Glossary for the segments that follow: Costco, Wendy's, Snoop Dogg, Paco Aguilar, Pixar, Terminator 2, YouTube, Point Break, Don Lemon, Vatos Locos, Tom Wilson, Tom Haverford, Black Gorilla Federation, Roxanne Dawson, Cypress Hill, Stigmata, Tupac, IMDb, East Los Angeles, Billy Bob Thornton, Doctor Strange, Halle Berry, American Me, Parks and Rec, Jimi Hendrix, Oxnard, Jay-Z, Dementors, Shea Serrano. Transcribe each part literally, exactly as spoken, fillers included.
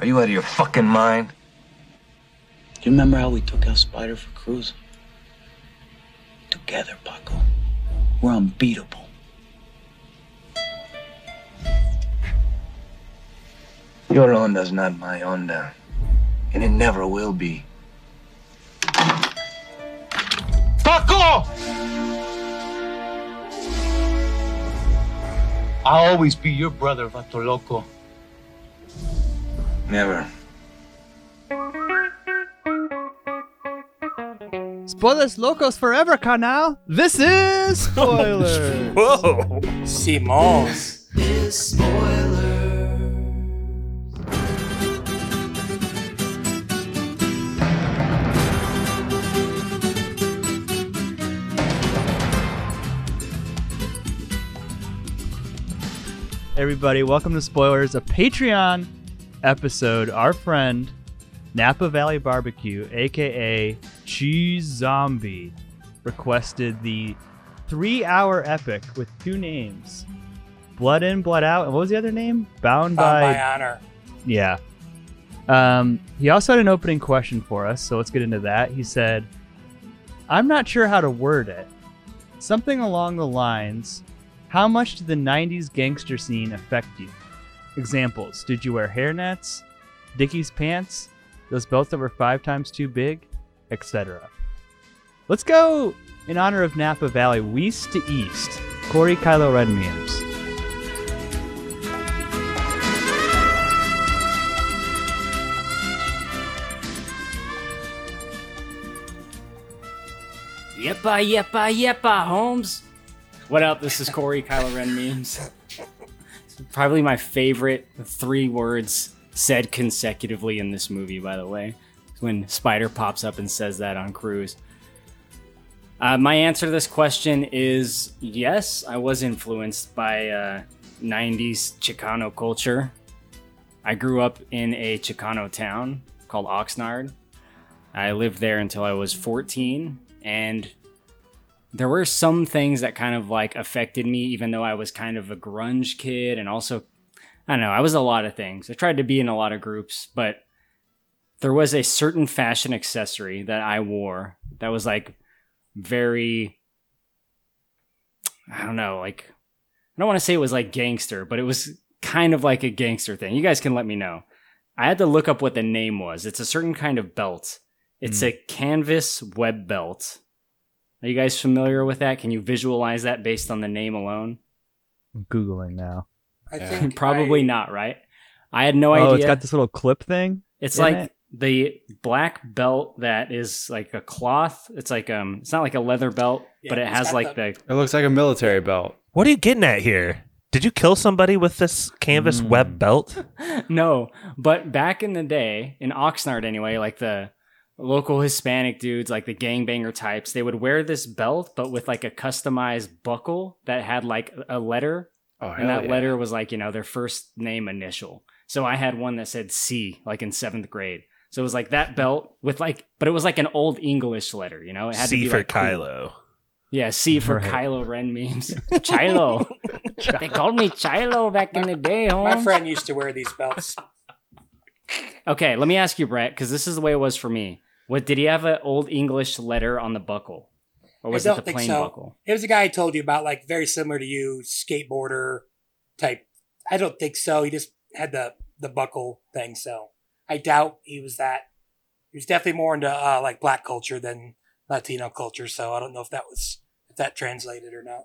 Are you out of your fucking mind? Do you remember how we took out Spider for cruising? Together, Paco. We're unbeatable. Your Onda's not my Onda, and it never will be. Paco! I'll always be your brother, Vato Loco. Never. Spoilers Locos forever, carnal. This is Spoilers. Whoa. Simons. This is Spoilers. Everybody, welcome to Spoilers, a Patreon episode. Our friend Napa Valley Barbecue, aka Cheese Zombie, requested the three-hour epic with two names: Blood In, Blood Out, and what was the other name? Bound, Bound by... by Honor. Yeah. Um, he also had an opening question for us, so let's get into that. He said, "I'm not sure how to word it. Something along the lines." How much did the nineties gangster scene affect you? Examples. Did you wear hairnets? Dickies pants? Those belts that were five times too big? et cetera. Let's go in honor of Napa Valley, west to east. Corey Kylo Ren memes. Yeppa, yeppa, yeppa, Holmes. What up? This is Corey Kylo Ren memes. It's probably my favorite three words said consecutively in this movie, by the way. It's when Spider pops up and says that on Cruise. Uh, my answer to this question is yes, I was influenced by uh, nineties Chicano culture. I grew up in a Chicano town called Oxnard. I lived there until I was fourteen, and there were some things that kind of like affected me, even though I was kind of a grunge kid. And also, I don't know, I was a lot of things. I tried to be in a lot of groups, but there was a certain fashion accessory that I wore that was like very, I don't know, like, I don't want to say it was like gangster, but it was kind of like a gangster thing. You guys can let me know. I had to look up what the name was. It's a certain kind of belt. It's mm. a canvas web belt. Are you guys familiar with that? Can you visualize that based on the name alone? I'm Googling now. I yeah. think Probably I... not, right? I had no oh, idea. Oh, it's got this little clip thing? It's like it? the black belt that is like a cloth. It's like um, it's not like a leather belt, yeah, but it has like the... the... It looks like a military belt. What are you getting at here? Did you kill somebody with this canvas mm. web belt? No, but back in the day, in Oxnard anyway, like the... local Hispanic dudes, like the gangbanger types, they would wear this belt, but with like a customized buckle that had like a letter. Oh, and that yeah. letter was like, you know, their first name initial. So I had one that said C, like in seventh grade. So it was like that belt with like, but it was like an old English letter, you know? It had C to be for like Kylo. Cool. Yeah, C for right. Kylo Ren memes. Chilo. They called me Chilo back in the day, homie. My friend used to wear these belts. Okay, let me ask you, Brett, because this is the way it was for me. What, did he have an old English letter on the buckle? Or was it the plain so. buckle? It was a guy I told you about, like very similar to you, skateboarder type. I don't think so. He just had the, the buckle thing, so I doubt he was that. He was definitely more into uh, like black culture than Latino culture, so I don't know if that was if that translated or not.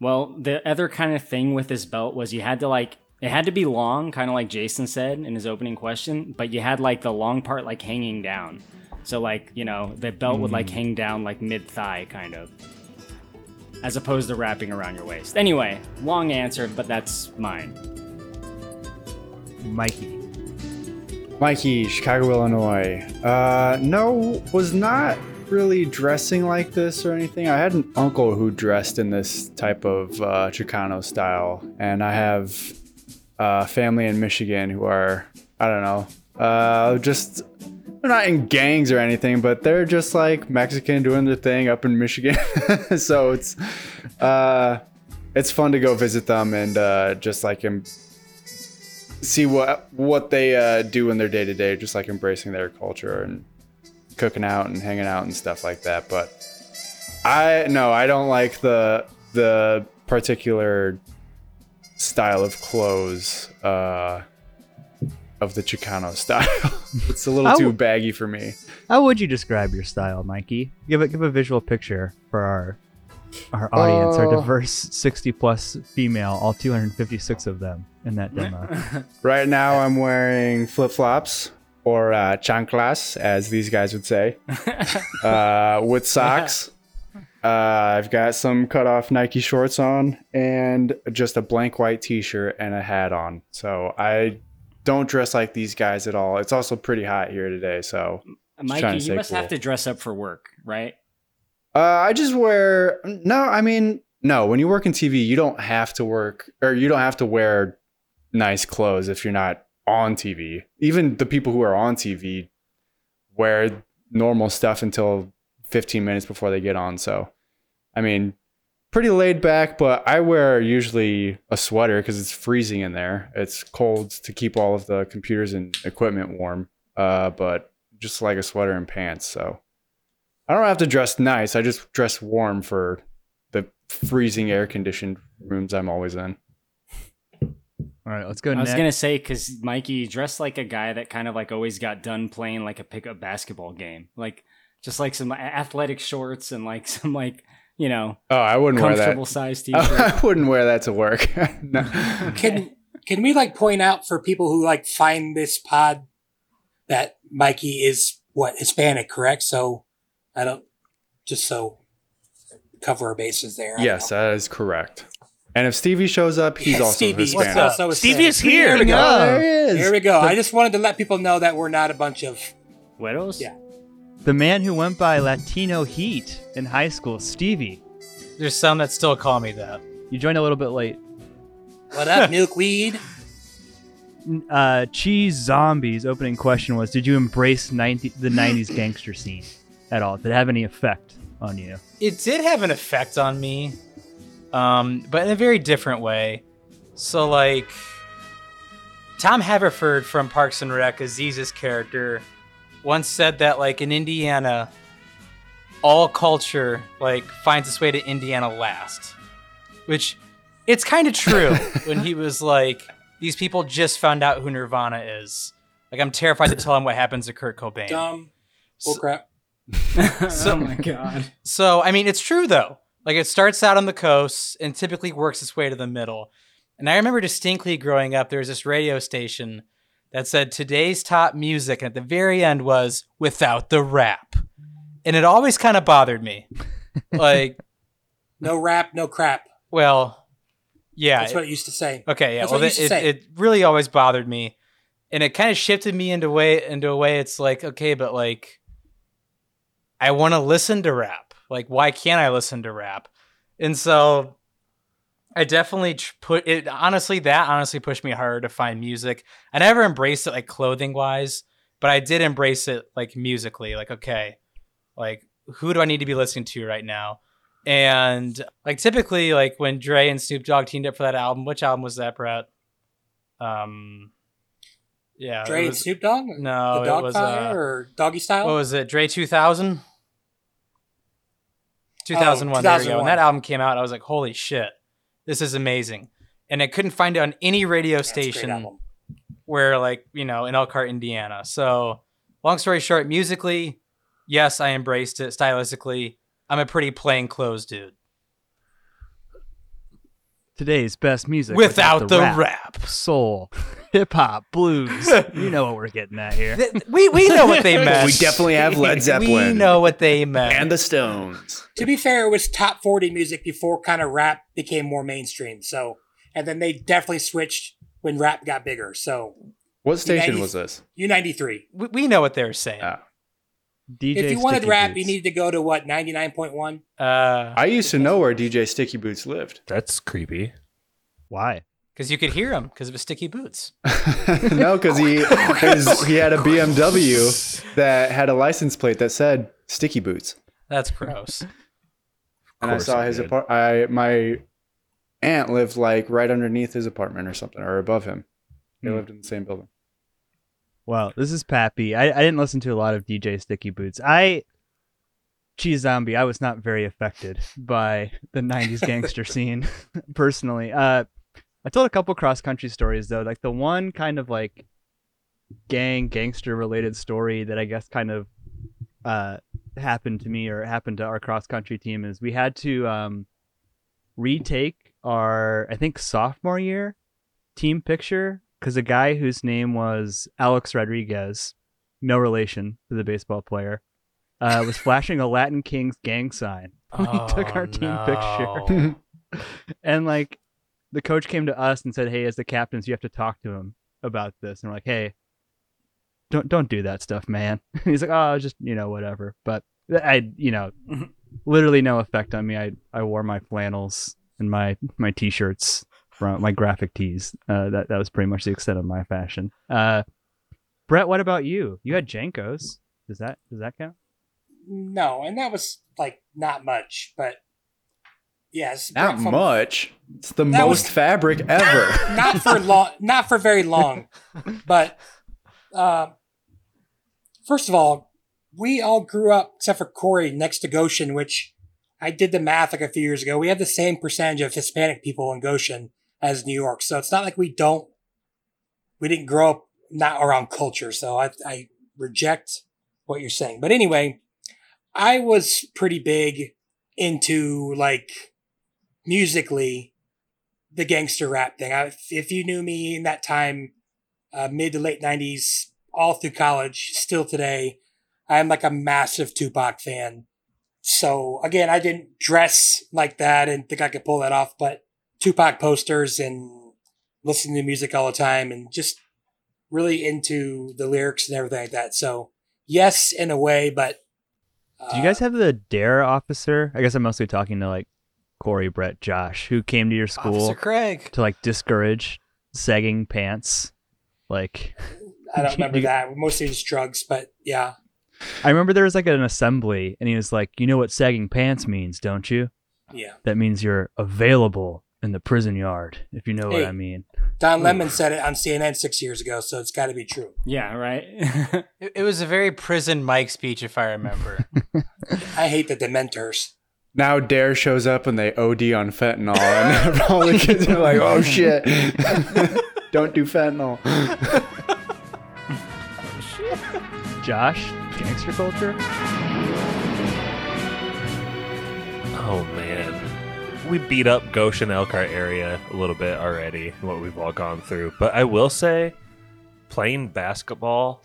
Well, the other kind of thing with this belt was you had to like It had to be long, kind of like Jason said in his opening question, but you had like the long part like hanging down. So like, you know, the belt mm. would like hang down like mid-thigh kind of, as opposed to wrapping around your waist. Anyway, long answer, but that's mine. Mikey. Mikey, Chicago, Illinois. Uh, no, was not really dressing like this or anything. I had an uncle who dressed in this type of uh, Chicano style, and I have... Uh, family in Michigan who are, I don't know, uh, just, they're not in gangs or anything, but they're just like Mexican doing their thing up in Michigan. So it's, uh, it's fun to go visit them and uh, just like, im- see what what they uh, do in their day to day, just like embracing their culture and cooking out and hanging out and stuff like that. But I no, I don't like the the particular style of clothes uh, of the Chicano style. It's a little w- too baggy for me. How would you describe your style, Mikey? Give a, give a visual picture for our our audience, uh, our diverse sixty plus female, all two hundred fifty-six of them in that demo. Right now I'm wearing flip-flops or uh, chanclas, as these guys would say, uh, with socks. Uh, I've got some cut-off Nike shorts on and just a blank white t-shirt and a hat on. So I don't dress like these guys at all. It's also pretty hot here today, so Mikey, you must cool. have to dress up for work, right? Uh, I just wear, no, I mean, no, when you work in T V, you don't have to work or you don't have to wear nice clothes if you're not on T V. Even the people who are on T V wear normal stuff until fifteen minutes before they get on. So, I mean, pretty laid back, but I wear usually a sweater because it's freezing in there. It's cold to keep all of the computers and equipment warm, uh, but just like a sweater and pants, so. I don't have to dress nice. I just dress warm for the freezing air-conditioned rooms I'm always in. All right, let's go. I next. was gonna say because Mikey dressed like a guy that kind of like always got done playing like a pickup basketball game, like just like some athletic shorts and like some like you know. Oh, I wouldn't wear that. Comfortable size t-shirt. I wouldn't wear that to work. No. Can Can we like point out for people who like find this pod that Mikey is what Hispanic, correct? So. I don't, just so cover our bases there. I yes, that is correct. And if Stevie shows up, he's yeah, also Stevie. Hispanic. What's up? Stevie saying. is here. Here we go. Oh, there he is. Here we go. The, I just wanted to let people know that we're not a bunch of... Güeros? Yeah. The man who went by Latino Heat in high school, Stevie. There's some that still call me that. You joined a little bit late. What up, milkweed? Uh, Cheese Zombie's opening question was, did you embrace ninety, the nineties gangster scene? At all? Did it have any effect on you? It did have an effect on me, um, but in a very different way. So, like, Tom Haverford from Parks and Rec, Aziz's character, once said that, like, in Indiana, all culture, like, finds its way to Indiana last. Which, it's kind of true when he was like, these people just found out who Nirvana is. Like, I'm terrified to tell them what happens to Kurt Cobain. Dumb. Bull so- crap. so, oh my god. So, I mean, it's true though. Like, it starts out on the coast and typically works its way to the middle. And I remember distinctly growing up, there was this radio station that said today's top music, and at the very end was without the rap. And it always kind of bothered me. Like, no rap, no crap. Well, yeah. That's what it used to say. Okay, yeah. That's well, it, it, it really always bothered me. And it kind of shifted me into way into a way it's like, okay, but like I want to listen to rap. Like, why can't I listen to rap? And so I definitely tr- put it, honestly, that honestly pushed me harder to find music. I never embraced it like clothing wise, but I did embrace it like musically, like, okay, like who do I need to be listening to right now? And like, typically like when Dre and Snoop Dogg teamed up for that album, which album was that, Brett? Um, Yeah, Dre was, and Snoop Dogg? No, the it was... The uh, or Doggy Style? What was it? Dre two thousand? two thousand one, oh, two thousand one. There you go. When that album came out, I was like, holy shit, this is amazing. And I couldn't find it on any radio station where, like, you know, in Elkhart, Indiana. So, long story short, musically, yes, I embraced it. Stylistically, I'm a pretty plainclothes dude. Today's best music without, without the, the rap. rap, soul, hip hop, blues. You know what we're getting at here. We we know what they meant. We definitely have Led Zeppelin. We know what they meant. And the Stones. To be fair, it was top forty music before kind of rap became more mainstream. So, and then they definitely switched when rap got bigger. So, what station U ninety, was this? U ninety-three. We, we know what they were saying. Oh. D J if you wanted Sticky rap, Boots. You needed to go to what, ninety-nine point one? Uh, I used to know where D J Sticky Boots lived. That's creepy. Why? Because you could hear him because of his sticky boots. No, because he his, he had a B M W that had a license plate that said Sticky Boots. That's gross. And I saw his apartment. My aunt lived like right underneath his apartment or something, or above him. They mm. lived in the same building. Wow, this is Pappy. I, I didn't listen to a lot of D J Sticky Boots. I, Cheese Zombie, I was not very affected by the nineties gangster scene, personally. Uh, I told a couple cross-country stories, though. Like, the one kind of, like, gang, gangster-related story that I guess kind of uh, happened to me or happened to our cross-country team is we had to um, retake our, I think, sophomore year team picture because a guy whose name was Alex Rodriguez, no relation to the baseball player, uh, was flashing a Latin Kings gang sign when oh, he took our team no. picture. And, like, the coach came to us and said, hey, as the captains, you have to talk to him about this. And we're like, hey, don't don't do that stuff, man. And he's like, oh, just, you know, whatever. But I, you know, literally no effect on me. I, I wore my flannels and my, my T-shirts, from my graphic tees. Uh, that, that was pretty much the extent of my fashion. Uh, Brett, what about you? You had Jankos. Does that does that count? No, and that was, like, not much, but yes. Not from, much. It's the most was, fabric ever. Not, not for long, not for very long. But uh, first of all, we all grew up, except for Corey, next to Goshen, which I did the math like a few years ago. We have the same percentage of Hispanic people in Goshen as New York. So it's not like we don't, we didn't grow up not around culture. So I, I reject what you're saying. But anyway, I was pretty big into, like, musically, the gangster rap thing. I, if you knew me in that time, uh, mid to late nineties, all through college, still today, I'm like a massive Tupac fan. So again, I didn't dress like that and think I could pull that off, but Tupac posters and listening to music all the time and just really into the lyrics and everything like that. So yes, in a way, but. Uh, Do you guys have the D A R E officer? I guess I'm mostly talking to, like, Corey, Brett, Josh, who came to your school Officer Craig. To, like, discourage sagging pants. Like, I don't remember you, that. Mostly just drugs, but yeah. I remember there was, like, an assembly, and he was like, you know what sagging pants means, don't you? Yeah. That means you're available in the prison yard, if you know hey, what I mean. Don Ooh. Lemon said it on C N N six years ago, so it's got to be true. Yeah, right? it, it was a very prison Mike speech, if I remember. I hate the Dementors. Now D A R E shows up, and they O D on fentanyl, and all the kids are like, oh, shit. Don't do fentanyl. Josh? Gangster culture? Oh man, we beat up Goshen Elkhart area a little bit already, what we've all gone through, but I will say playing basketball,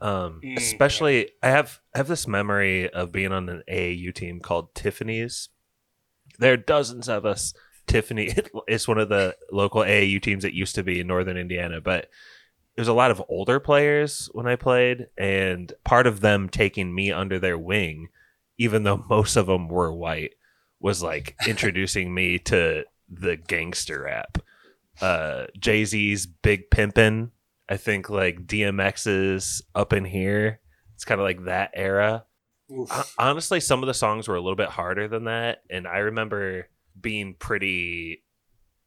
um, mm. especially I have I have this memory of being on an A A U team called Tiffany's. There are dozens of us. Tiffany is one of the local A A U teams that used to be in northern Indiana, but there's a lot of older players when I played, and part of them taking me under their wing, even though most of them were white, was like introducing me to the gangster rap. Uh, Jay-Z's Big Pimpin', I think, like D M X's Up in Here. It's kind of like that era. Oof. Honestly, some of the songs were a little bit harder than that. And I remember being pretty,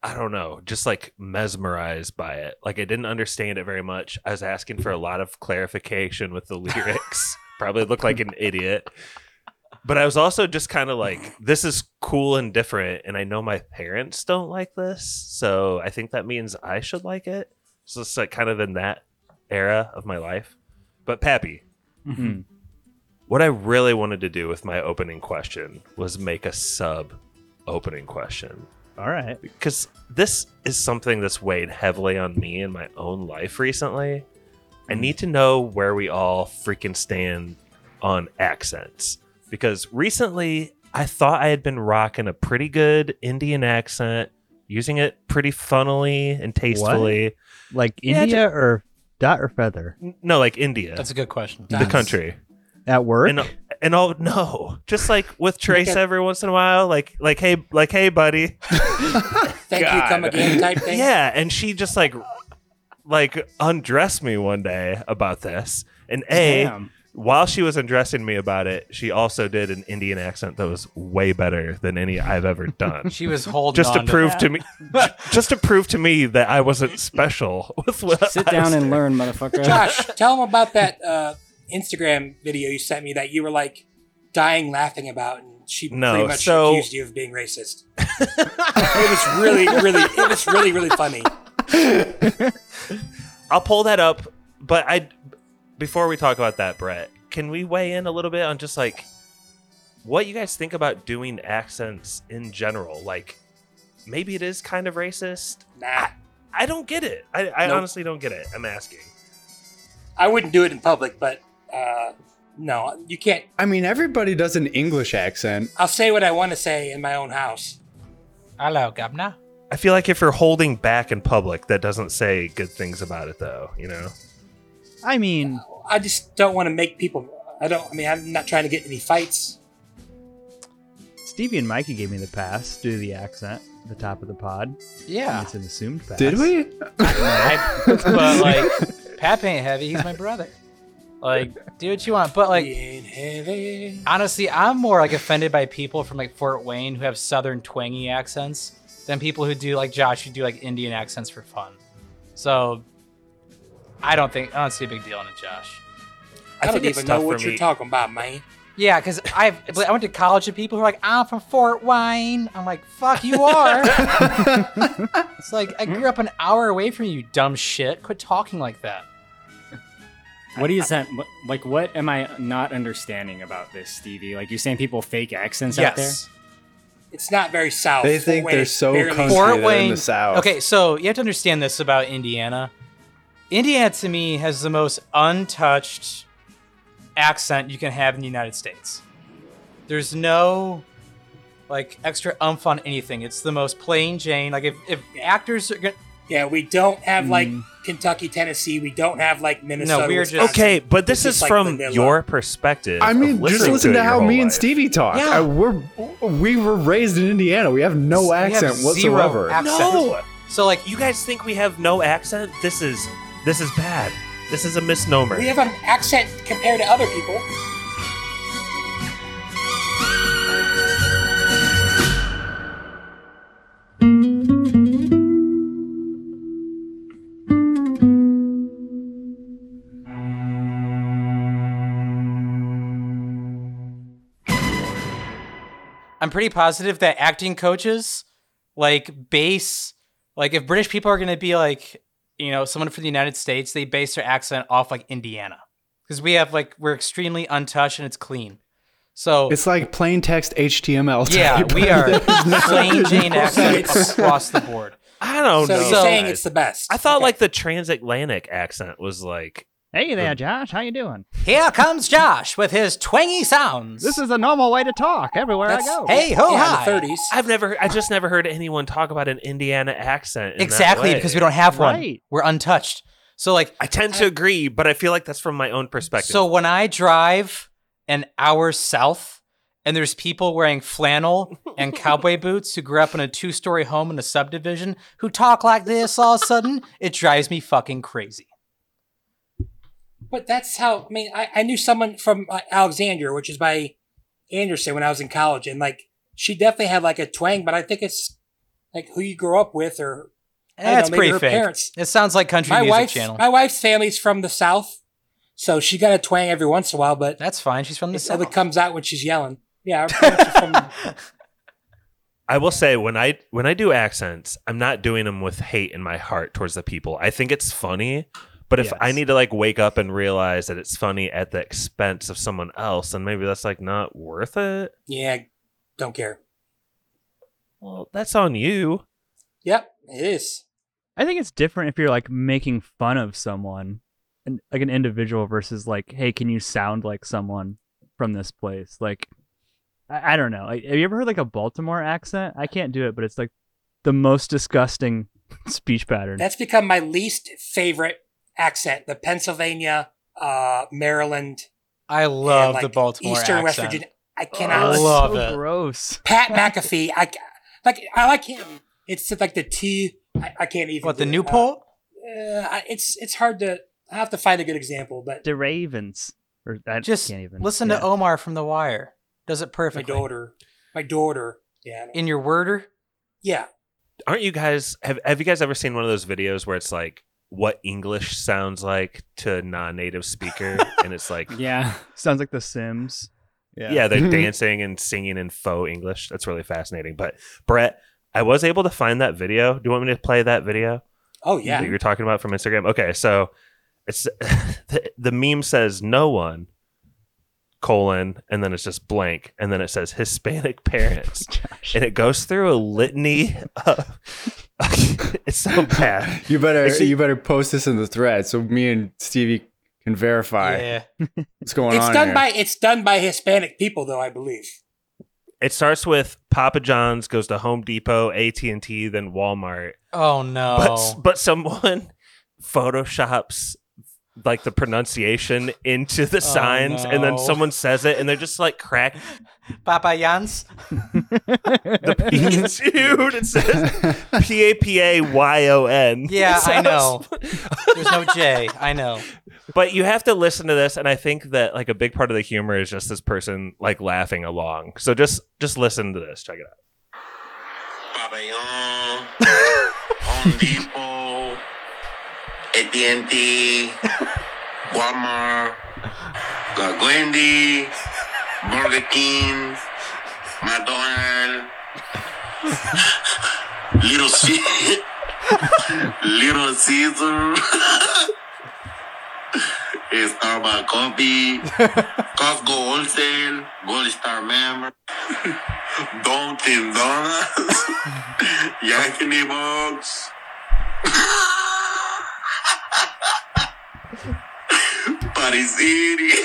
I don't know, just like mesmerized by it. Like I didn't understand it very much. I was asking for a lot of clarification with the lyrics. Probably looked like an idiot. But I was also just kind of like, this is cool and different. And I know my parents don't like this. So I think that means I should like it. So it's like kind of in that era of my life. But Pappy, mm-hmm. what I really wanted to do with my opening question was make a sub opening question. All right. Because this is something that's weighed heavily on me in my own life recently. I need to know where we all freaking stand on accents. Because recently, I thought I had been rocking a pretty good Indian accent, using it pretty funnily and tastefully. What? Like India yeah, just, or dot or feather? No, like India. That's a good question. The nice. Country. At work? And, And oh no, just like with Trace every once in a while, like like hey like hey buddy, thank God. You come again type thing. Yeah, and she just like like undressed me one day about this, and a Damn. while she was addressing me about it, she also did an Indian accent that was way better than any I've ever done. She was holding just to on prove to, to me, just to prove to me that I wasn't special. With what Sit I down and doing. Learn, motherfucker. Josh, tell them about that uh, Instagram video you sent me that you were like dying laughing about, and she no, pretty much so... accused you of being racist. It was really, really, it was really, really funny. I'll pull that up, but I. Before we talk about that, Brett, can we weigh in a little bit on just like what you guys think about doing accents in general? Like, maybe it is kind of racist. Nah, I, I don't get it. I, I nope. honestly don't get it. I'm asking. I wouldn't do it in public, but uh, no, you can't. I mean, everybody does an English accent. I'll say what I want to say in my own house. Hello, Gabna. I feel like if you're holding back in public, that doesn't say good things about it, though. You know. I mean, I just don't want to make people. I don't. I mean, I'm not trying to get any fights. Stevie and Mikey gave me the pass due to the accent at the top of the pod. Yeah, and it's an assumed pass. Did we? I, but like, Pap ain't heavy. He's my brother. Like, do what you want. But like, ain't heavy. Honestly, I'm more like offended by people from like Fort Wayne who have Southern twangy accents than people who do like Josh who do like Indian accents for fun. So. I don't think I don't see a big deal in it, Josh. I, I don't even know what you're talking about, man. Yeah, because I I went to college with people who are like, I'm from Fort Wayne. I'm like, fuck, you are. It's like I grew up an hour away from you, dumb shit. Quit talking like that. What is that? Like, what am I not understanding about this, Stevie? Like, you're saying people fake accents yes. out there? It's not very South. They think Fort they're so country Fort Wayne, in the South. Okay, so you have to understand this about Indiana. Indiana, to me, has the most untouched accent you can have in the United States. There's no, like, extra umph on anything. It's the most plain Jane. Like, if, if actors are going to... Yeah, we don't have, like, mm. Kentucky, Tennessee. We don't have, like, Minnesota. No, we're just... Okay, but this is from like your perspective. I mean, just listen to, to how me life. and Stevie talk. Yeah. I, we're, we were raised in Indiana. We have no we accent have whatsoever. Accent. No! So, like, you guys think we have no accent? This is... This is bad. This is a misnomer. We have an accent compared to other people. I'm pretty positive that acting coaches, like, base... Like, if British people are going to be, like... You know, someone from the United States, they base their accent off like Indiana because we have like we're extremely untouched and it's clean. So it's like plain text H T M L. Type. Yeah, we are plain Jane accent across the board. I don't so know. So you're saying it's the best. I thought okay. like the transatlantic accent was like, "Hey there, Josh, how you doing? Here comes Josh with his twangy sounds. This is the normal way to talk everywhere That's, I go. Hey ho yeah, hi. thirties. I've never, I just never heard anyone talk about an Indiana accent. In exactly that way. Because we don't have one. Right. We're untouched. So like, I tend I, to agree, but I feel like that's from my own perspective. So when I drive an hour south, and there's people wearing flannel and cowboy boots who grew up in a two-story home in a subdivision who talk like this all of a sudden, it drives me fucking crazy. But that's how, I mean, I, I knew someone from uh, Alexandria, which is by Anderson when I was in college. And like, she definitely had like a twang, but I think it's like who you grow up with or that's know, maybe pretty her fake. Parents. It sounds like country my music wife's, channel. My wife's family's from the South. So she got a twang every once in a while, but. That's fine. She's from the South. It comes out when she's yelling. Yeah. Our parents are from... I will say when I, when I do accents, I'm not doing them with hate in my heart towards the people. I think it's funny. But if yes. I need to like wake up and realize that it's funny at the expense of someone else, then maybe that's like not worth it. Yeah, don't care. Well, that's on you. Yep, it is. I think it's different if you're like making fun of someone, and like an individual versus like, hey, can you sound like someone from this place? Like, I, I don't know. Like, have you ever heard like a Baltimore accent? I can't do it, but it's like the most disgusting speech pattern. That's become my least favorite accent, the Pennsylvania, uh, Maryland. I love like the Baltimore Eastern accent. West Virginia. I cannot. Oh, I love so it. Gross. Pat McAfee. I like. I like him. It's like the T. I, I can't even. What the Newport? Uh, uh, it's it's hard to. I have to find a good example, but the Ravens. Or I just can't even listen yeah. to Omar from The Wire. Does it perfectly. My daughter. My daughter. Yeah. In your worder? Yeah. Aren't you guys have have you guys ever seen one of those videos where it's like what English sounds like to non-native speaker? And it's like yeah, sounds like The Sims. Yeah, yeah, they're dancing and singing in faux English. That's really fascinating. But Brett, I was able to find that video. Do you want me to play that video? Oh yeah, that you were talking about from Instagram. Okay, so it's the, the meme says no one colon and then it's just blank and then it says Hispanic parents Gosh. And it goes through a litany of it's so bad. You better it's, you better post this in the thread so me and Stevie can verify yeah. what's going it's on. It's done here. by it's done by Hispanic people though, I believe. It starts with Papa John's, goes to Home Depot, A T and T, then Walmart. Oh, no. But, but someone photoshops like the pronunciation into the oh, signs, no. and then someone says it, and they're just like crack. Papa John's? The P- Dude, it says P A P A Y O N. Yeah, so I know. There's no J. I know. But you have to listen to this, and I think that like a big part of the humor is just this person like laughing along. So just just listen to this. Check it out. Papillon, Home Depot, A T and T, Walmart, Wendy's, Burger King, McDonald's, Little Caesar, Little Caesar. It's Starbucks Coffee, Costco Wholesale, Gold Star Member, Dunkin' Donuts, Yankee Box, Paris City,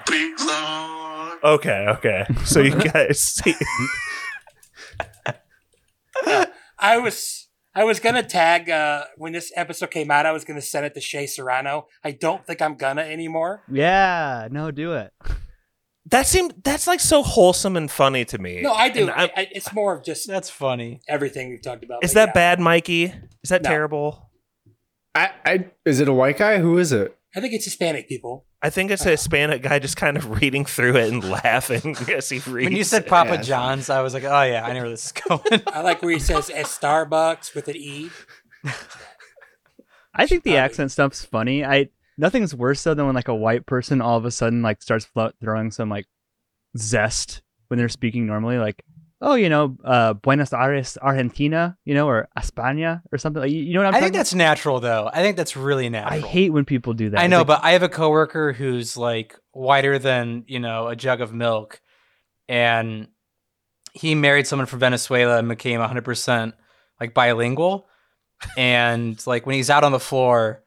Pixar. Okay, okay. So you guys see. uh, I was... I was going to tag, uh, when this episode came out, I was going to send it to Shea Serrano. I don't think I'm gonna anymore. Yeah, no, do it. That seemed, that's like so wholesome and funny to me. No, I do. I, I, it's more of just. That's funny. Everything we've talked about. Is that yeah. bad, Mikey? Is that no. terrible? I, I Is it a white guy? Who is it? I think it's Hispanic people. I think it's a Hispanic guy just kind of reading through it and laughing as he reads. When you said Papa yeah. John's, I was like, oh yeah, I know where this is going. I like where he says at Starbucks with an E. I think the accent stuff's funny. I Nothing's worse though than when like a white person all of a sudden like starts flo- throwing some like zest when they're speaking normally, like, oh, you know, uh, Buenos Aires, Argentina, you know, or España or something. Like, you know what I'm I talking I think that's about? Natural, though. I think that's really natural. I hate when people do that. I know, like, but I have a coworker who's like whiter than, you know, a jug of milk. And he married someone from Venezuela and became one hundred percent like bilingual. And like when he's out on the floor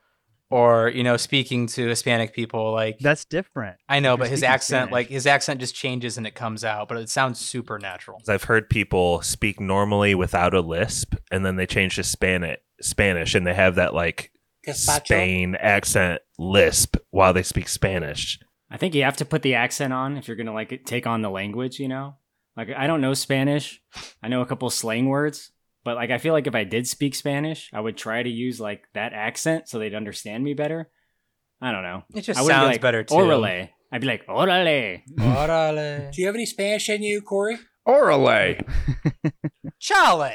or, you know, speaking to Hispanic people, like. That's different. I know, but his accent, Spanish. like his accent just changes and it comes out, but it sounds super natural. I've heard people speak normally without a lisp and then they change to Spanish, Spanish and they have that like Gazpacho. Spain accent lisp while they speak Spanish. I think you have to put the accent on if you're going to like take on the language, you know? Like I don't know Spanish. I know a couple slang words. But like I feel like if I did speak Spanish, I would try to use like that accent so they'd understand me better. I don't know. It just I sounds be like, better too. Orale. I'd be like, orale. Orale. Do you have any Spanish in you, Corey? Orale. Chale.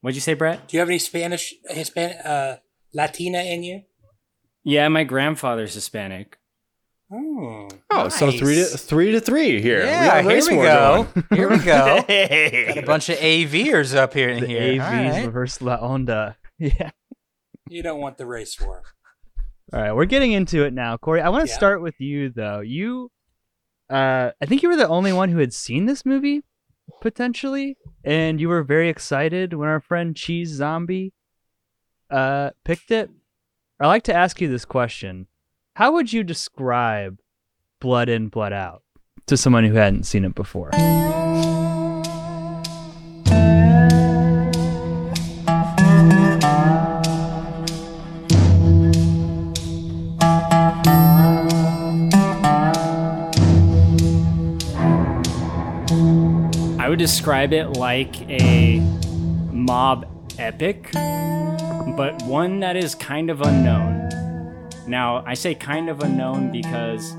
What'd you say, Brett? Do you have any Spanish, Hispanic, uh, Latina in you? Yeah, my grandfather's Hispanic. Ooh, oh, nice. So three to three to three here. Yeah, we here we go. Here we go. Hey. Got a bunch of A Vs up here in the here. A Vs right. Reverse La Onda. Yeah. You don't want the race war. All right, we're getting into it now, Corey. I want to yeah. start with you though. You, uh, I think you were the only one who had seen this movie, potentially, and you were very excited when our friend Cheese Zombie, uh, picked it. I like to ask you this question. How would you describe Blood In, Blood Out to someone who hadn't seen it before? I would describe it like a mob epic, but one that is kind of unknown. Now, I say kind of unknown because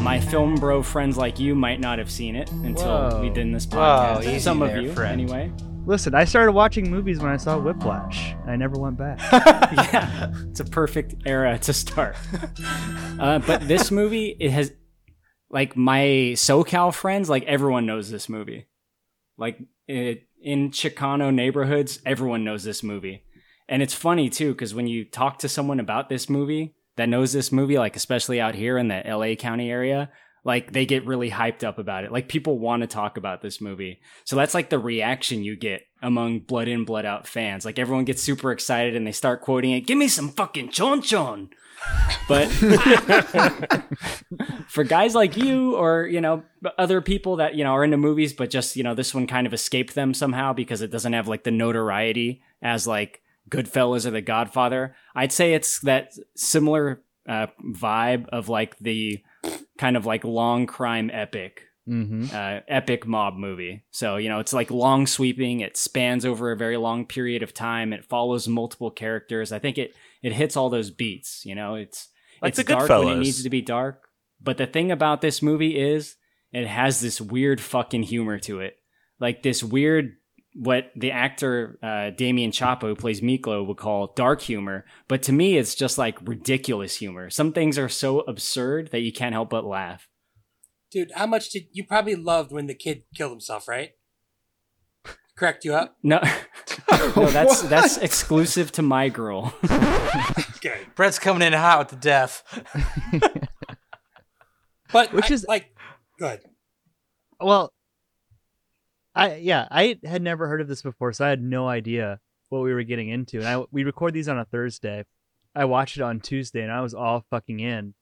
my film bro friends like you might not have seen it until Whoa. we did this podcast. Whoa, Some of there, you, friend. anyway. Listen, I started watching movies when I saw Whiplash, and I never went back. Yeah, it's a perfect era to start. Uh, but this movie, it has, like, my SoCal friends, like, everyone knows this movie. Like, it, in Chicano neighborhoods, everyone knows this movie. And it's funny, too, because when you talk to someone about this movie that knows this movie, like, especially out here in the L A County area, like, they get really hyped up about it. Like, people want to talk about this movie. So that's, like, the reaction you get among Blood In, Blood Out fans. Like, everyone gets super excited and they start quoting it, "Give me some fucking chon-chon." But for guys like you or, you know, other people that, you know, are into movies, but just, you know, this one kind of escaped them somehow because it doesn't have, like, the notoriety as, like, Goodfellas or The Godfather, I'd say it's that similar uh, vibe of, like, the kind of like long crime epic, mm-hmm. uh, epic mob movie. So, you know, it's like long sweeping. It spans over a very long period of time. It follows multiple characters. I think it, it hits all those beats, you know, it's, like it's dark Goodfellas. when it needs to be dark. But the thing about this movie is it has this weird fucking humor to it. Like this weird, what the actor, uh, Damian Chapa, who plays Miklo, would call dark humor. But to me, it's just like ridiculous humor. Some things are so absurd that you can't help but laugh. Dude, how much did you probably loved when the kid killed himself, right? Correct you up? No, no that's that's exclusive to my girl. Okay. Brett's coming in hot with the death. But which I, is like, go ahead. Well, I, yeah, I had never heard of this before, so I had no idea what we were getting into. And I, we record these on a Thursday. I watched it on Tuesday, and I was all fucking in.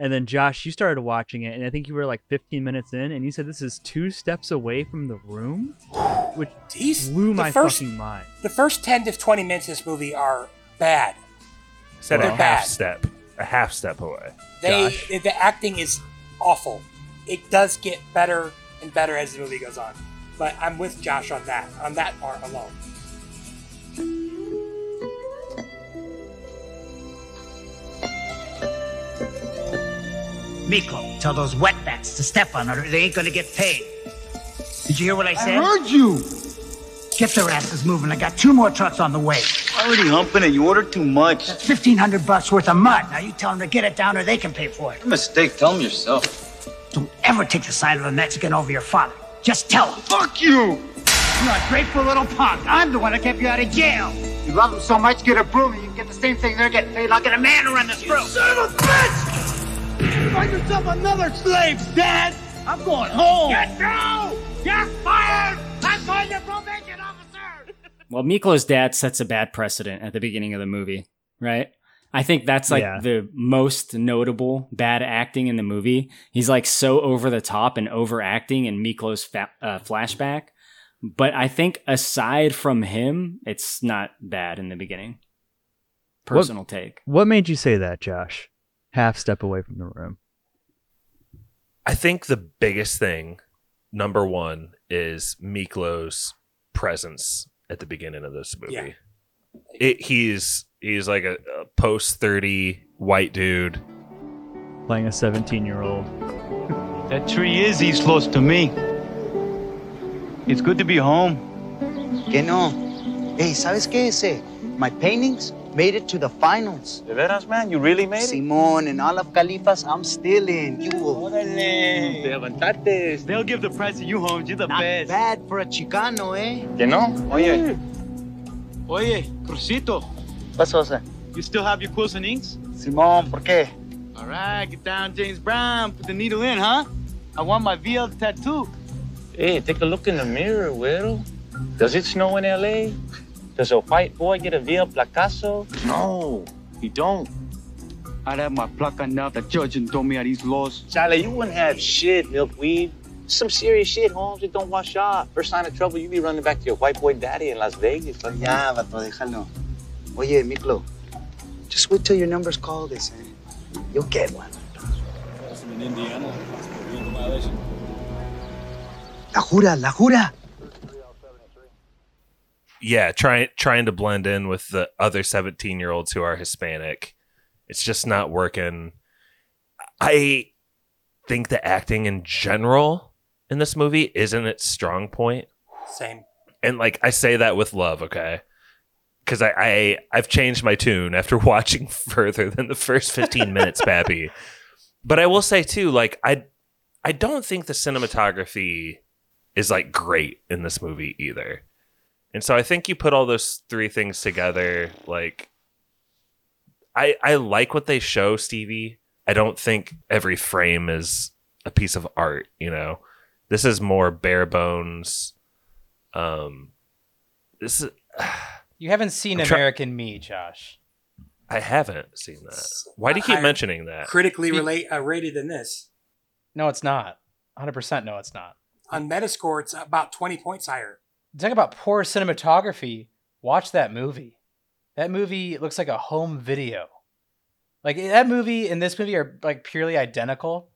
And then, Josh, you started watching it, and I think you were like fifteen minutes in, and you said this is two steps away from The Room, which Jeez, blew my first, fucking mind. The first ten to twenty minutes of this movie are bad. Said well, a half bad. step. A half step away. They Josh. The acting is awful. It does get better and better as the movie goes on. But I'm with Josh on that, on that part alone. Miko, tell those wetbacks to step on her. They ain't gonna get paid. Did you hear what I said? I heard you! Get their asses moving. I got two more trucks on the way. Already humping and you ordered too much. That's fifteen hundred bucks worth of mud. Now you tell them to get it down or they can pay for it. A mistake. Tell them yourself. Don't ever take the side of a Mexican over your father. Just tell him. Fuck you! You're a grateful little punk. I'm the one that kept you out of jail. You love him so much, get a broom and you can get the same thing they're getting paid. I'll get a man to run this broom. You son of a bitch! Find yourself another slave, Dad! I'm going home! Get no! You're fired! I'm calling your probation officer! Well, Miklo's dad sets a bad precedent at the beginning of the movie, right? I think that's like yeah. the most notable bad acting in the movie. He's like so over the top and overacting in Miklo's fa- uh, flashback. But I think aside from him, it's not bad in the beginning. Personal what, take. What made you say that, Josh? Half step away from the room. I think the biggest thing, number one, is Miklo's presence at the beginning of this movie. Yeah. It, he's... He's like a, a post thirty white dude. Playing a seventeen-year-old. That tree is East Los to me. It's good to be home. Que no. Hey, ¿sabes qué ese? My paintings made it to the finals. De veras, man? You really made it? Simón and all of Califas, I'm still in. You will. Orale. Te levantaste. They'll give the prize to you, homie. You're the Not best. Not bad for a Chicano, eh? Que no? Oye. Oye, Crucito. What's that? You still have your quills and inks? Simon, por qué? All right, get down, James Brown. Put the needle in, huh? I want my V L tattoo. Hey, take a look in the mirror, Widow. Does it snow in L A? Does a white boy get a V L placazo? No, he don't. I'd have my placa now. The judge and told me I these laws. Charlie, you wouldn't have shit, milkweed. Some serious shit, Holmes. It don't wash off. First sign of trouble, you be running back to your white boy daddy in Las Vegas. Like, yeah, vato, déjalo. Oye, Miklo, just wait till your number's called, they say. You'll get one. I'm in Indiana. Legal violation. La jura, la jura. yeah, trying trying to blend in with the other seventeen-year-olds who are Hispanic. It's just not working. I think the acting in general in this movie isn't its strong point. Same. And like I say that with love, okay? Because I, I, I've changed my tune after watching further than the first fifteen minutes, Pappy. But I will say, too, like I I don't think the cinematography is like great in this movie either. And so I think you put all those three things together, like I I like what they show, Stevie. I don't think every frame is a piece of art, you know. This is more bare bones. Um, this is, you haven't seen I'm American try- Me, Josh. I haven't seen that. Why do you keep I mentioning that? Critically Be- relate, uh, rated than this. No, it's not. one hundred percent no, it's not. On Metascore, it's about twenty points higher. Talk about poor cinematography. Watch that movie. That movie looks like a home video. Like that movie and this movie are like purely identical,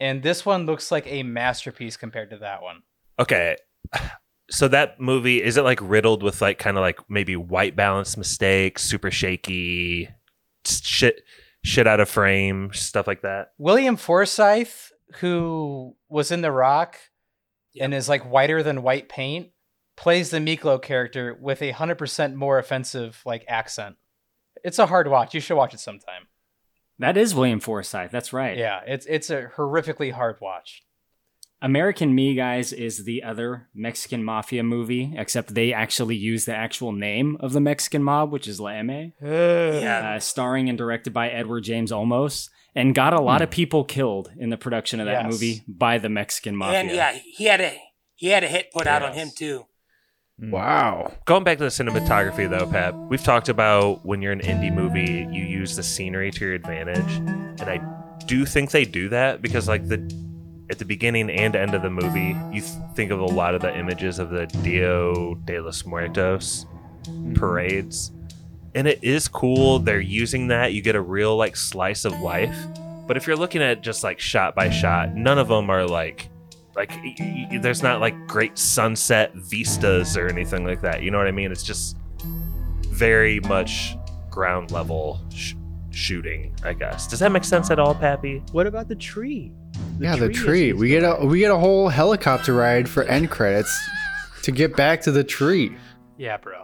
and this one looks like a masterpiece compared to that one. Okay, so that movie, is it like riddled with like kind of like maybe white balance mistakes, super shaky shit, shit out of frame, stuff like that? William Forsythe, who was in The Rock, yep, and is like whiter than white paint, plays the Miklo character with a hundred percent more offensive like accent. It's a hard watch. You should watch it sometime. That is William Forsythe. That's right. Yeah, it's it's a horrifically hard watch. American Me, guys, is the other Mexican mafia movie, except they actually use the actual name of the Mexican mob, which is La M. Yeah. Uh, starring and directed by Edward James Olmos, and got a lot mm. of people killed in the production of that yes. movie by the Mexican mafia. And yeah, he had a he had a hit put yes. out on him too. Wow. Going back to the cinematography, though, Pep, we've talked about when you're an indie movie, you use the scenery to your advantage. And I do think they do that because, like, the at the beginning and end of the movie, you th- think of a lot of the images of the Dia de los Muertos parades. And it is cool. They're using that. You get a real, like, slice of life. But if you're looking at just, like, shot by shot, none of them are, like... Like, y- y- there's not, like, great sunset vistas or anything like that. You know what I mean? It's just very much ground level sh- shooting, I guess. Does that make sense at all, Pappy? What about the tree? The yeah, tree the tree. We get, a, we get a whole helicopter ride for end credits to get back to the tree. Yeah, bro.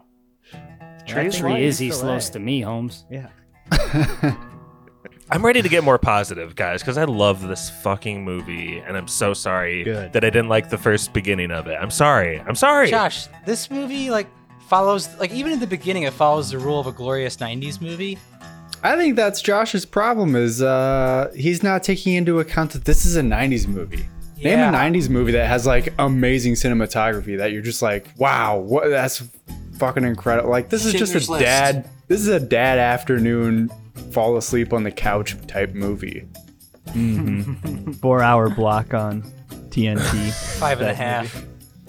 The tree well, is East Los to me, Holmes. Yeah. I'm ready to get more positive, guys, because I love this fucking movie, and I'm so sorry Good. that I didn't like the first beginning of it. I'm sorry. I'm sorry. Josh, this movie, like, follows, like, even at the beginning, it follows the rule of a glorious nineties movie. I think that's Josh's problem, is uh, he's not taking into account that this is a nineties movie. Yeah. Name a nineties movie that has, like, amazing cinematography that you're just like, wow, what? That's fucking incredible. Like, this is just a dad. This is a dad afternoon fall asleep on the couch type movie. Mm-hmm. Four hour block on T N T. Five and a half. Movie.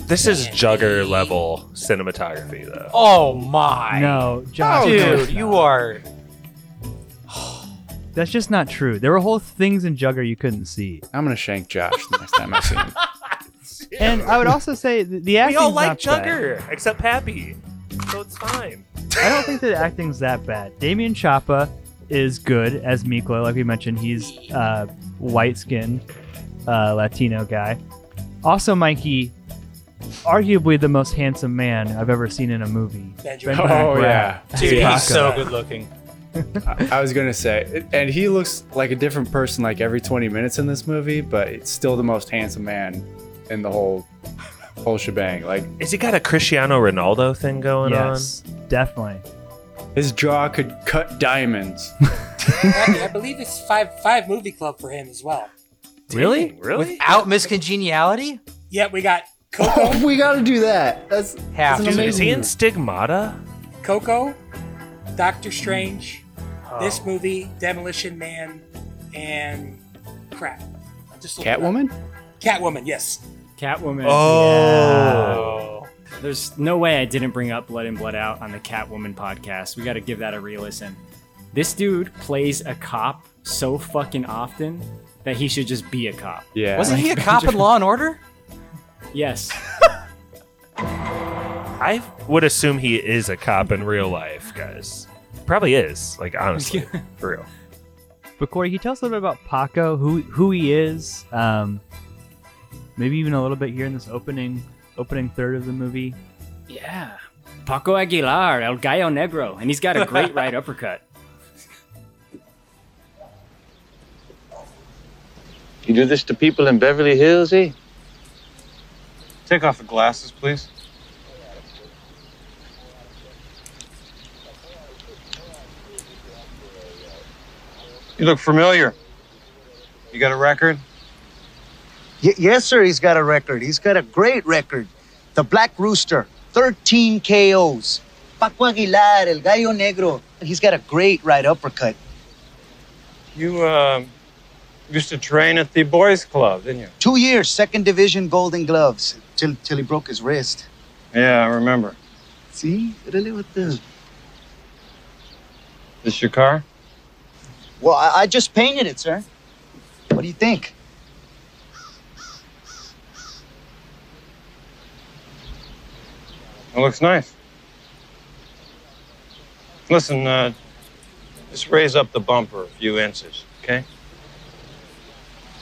This is Jugger level cinematography, though. Oh my! No, Josh, oh, dude, you are. That's just not true. There were whole things in Jugger you couldn't see. I'm gonna shank Josh the next time I see him. And I would also say the acting. We all like Jugger bad. Except Pappy, so it's fine. I don't think the acting's that bad. Damian Chapa is good as Miklo, like we mentioned. He's uh, white-skinned uh, Latino guy. Also, Mikey, arguably the most handsome man I've ever seen in a movie. Benjamin Bratt. Oh, yeah. Dude, he's so good-looking. I-, I was going to say, and he looks like a different person like every twenty minutes in this movie, but it's still the most handsome man in the whole whole shebang. Like, has he got a Cristiano Ronaldo thing going yes, on? Yes, definitely. His jaw could cut diamonds. I, I believe it's five five movie club for him as well. Really? Really? Without miscongeniality? Yeah, we got Coco. Oh, we gotta do that. That's half. Dude, is he in Stigmata? Coco, Doctor Strange, oh. this movie, Demolition Man, and crap. Just Catwoman? Catwoman, yes. Catwoman. Oh. Yeah. There's no way I didn't bring up Blood In, Blood Out on the Catwoman podcast. We got to give that a re-listen. This dude plays a cop so fucking often that he should just be a cop. Yeah. Wasn't he a cop in Law and Order? Yes. I I would assume he is a cop in real life, guys. Probably is. Like, honestly, for real. But Corey, can you tell us a little bit about Paco, who who he is? Um, maybe even a little bit here in this opening opening third of the movie. Yeah. Paco Aguilar, El Gallo Negro. And he's got a great right uppercut. You do this to people in Beverly Hills, eh? Take off the glasses, please. You look familiar. You got a record? Y- yes, sir, he's got a record. He's got a great record. The Black Rooster, thirteen K Os. Paco Aguilar, El Gallo Negro. He's got a great right uppercut. You, um... Uh... used to train at the boys' club, didn't you? Two years, second division, Golden Gloves, till till he broke his wrist. Yeah, I remember. See, really, what the? This your car? Well, I, I just painted it, sir. What do you think? It looks nice. Listen, uh, just raise up the bumper a few inches, okay?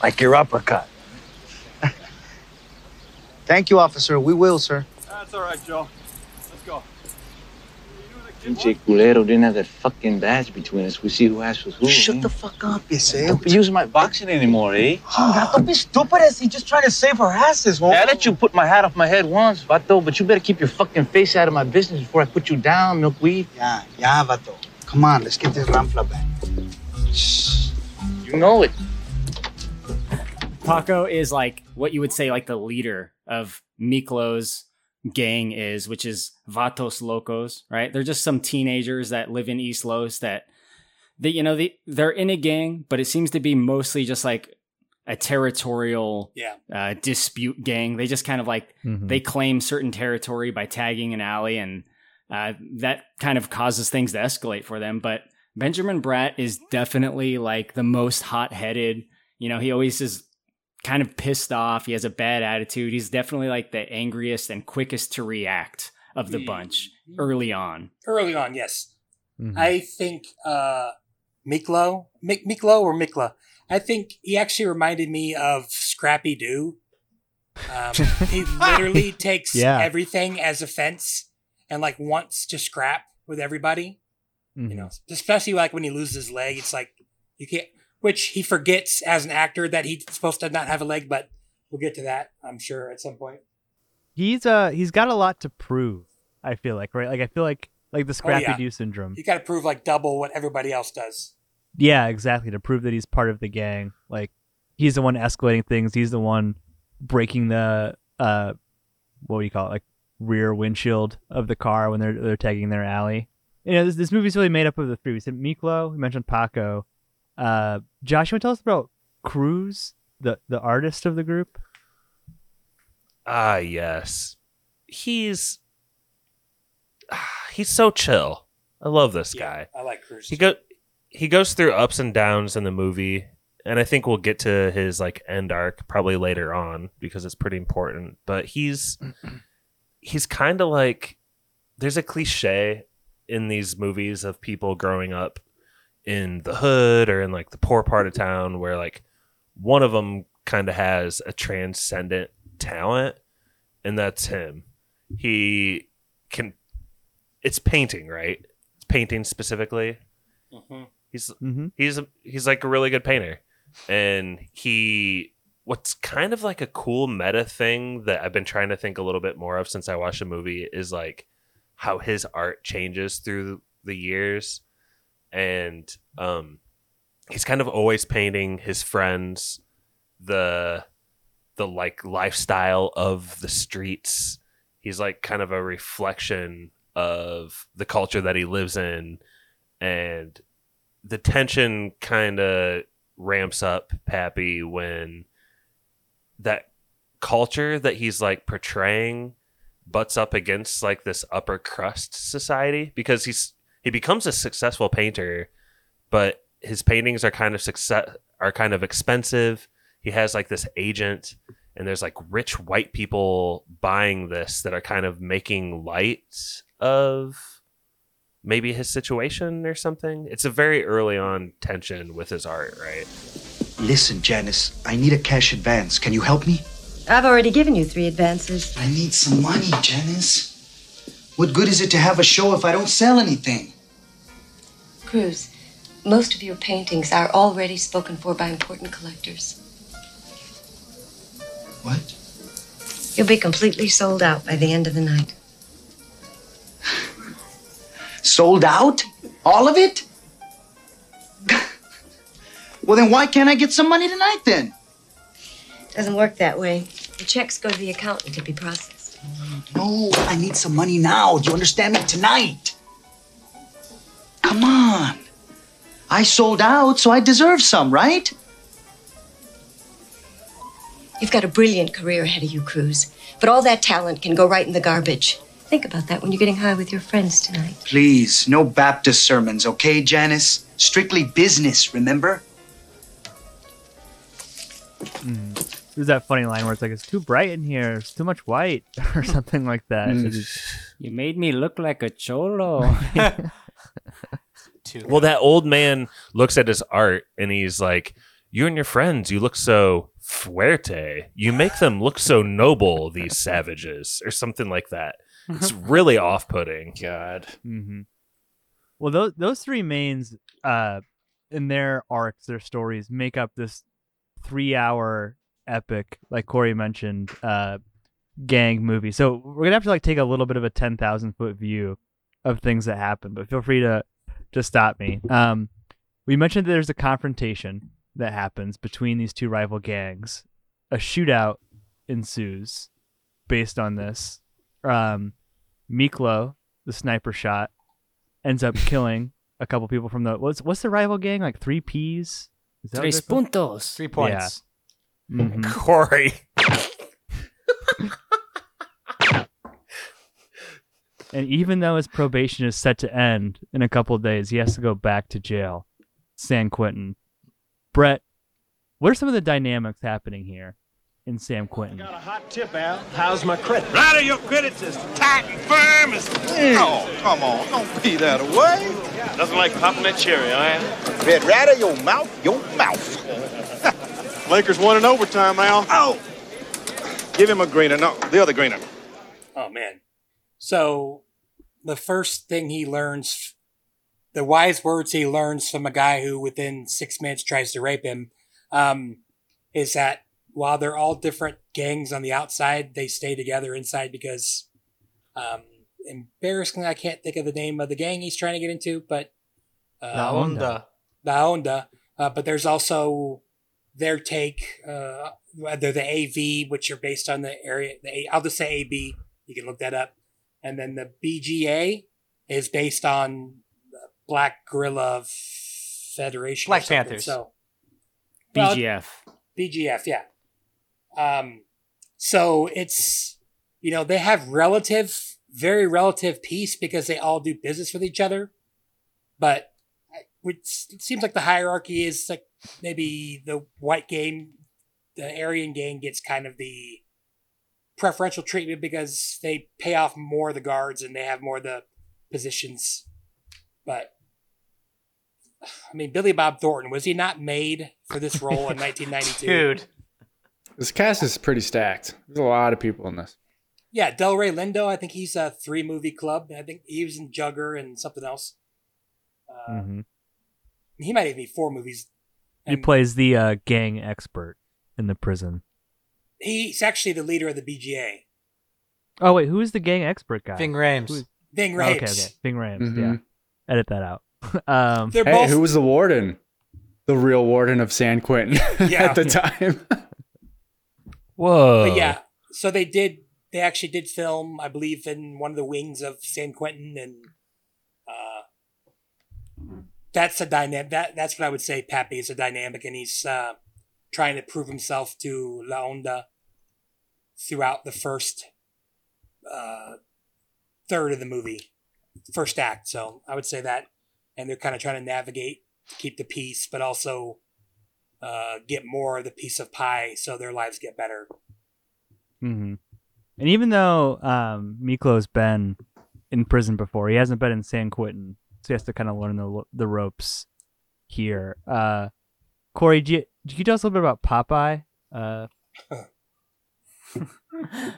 Like your uppercut. Thank you, officer. We will, sir. That's all right, Joe. Let's go. Pinche culero didn't have that fucking badge between us. We see who asked was who. Shut eh? the fuck up, you say. Don't be using my boxing anymore, eh? Don't be stupid as he just trying to save our asses, won't I you? Let you put my hat off my head once, Vato, but you better keep your fucking face out of my business before I put you down, milkweed. Yeah, yeah, Vato. Come on, let's get this Ramfla back. Shh. You know it. Paco is like what you would say like the leader of Miklo's gang is, which is Vatos Locos, right? They're just some teenagers that live in East Los that, they, you know, they, they're in a gang, but it seems to be mostly just like a territorial yeah. uh, dispute gang. They just kind of like, mm-hmm. they claim certain territory by tagging an alley, and uh, that kind of causes things to escalate for them. But Benjamin Bratt is definitely like the most hot-headed, you know, he always is kind of pissed off. He has a bad attitude. He's definitely like the angriest and quickest to react of the bunch early on. Early on, yes. Mm-hmm. I think uh, Miklo, Mik- Miklo or Mikla, I think he actually reminded me of Scrappy Doo. Um, he literally takes yeah. everything as offense and like wants to scrap with everybody. Mm-hmm. You know, especially like when he loses his leg, it's like you can't. Which he forgets as an actor that he's supposed to not have a leg, but we'll get to that, I'm sure, at some point. He's uh he's got a lot to prove, I feel like, right? Like I feel like like the Scrappy oh, yeah. Doo syndrome. You got to prove like double what everybody else does. Yeah, exactly. To prove that he's part of the gang, like he's the one escalating things. He's the one breaking the uh what do you call it? Like rear windshield of the car when they're they're tagging their alley. You know, this, this movie's really made up of the three. We said Miklo, we mentioned Paco. Uh, Josh, you want to tell us about Cruz, the, the artist of the group? Ah, uh, yes. He's uh, he's so chill. I love this yeah, guy. I like Cruz. He go he goes through ups and downs in the movie, and I think we'll get to his like end arc probably later on because it's pretty important. But he's he's kind of like, there's a cliche in these movies of people growing up in the hood or in like the poor part of town where like one of them kind of has a transcendent talent, and that's him. He can, it's painting, right? It's painting specifically. Mm-hmm. He's, mm-hmm. he's, a, he's like a really good painter. And he, what's kind of like a cool meta thing that I've been trying to think a little bit more of since I watched the movie is like how his art changes through the years. And um, he's kind of always painting his friends, the the like lifestyle of the streets. He's like kind of a reflection of the culture that he lives in, and the tension kind of ramps up, Pappy, when that culture that he's like portraying butts up against like this upper crust society, because he's. He becomes a successful painter, but his paintings are kind of success are kind of expensive. He has like this agent, and there's like rich white people buying this that are kind of making light of maybe his situation or something. It's a very early on tension with his art, right? Listen, Janice, I need a cash advance. Can you help me? I've already given you three advances. I need some money, Janice. What good is it to have a show if I don't sell anything? Cruz, most of your paintings are already spoken for by important collectors. What? You'll be completely sold out by the end of the night. Sold out? All of it? Well, then why can't I get some money tonight, then? Doesn't work that way. The checks go to the accountant to be processed. No, I need some money now. Do you understand me? Tonight. Come on. I sold out, so I deserve some, right? You've got a brilliant career ahead of you, Cruz. But all that talent can go right in the garbage. Think about that when you're getting high with your friends tonight. Please, no Baptist sermons, okay, Janice? Strictly business, remember? Mm. There's that funny line where it's like, it's too bright in here, it's too much white, or something like that. Mm. You made me look like a cholo. Well, that old man looks at his art and he's like, you and your friends, you look so fuerte. You make them look so noble, these savages, or something like that. It's really off-putting. God. Mm-hmm. Well, those those three mains uh, in their arcs, their stories, make up this three-hour epic, like Corey mentioned, uh, gang movie. So we're going to have to like take a little bit of a ten thousand foot view of things that happen, but feel free to, to stop me. Um, we mentioned that there's a confrontation that happens between these two rival gangs. A shootout ensues based on this. Um, Miklo, the sniper shot, ends up killing a couple people from the what's what's the rival gang, like three P's? Is that Tres puntos, three points. Yeah. Mm-hmm. Corey. And even though his probation is set to end in a couple of days, he has to go back to jail, San Quentin. Brett, what are some of the dynamics happening here in San Quentin? I got a hot tip, Al. How's my credit? Right of your credit's as tight and firm as... Mm. Oh, come on. Don't be that away. Nothing like popping that cherry, Al. Bet right of your mouth, your mouth. Lakers won in overtime, Al. Oh! Give him a greener. No, the other greener. Oh, man. So, the first thing he learns, the wise words he learns from a guy who within six minutes tries to rape him, um, is that while they're all different gangs on the outside, they stay together inside because, um, embarrassingly, I can't think of the name of the gang he's trying to get into, but... Uh, La Onda. La Onda. Uh, but there's also their take, uh, whether the A V, which are based on the area... The A, I'll just say A B. You can look that up. And then the B G A is based on Black Gorilla Federation. Black Panthers. So, well, B G F. B G F, yeah. Um, so it's, you know, they have relative, very relative peace because they all do business with each other. But it seems like the hierarchy is like maybe the white gang, the Aryan gang gets kind of the preferential treatment because they pay off more of the guards and they have more of the positions. But I mean, Billy Bob Thornton, was he not made for this role in nineteen ninety-two? Dude. This cast is pretty stacked. There's a lot of people in this. Yeah, Delray Lindo, I think he's a three-movie club. I think he was in Jugger and something else. Uh, mm-hmm. He might even be four movies. And he plays the uh, gang expert in the prison. He's actually the leader of the B G A. Oh, wait, who is the gang expert guy? Ving Rhames. Is... Ving Rhames. Okay, okay. Ving Rhames, mm-hmm. Yeah. Edit that out. um, hey, both... who was the warden? The real warden of San Quentin yeah. at the time. Whoa. But yeah, so they did, they actually did film, I believe, in one of the wings of San Quentin, and uh, that's a dynamic, that, that's what I would say, Pappy is a dynamic, and he's uh, trying to prove himself to La Onda throughout the first uh, third of the movie, first act, so I would say that, and they're kind of trying to navigate, keep the peace, but also... Uh, get more of the piece of pie so their lives get better. Mm-hmm. And even though um, Miklo's been in prison before, he hasn't been in San Quentin, so he has to kind of learn the the ropes here. Uh, Corey, do you, do you tell us a little bit about Popeye? Uh,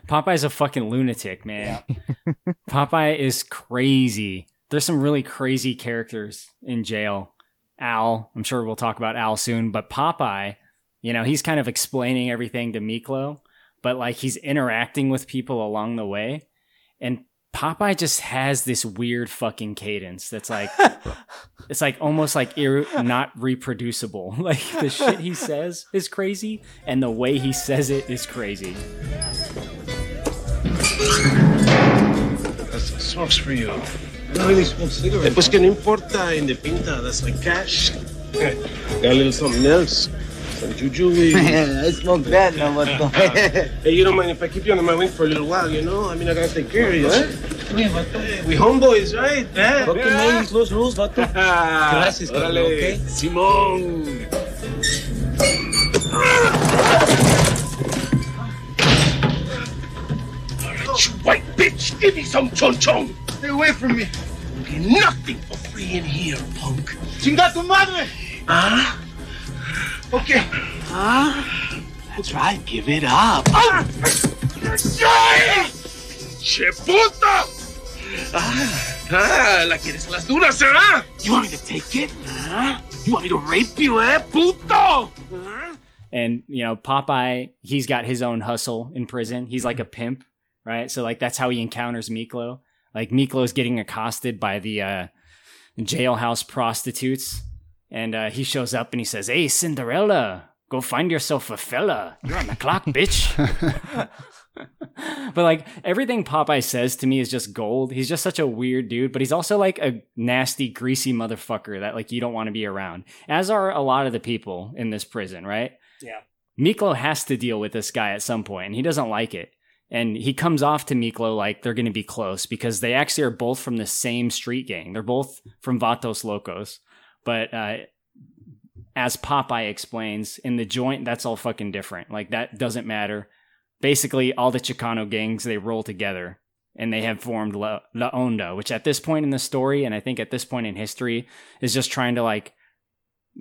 Popeye's a fucking lunatic, man. Yeah. Popeye is crazy. There's some really crazy characters in jail. Al, I'm sure we'll talk about Al soon, but Popeye, you know, he's kind of explaining everything to Miklo, but like he's interacting with people along the way. And Popeye just has this weird fucking cadence that's like, it's like almost like ir- not reproducible. Like the shit he says is crazy, and the way he says it is crazy. That's smokes for you. I really smoke cigarettes. Pues que no importa en de pinta, that's like cash. Got a little something else. Some juju. I smoke that, no what the Hey, you don't mind if I keep you under my wing for a little while, you know? I mean, I gotta take care of you. What? Hey, we homeboys, right? Yeah. Okay, man, you close rules, vato. Gracias, Carlos, okay? Simón. All right, you white bitch, give me some chon-chon. Stay away from me. You'll get nothing for free in here, punk. Chinga tu madre! Ah? Okay. Ah? That's right, give it up. Ah! Che puta! Ah, ah, la quieres las duras, ¿verdad? You want me to take it? Huh? You want me to rape you, eh, puto? Huh? And, you know, Popeye, he's got his own hustle in prison. He's like a pimp, right? So, like, that's how he encounters Miklo. Like, Miklo's getting accosted by the uh, jailhouse prostitutes. And uh, he shows up and he says, "Hey, Cinderella, go find yourself a fella. You're on the clock, bitch." But, like, everything Popeye says to me is just gold. He's just such a weird dude. But he's also, like, a nasty, greasy motherfucker that, like, you don't want to be around. As are a lot of the people in this prison, right? Yeah. Miklo has to deal with this guy at some point, and he doesn't like it. And he comes off to Miklo like they're going to be close because they actually are both from the same street gang. They're both from Vatos Locos. But uh, as Popeye explains, in the joint, that's all fucking different. Like, that doesn't matter. Basically, all the Chicano gangs, they roll together. And they have formed La, La Onda, which at this point in the story, and I think at this point in history, is just trying to, like,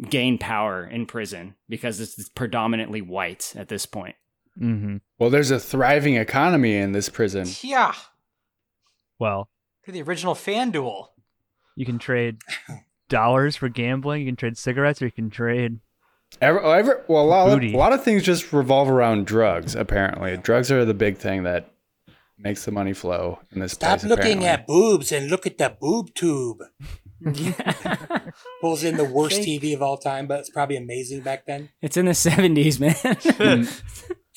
gain power in prison. Because it's predominantly white at this point. Mm-hmm. Well, there's a thriving economy in this prison. Yeah. Well, the original fan duel. You can trade dollars for gambling. You can trade cigarettes, or you can trade. Ever, ever, well, a lot, of, a lot of things just revolve around drugs. Apparently, drugs are the big thing that makes the money flow in this Stop place. Stop looking apparently. at boobs and look at the boob tube. Pulls in the worst T V of all time, but it's probably amazing back then. It's in the seventies, man.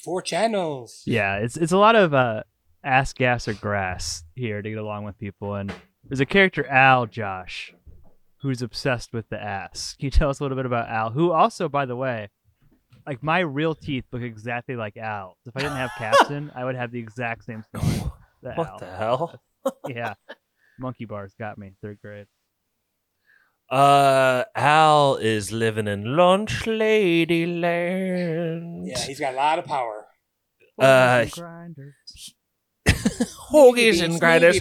Four channels. Yeah, it's it's a lot of uh, ass, gas, or grass here to get along with people. And there's a character, Al, Josh, who's obsessed with the ass. Can you tell us a little bit about Al, who also, by the way, like my real teeth look exactly like Al. If I didn't have Captain, I would have the exact same story. What Al. the hell? Yeah. Monkey bars got me, third grade. Uh, Al is living in Lunch Lady Land. Yeah, he's got a lot of power. Uh, Hoagies and grinders. Hoagies and grinders.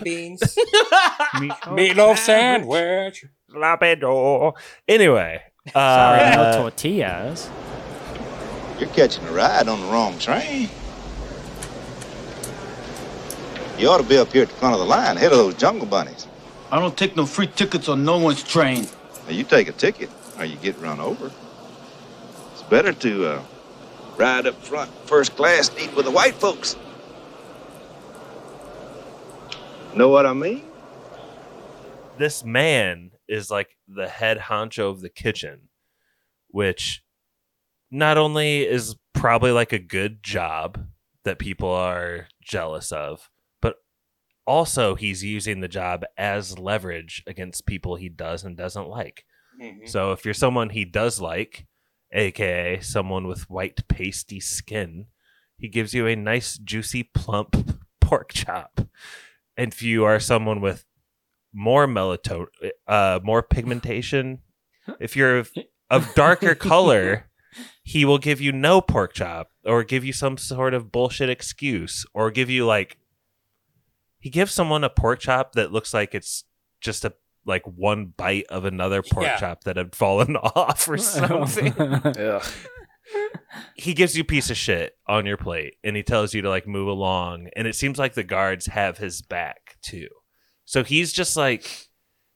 Meatloaf sandwich. Lapidor. Anyway. Uh, Sorry, no tortillas. You're catching a ride on the wrong train. You ought to be up here at the front of the line, ahead of those jungle bunnies. I don't take no free tickets on no one's train. You take a ticket or you get run over. It's better to uh, ride up front, first class, and eat with the white folks. Know what I mean? This man is like the head honcho of the kitchen, which not only is probably like a good job that people are jealous of, also, he's using the job as leverage against people he does and doesn't like. Mm-hmm. So if you're someone he does like, a k a someone with white pasty skin, he gives you a nice, juicy, plump pork chop. And if you are someone with more melatonin, uh, more pigmentation, if you're of, of darker color, he will give you no pork chop or give you some sort of bullshit excuse or give you like, he gives someone a pork chop that looks like it's just a, like one bite of another pork yeah. chop that had fallen off or something. Yeah. He gives you a piece of shit on your plate and he tells you to like move along. And it seems like the guards have his back too. So he's just like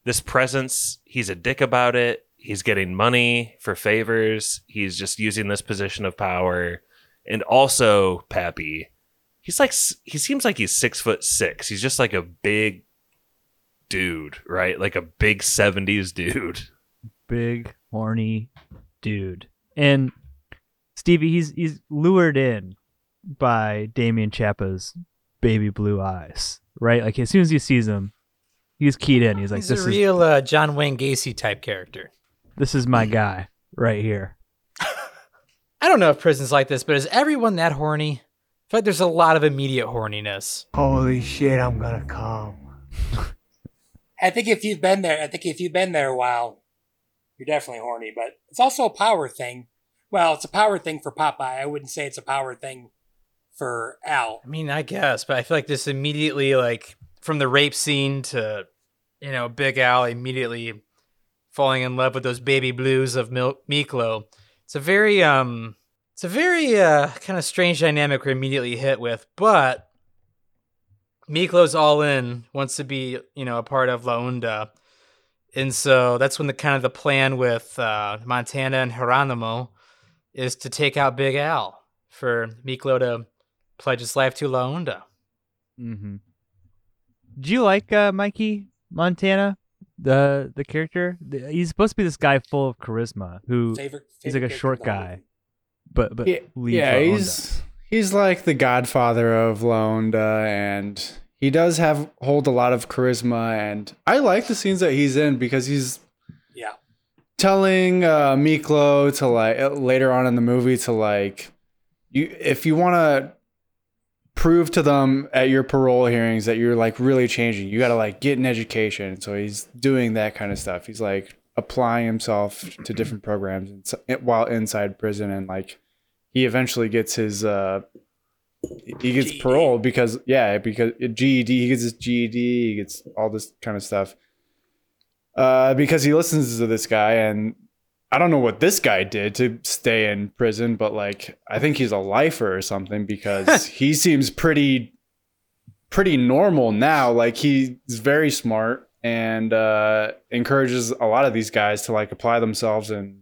this presence. He's a dick about it. He's getting money for favors. He's just using this position of power. And also Pappy, he's like, he seems like he's six foot six. He's just like a big dude, right? Like a big seventies dude. Big horny dude. And Stevie, he's he's lured in by Damian Chapa's baby blue eyes, right? Like as soon as he sees him, he's keyed in. He's like, he's this a real is, uh, John Wayne Gacy type character. This is my guy right here. I don't know if prison's like this, but is everyone that horny? I feel like there's a lot of immediate horniness. Holy shit, I'm gonna come. I think if you've been there, I think if you've been there a while, you're definitely horny. But it's also a power thing. Well, it's a power thing for Popeye. I wouldn't say it's a power thing for Al. I mean, I guess, but I feel like this immediately, like, from the rape scene to, you know, Big Al immediately falling in love with those baby blues of Mil- Miklo. It's a very, um, it's a very uh, kind of strange dynamic we're immediately hit with, but Miklo's all in, wants to be, you know, a part of La Onda. And so that's when the kind of the plan with uh, Montana and Geronimo is to take out Big Al for Miklo to pledge his life to La Onda. Mm-hmm. Do you like uh, Mikey Montana, the the character? The, he's supposed to be this guy full of charisma who favorite, favorite he's like a short guy, but but yeah, yeah he's he's like the Godfather of La Onda, and he does have hold a lot of charisma. And I like the scenes that he's in because he's yeah. telling uh, Miklo to like later on in the movie to like you if you want to prove to them at your parole hearings that you're like really changing, you got to like get an education. So he's doing that kind of stuff. He's like applying himself to different programs while inside prison, and like he eventually gets his uh he gets G E D. Parole because yeah because G E D he gets his G E D, he gets all this kind of stuff. Uh, because he listens to this guy, and I don't know what this guy did to stay in prison, but like I think he's a lifer or something because he seems pretty, pretty normal now. Like he's very smart and uh, encourages a lot of these guys to like apply themselves and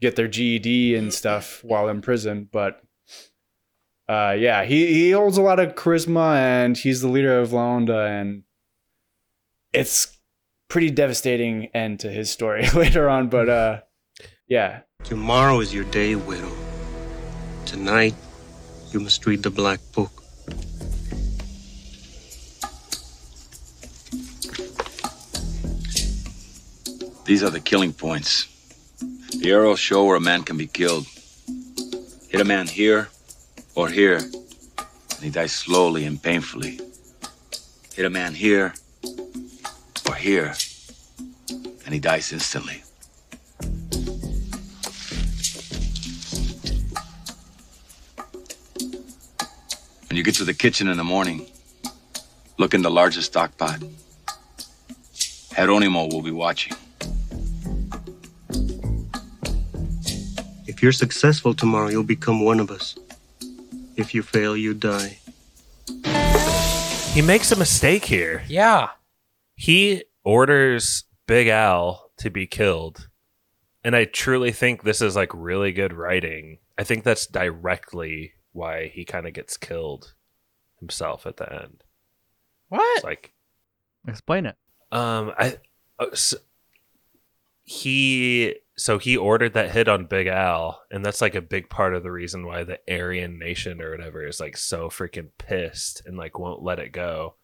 get their G E D and stuff while in prison. But uh, yeah, he he holds a lot of charisma, and he's the leader of La Onda, and it's pretty devastating end to his story later on, but uh yeah. Tomorrow is your day, widow. Tonight you must read the black book. These are the killing points. The arrows show where a man can be killed. Hit a man here or here, and he dies slowly and painfully. Hit a man here here and he dies instantly. When you get to the kitchen in the morning, look in the largest stock pot. Geronimo will be watching. If you're successful tomorrow, you'll become one of us. If you fail, you die. He makes a mistake here. Yeah. He orders Big Al to be killed. And I truly think this is like really good writing. I think that's directly why he kind of gets killed himself at the end. What? It's like, explain it. Um, I uh, so he so he ordered that hit on Big Al, and that's like a big part of the reason why the Aryan Nation or whatever is like so freaking pissed and like won't let it go.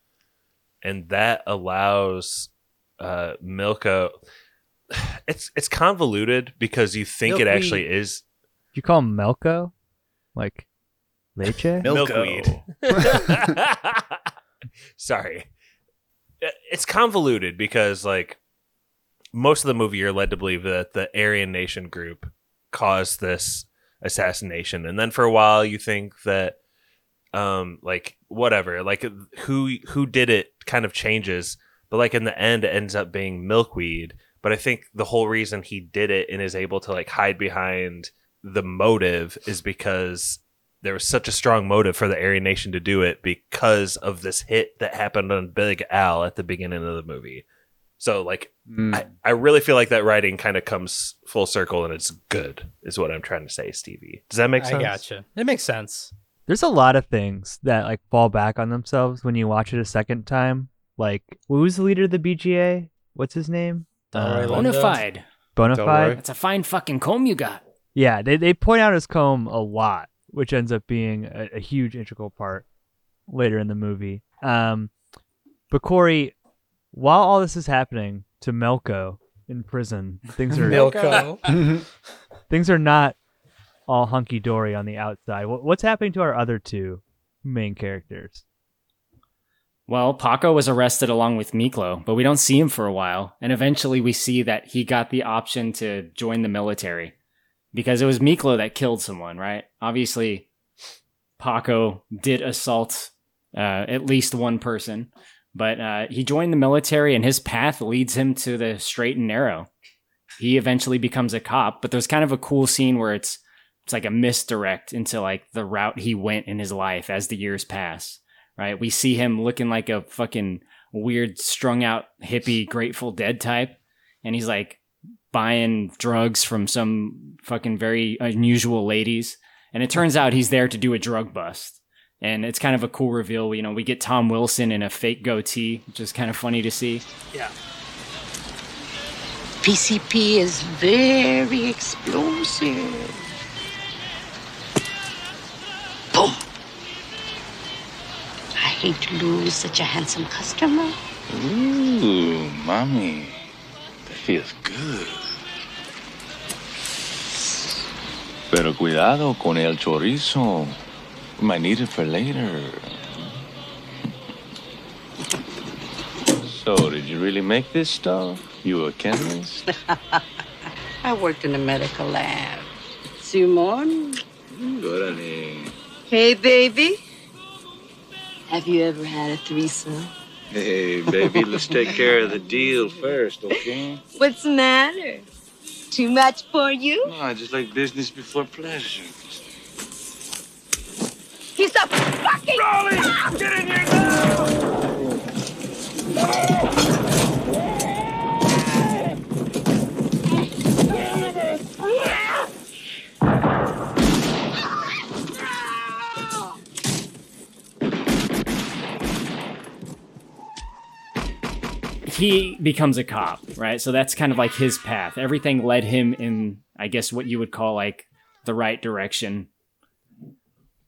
And that allows uh, Milka. It's it's convoluted because you think milkweed. It actually is. You call him Melko, like leche milkweed. Sorry, it's convoluted because like most of the movie, you're led to believe that the Aryan Nation group caused this assassination. And then for a while you think that um like whatever, like who who did it kind of changes, but like in the end it ends up being Milkweed. But I think the whole reason he did it and is able to like hide behind the motive is because there was such a strong motive for the Aryan Nation to do it because of this hit that happened on Big Al at the beginning of the movie. So like, mm. I, I really feel like that writing kind of comes full circle and it's good is what I'm trying to say, Stevie. Does that make sense? I gotcha. It makes sense. There's a lot of things that like fall back on themselves when you watch it a second time. Like, who's the leader of the B G A? What's his name? Uh, Bonafide. Bonafide. That's a fine fucking comb you got. Yeah, they they point out his comb a lot, which ends up being a, a huge integral part later in the movie. Um, but Corey, while all this is happening to Melko in prison, things are Melko. Things are not all hunky dory on the outside. What, what's happening to our other two main characters? Well, Paco was arrested along with Miklo, but we don't see him for a while. And eventually we see that he got the option to join the military because it was Miklo that killed someone, right? Obviously, Paco did assault uh, at least one person, but uh, he joined the military and his path leads him to the straight and narrow. He eventually becomes a cop, but there's kind of a cool scene where it's it's like a misdirect into like the route he went in his life as the years pass. Right, we see him looking like a fucking weird, strung out hippie, Grateful Dead type, and he's like buying drugs from some fucking very unusual ladies. And it turns out he's there to do a drug bust, and it's kind of a cool reveal. You know, we get Tom Wilson in a fake goatee, which is kind of funny to see. Yeah. P C P is very explosive. Boom. I hate to lose such a handsome customer. Ooh, mommy. That feels good. Pero cuidado con el chorizo. Might need it for later. So, did you really make this stuff? You a chemist? I worked in a medical lab. Simon? Good, honey. Hey, baby. Have you ever had a threesome? Hey, baby, let's take care of the deal first, okay? What's the matter? Too much for you? No, I just like business before pleasure. He's a fucking... Rolly! Ah! Get in here now! Ah! He becomes a cop, right? So that's kind of like his path. Everything led him in, I guess, what you would call like the right direction.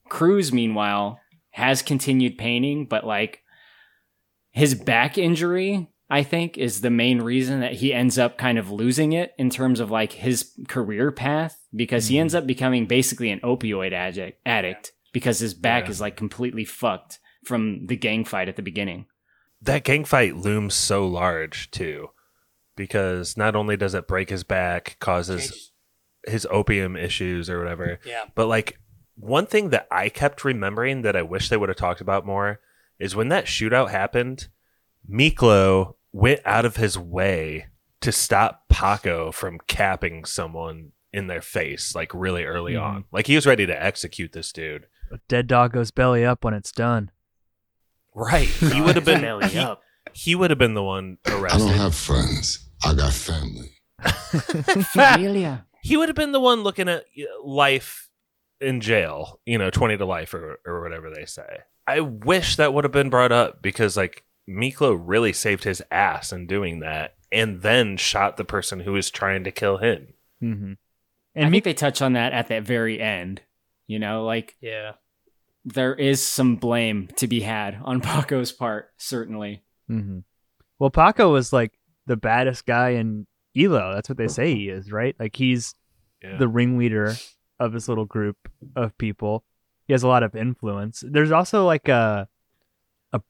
Cruz, meanwhile, has continued painting, but like his back injury, I think, is the main reason that he ends up kind of losing it in terms of like his career path, because mm-hmm. he ends up becoming basically an opioid addict, addict because his back yeah. is like completely fucked from the gang fight at the beginning. That gang fight looms so large, too, because not only does it break his back, causes his opium issues or whatever, yeah. but like one thing that I kept remembering that I wish they would have talked about more is when that shootout happened, Miklo went out of his way to stop Paco from capping someone in their face like really early mm. on. Like he was ready to execute this dude. A dead dog goes belly up when it's done. Right, he would have been he, he would have been the one arrested. I don't have friends. I got family. Familia. He would have been the one looking at life in jail. You know, twenty to life or or whatever they say. I wish that would have been brought up because like Miklo really saved his ass in doing that, and then shot the person who was trying to kill him. Mm-hmm. And I think they touch on that at that very end. You know, like yeah. there is some blame to be had on Paco's part, certainly. Mm-hmm. Well, Paco was like the baddest guy in E L O. That's what they say he is, right? Like he's yeah. the ringleader of this little group of people. He has a lot of influence. There's also like a, a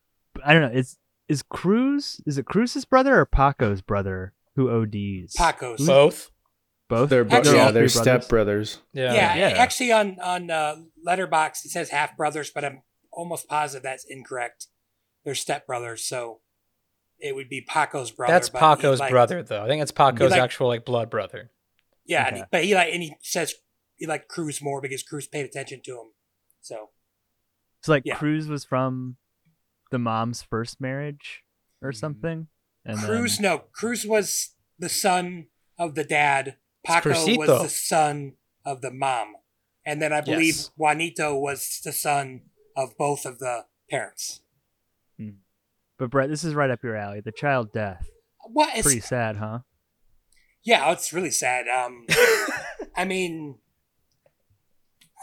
I don't know. It's is Cruz? Is it Cruz's brother or Paco's brother who O Ds? Paco's. Both. Both? They're, actually, yeah, they're stepbrothers. Yeah. Yeah, yeah. Actually, on, on uh, Letterboxd, it says half-brothers, but I'm almost positive that's incorrect. They're stepbrothers, so it would be Paco's brother. That's Paco's like, brother, though. I think that's Paco's like, actual like blood brother. Yeah, okay. and he, but he like and he says he like Cruz more because Cruz paid attention to him. So, so like yeah. Cruz was from the mom's first marriage or something. And Cruz, then... no, Cruz was the son of the dad. Paco was the son of the mom, and then I believe yes. Juanito was the son of both of the parents. Hmm. But Brett, this is right up your alley. The child death. What? It's pretty sad, huh? Yeah, it's really sad. Um, I mean,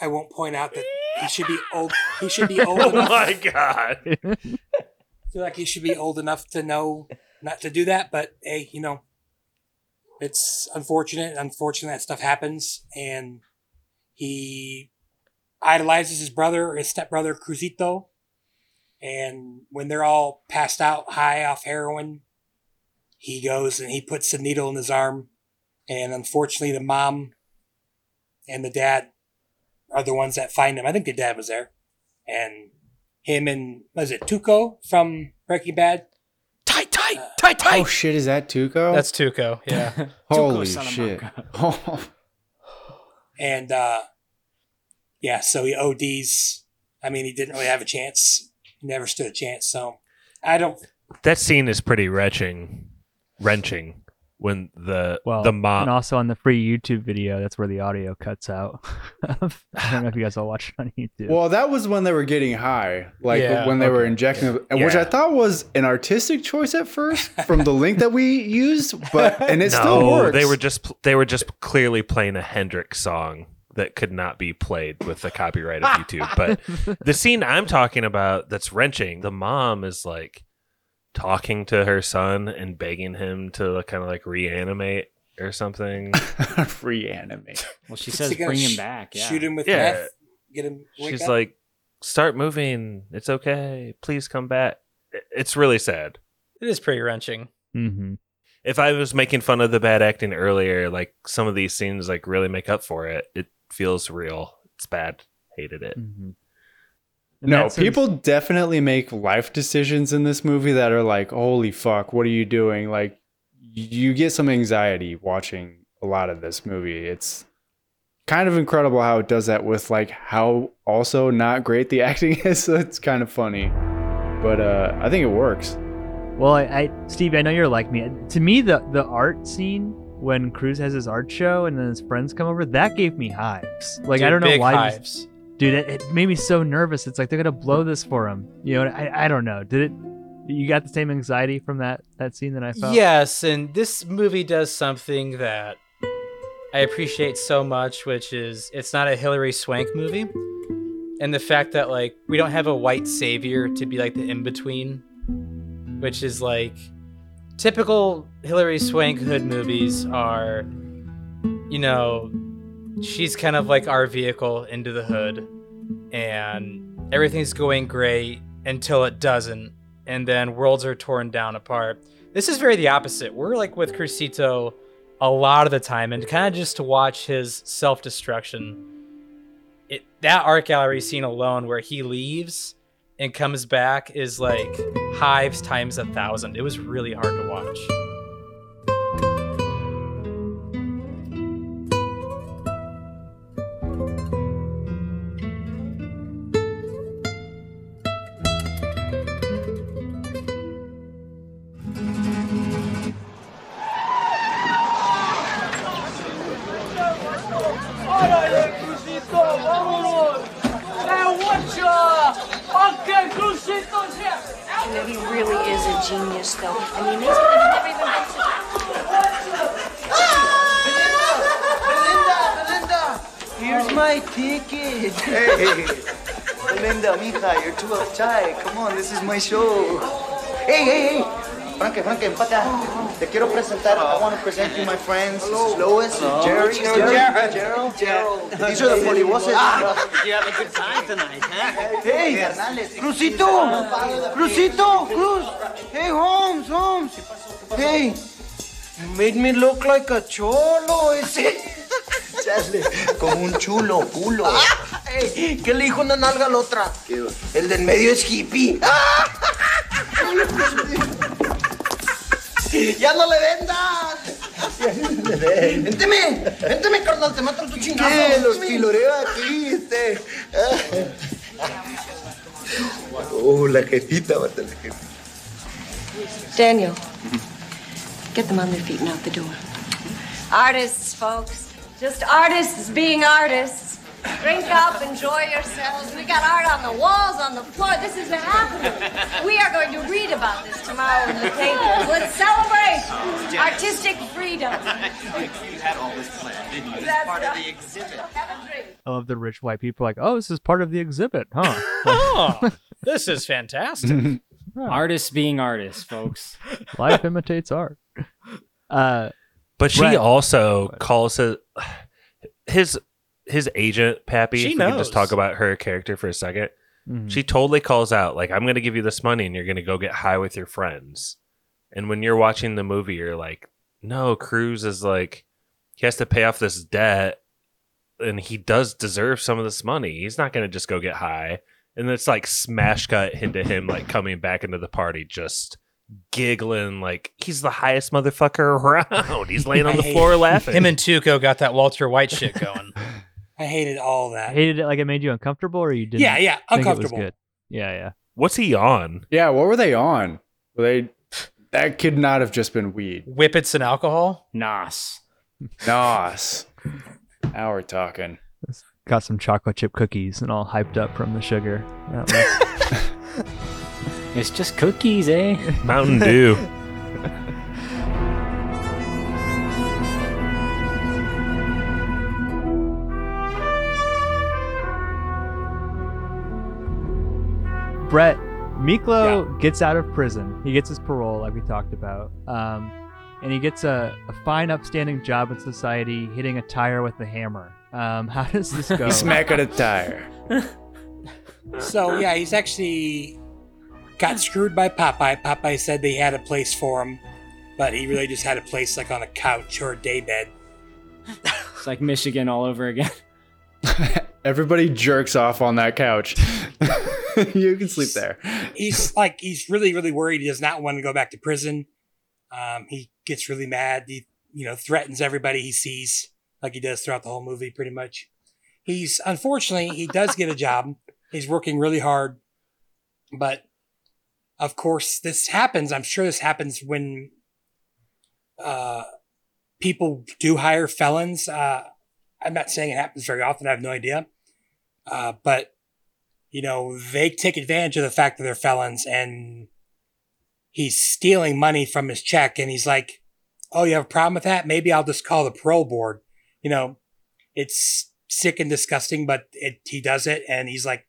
I won't point out that he should be old. He should be old. enough. Oh my god! I feel like he should be old enough to know not to do that. But hey, you know, it's unfortunate. Unfortunately, that stuff happens, and he idolizes his brother, or his stepbrother, Cruzito. And when they're all passed out high off heroin, he goes and he puts a needle in his arm. And unfortunately, the mom and the dad are the ones that find him. I think the dad was there. And him and, what is it, Tuco from Breaking Bad? Tight, tight, uh, tight, tight. Oh, shit, is that Tuco? That's Tuco, yeah. Holy Tuco, shit. Oh. And, uh, yeah, so he O Ds. I mean, he didn't really have a chance. Never stood a chance. So I don't. That scene is pretty wrenching, wrenching when the well, the mom and also on the free YouTube video. That's where the audio cuts out. I don't know if you guys all watched it on YouTube. Well, that was when they were getting high, like yeah, when they okay. were injecting, yeah. which I thought was an artistic choice at first from the link that we used, but and it no, still works. They were just they were just clearly playing a Hendrix song that could not be played with the copyright of YouTube. But the scene I'm talking about that's wrenching, the mom is like talking to her son and begging him to kind of like reanimate or something. Reanimate. Well, she says bring sh- him back. Yeah. Shoot him with yeah. meth. Get him. Wake She's up. Like, start moving. It's okay. Please come back. It's really sad. It is pretty wrenching. Mm-hmm. If I was making fun of the bad acting earlier, like some of these scenes like really make up for it. It feels real. It's bad. Hated it. Mm-hmm. No, people seems- definitely make life decisions in this movie that are like, holy fuck, what are you doing? Like, you get some anxiety watching a lot of this movie. It's kind of incredible how it does that with like how also not great the acting is. So it's kind of funny, but uh, I think it works. Well, I, I Steve, I know you're like me. To me, the, the art scene when Cruz has his art show and then his friends come over, that gave me hives. Like, dude, I don't know why. Hives. Dude, it, it made me so nervous. It's like they're going to blow this for him. You know, I, I don't know. Did it? You got the same anxiety from that, that scene that I felt? Yes, and this movie does something that I appreciate so much, which is it's not a Hillary Swank movie. And the fact that, like, we don't have a white savior to be, like, the in-between, which is like typical Hillary Swank Hood movies are, you know, she's kind of like our vehicle into the hood and everything's going great until it doesn't. And then worlds are torn down apart. This is very the opposite. We're like with Cruzito a lot of the time and kind of just to watch his self-destruction. It, that art gallery scene alone where he leaves and comes back is like hives times a thousand. It was really hard to watch. Show. Hey, hey, hey. Frankie, Frankie, empata. Te quiero presentar. I want to present you my friends. Hello. Lois, hello. Jerry, Gerald, Gerald, Gerald. These are the poliwoses. Ah. You have a good time tonight, huh? Hey, Cruzito, Cruzito, Cruz. Hey, Holmes, Holmes. Hey, You made me look like a cholo, is it? Chale, como un chulo, culo. Ah, hey, ¿qué le dijo una nalga a la otra? ¿Qué? El del medio es hippie. Ah. ¡Ya no le vendas! ¡Vénteme! ¡Vénteme, carnal! ¡Te mato tu chingado! ¿Qué? ¡Los filoreo aquí, este! ¡Oh, la jefita! ¡Mata la jefita! Daniel, get them on their feet and out the door. Artists, folks. Just artists being artists. Drink up, enjoy yourselves. We got art on the walls, on the floor. This is happening. We are going to read about this tomorrow in the papers. Let's celebrate oh, artistic freedom. You had all this planned, didn't you? It's part of the exhibit. Have a drink. I love the rich white people like, oh, this is part of the exhibit, huh? Oh, this is fantastic. Right. Artists being artists, folks. Life imitates art. Uh, but she right. also right. calls his, his his agent, Pappy. She if knows. We can just talk about her character for a second. Mm-hmm. She totally calls out, like, I'm going to give you this money and you're going to go get high with your friends. And when you're watching the movie, you're like, no, Cruz is like, he has to pay off this debt. And he does deserve some of this money. He's not going to just go get high. And it's like smash cut into him, like coming back into the party, just giggling, like he's the highest motherfucker around. He's laying on the floor it. laughing. Him and Tuco got that Walter White shit going. I hated all that. I hated it like it made you uncomfortable, or you didn't? Yeah, yeah, uncomfortable. Think it was good. Yeah, yeah. What's he on? Yeah, what were they on? Were they that could not have just been weed, whippets, and alcohol. Nos, nos. Now we're talking. Got some chocolate chip cookies and all hyped up from the sugar. It's just cookies, eh? Mountain Dew. Brett, Miklo yeah. gets out of prison. He gets his parole, like we talked about. Um, and he gets a, a fine, upstanding job in society, hitting a tire with a hammer. Um, how does this go? You smack at a tire. So, yeah, he's actually got screwed by Popeye. Popeye said they had a place for him, but he really just had a place like on a couch or a daybed. It's like Michigan all over again. Everybody jerks off on that couch. You can sleep there. He's like, he's really, really worried. He does not want to go back to prison. Um, he gets really mad. He, you know, threatens everybody he sees. Like he does throughout the whole movie, pretty much. He's unfortunately he does get a job. He's working really hard, but of course this happens. I'm sure this happens when uh, people do hire felons. Uh, I'm not saying it happens very often. I have no idea, uh, but you know they take advantage of the fact that they're felons, and he's stealing money from his check. And he's like, "Oh, you have a problem with that? Maybe I'll just call the parole board." You know, it's sick and disgusting, but it, he does it. And he's like,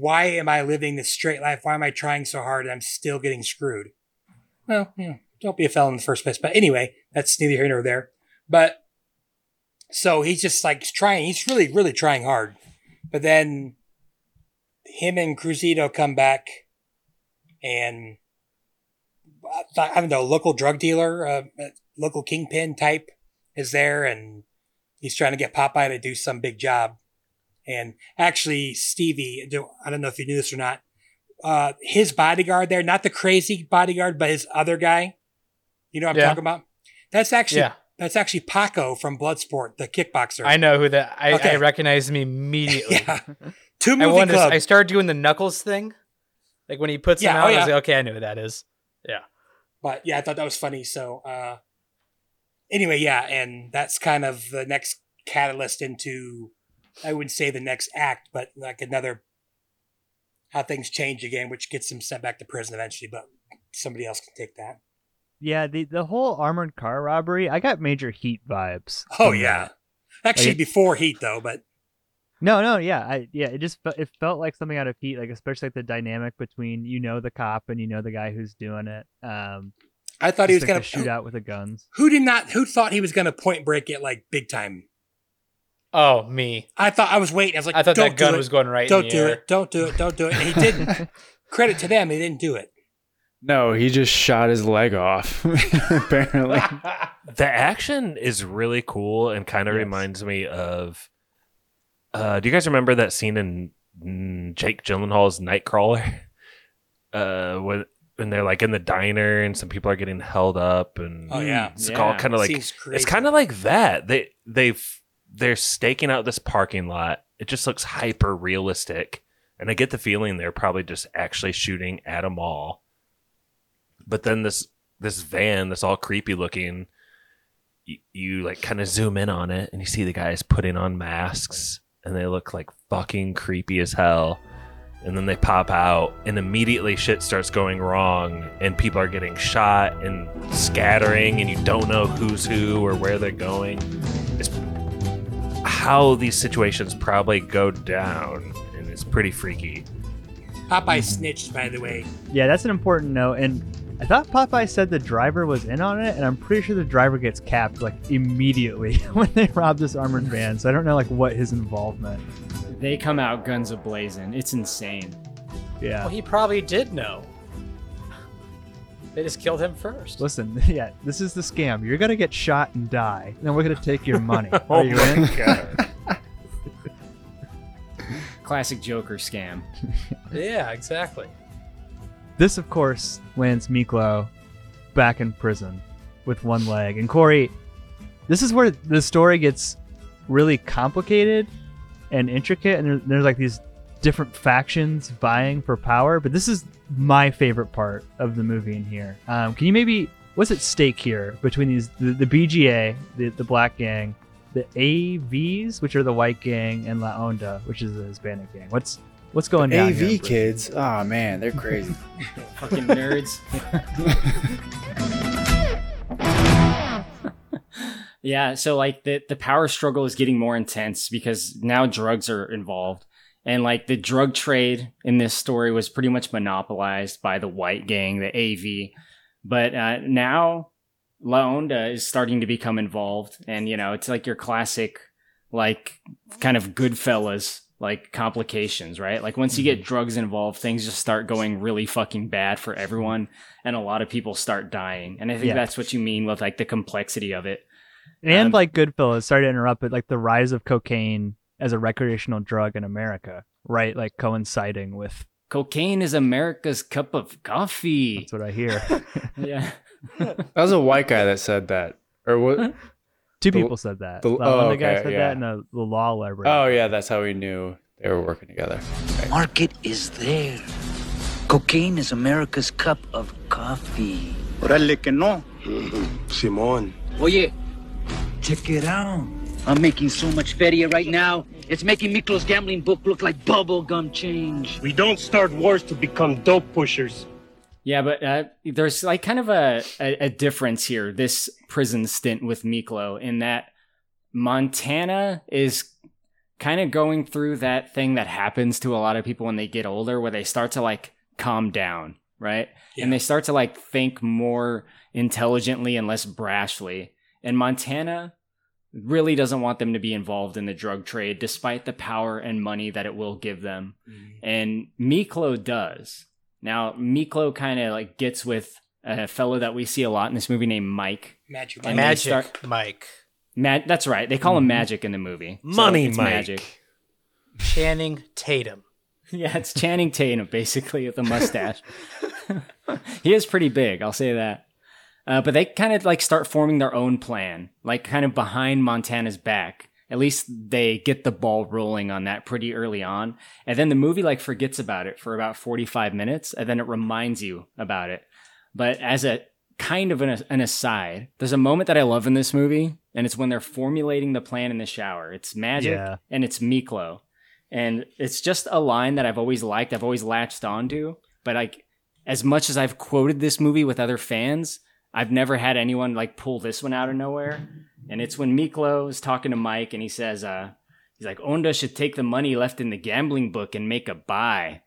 why am I living this straight life? Why am I trying so hard? And I'm still getting screwed. Well, you know, don't be a felon in the first place. But anyway, that's neither here nor there. But so he's just like trying. He's really, really trying hard. But then him and Cruzito come back. And I don't know, a local drug dealer, a local kingpin type. Is there, and he's trying to get Popeye to do some big job. And actually, Stevie, I don't know if you knew this or not, uh, his bodyguard there, not the crazy bodyguard, but his other guy, you know what I'm yeah. talking about? That's actually yeah. that's actually Paco from Bloodsport, the kickboxer. I know who that, I, okay. I recognized him immediately. yeah. Two movie I wanted, club. I started doing the Knuckles thing, like when he puts yeah, him out, oh, yeah. I was like, okay, I know who that is. Yeah. But yeah, I thought that was funny, so... Uh, Anyway, yeah, and that's kind of the next catalyst into, I wouldn't say the next act, but like another, how things change again, which gets him sent back to prison eventually, but somebody else can take that. Yeah, the, the whole armored car robbery, I got major Heat vibes. Oh, yeah. That. Actually, like, before Heat, though, but. No, no, yeah, I, yeah, it just it felt like something out of Heat, like especially like the dynamic between, you know, the cop and you know the guy who's doing it. Um I thought he was going to shoot out with the guns. Who did not? Who thought he was going to point break it like big time? Oh, me! I thought I was waiting. I was like, I thought that gun was going right in the air. Don't do it! Don't do it! Don't do it! And he didn't. Credit to them, he didn't do it. No, he just shot his leg off, apparently. The action is really cool and kind of yes. reminds me of... Uh, do you guys remember that scene in mm, Jake Gyllenhaal's Nightcrawler? Uh, when, when they're like in the diner and some people are getting held up. And oh, yeah. It's yeah. all kind of like... It's kind of like that. They, they've, they're staking out this parking lot. It just looks hyper-realistic. And I get the feeling they're probably just actually shooting at a mall. But then this this van that's all creepy looking, you, you like kind of zoom in on it and you see the guys putting on masks and they look like fucking creepy as hell. And then they pop out and immediately shit starts going wrong and people are getting shot and scattering and you don't know who's who or where they're going. It's how these situations probably go down and it's pretty freaky. Popeye snitched, by the way. Yeah, that's an important note. And I thought Popeye said the driver was in on it, and I'm pretty sure the driver gets capped like immediately when they rob this armored van. So I don't know like what his involvement. They come out guns a-blazing. It's insane. Yeah. Well, he probably did know. They just killed him first. Listen, yeah, this is the scam. You're gonna get shot and die, and then we're gonna take your money. Oh, are you my in? God. Classic Joker scam. Yeah, exactly. This, of course, lands Miklo back in prison with one leg. And Corey, this is where the story gets really complicated and intricate. And there's like these different factions vying for power. But this is my favorite part of the movie in here. Um, can you maybe, what's at stake here between these the, the B G A, the, the black gang, the A Vs, which are the white gang, and La Onda, which is the Hispanic gang? What's what's going the down A V here, kids? Oh, man, they're crazy. Fucking nerds. Yeah, so, like, the, the power struggle is getting more intense because now drugs are involved. And, like, the drug trade in this story was pretty much monopolized by the white gang, the A V. But uh, now... La Onda is starting to become involved, and you know it's like your classic, like kind of Goodfellas like complications, right? Like once you get drugs involved, things just start going really fucking bad for everyone, and a lot of people start dying. And I think yeah. that's what you mean with like the complexity of it. And um, like Goodfellas, sorry to interrupt, but like the rise of cocaine as a recreational drug in America, right? Like coinciding with cocaine is America's cup of coffee. That's what I hear. Yeah. That was a white guy that said that, or what? Two the, people said that. The, the, oh, one okay, guy said yeah. that, and the, the law library. Oh yeah, that's how we knew they were working together. Okay. Market is there. Cocaine is America's cup of coffee. Orale que no, Simón. Oye, check it out. I'm making so much feria right now. It's making Miklo's gambling book look like bubblegum change. We don't start wars to become dope pushers. Yeah, but uh, there's like kind of a, a, a difference here, this prison stint with Miklo, in that Montana is kind of going through that thing that happens to a lot of people when they get older, where they start to like calm down, right? Yeah. And they start to like think more intelligently and less brashly. And Montana really doesn't want them to be involved in the drug trade, despite the power and money that it will give them. Mm-hmm. And Miklo does. Now, Miklo kind of like gets with a fellow that we see a lot in this movie named Mike. Magic, and Magic start... Mike. Ma- that's right. They call him Magic in the movie. Money so Mike. Magic. Channing Tatum. Yeah, it's Channing Tatum, basically, with a mustache. He is pretty big, I'll say that. Uh, but they kind of like start forming their own plan, like kind of behind Montana's back. At least they get the ball rolling on that pretty early on. And then the movie like forgets about it for about forty-five minutes. And then it reminds you about it. But as a kind of an, an aside, there's a moment that I love in this movie. And it's when they're formulating the plan in the shower. It's Magic yeah. and it's Miklo. And it's just a line that I've always liked. I've always latched onto. But like as much as I've quoted this movie with other fans, I've never had anyone like pull this one out of nowhere. And it's when Miklo is talking to Mike and he says, uh, he's like, Onda should take the money left in the gambling book and make a buy.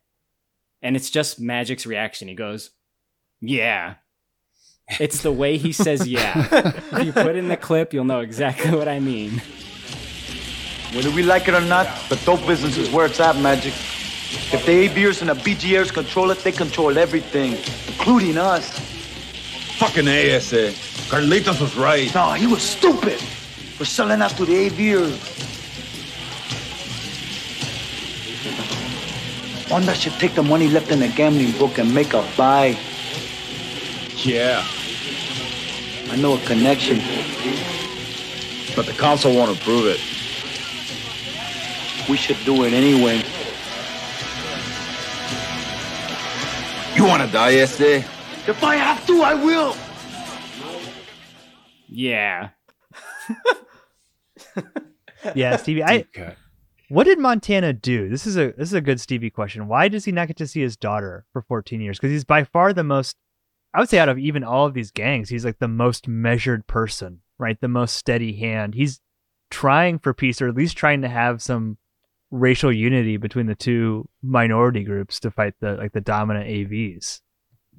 And it's just Magic's reaction. He goes, yeah. It's the way he says, yeah. If you put in the clip, you'll know exactly what I mean. Whether we like it or not, the dope business is where it's at, Magic. If the A B'ers and the B G Rs control it, they control everything, including us. Fucking A S A. Carlitos was right. No, he was stupid. We're selling out to the A V Onda should take the money left in the gambling book and make a buy. Yeah. I know a connection. But the council won't approve it. We should do it anyway. You want to die, Este? If I have to, I will. Yeah. Yeah, Stevie. I. Okay. What did Montana do? This is a this is a good Stevie question. Why does he not get to see his daughter for fourteen years? Because he's by far the most. I would say out of even all of these gangs, he's like the most measured person, right? The most steady hand. He's trying for peace, or at least trying to have some racial unity between the two minority groups to fight the like the dominant A Vs.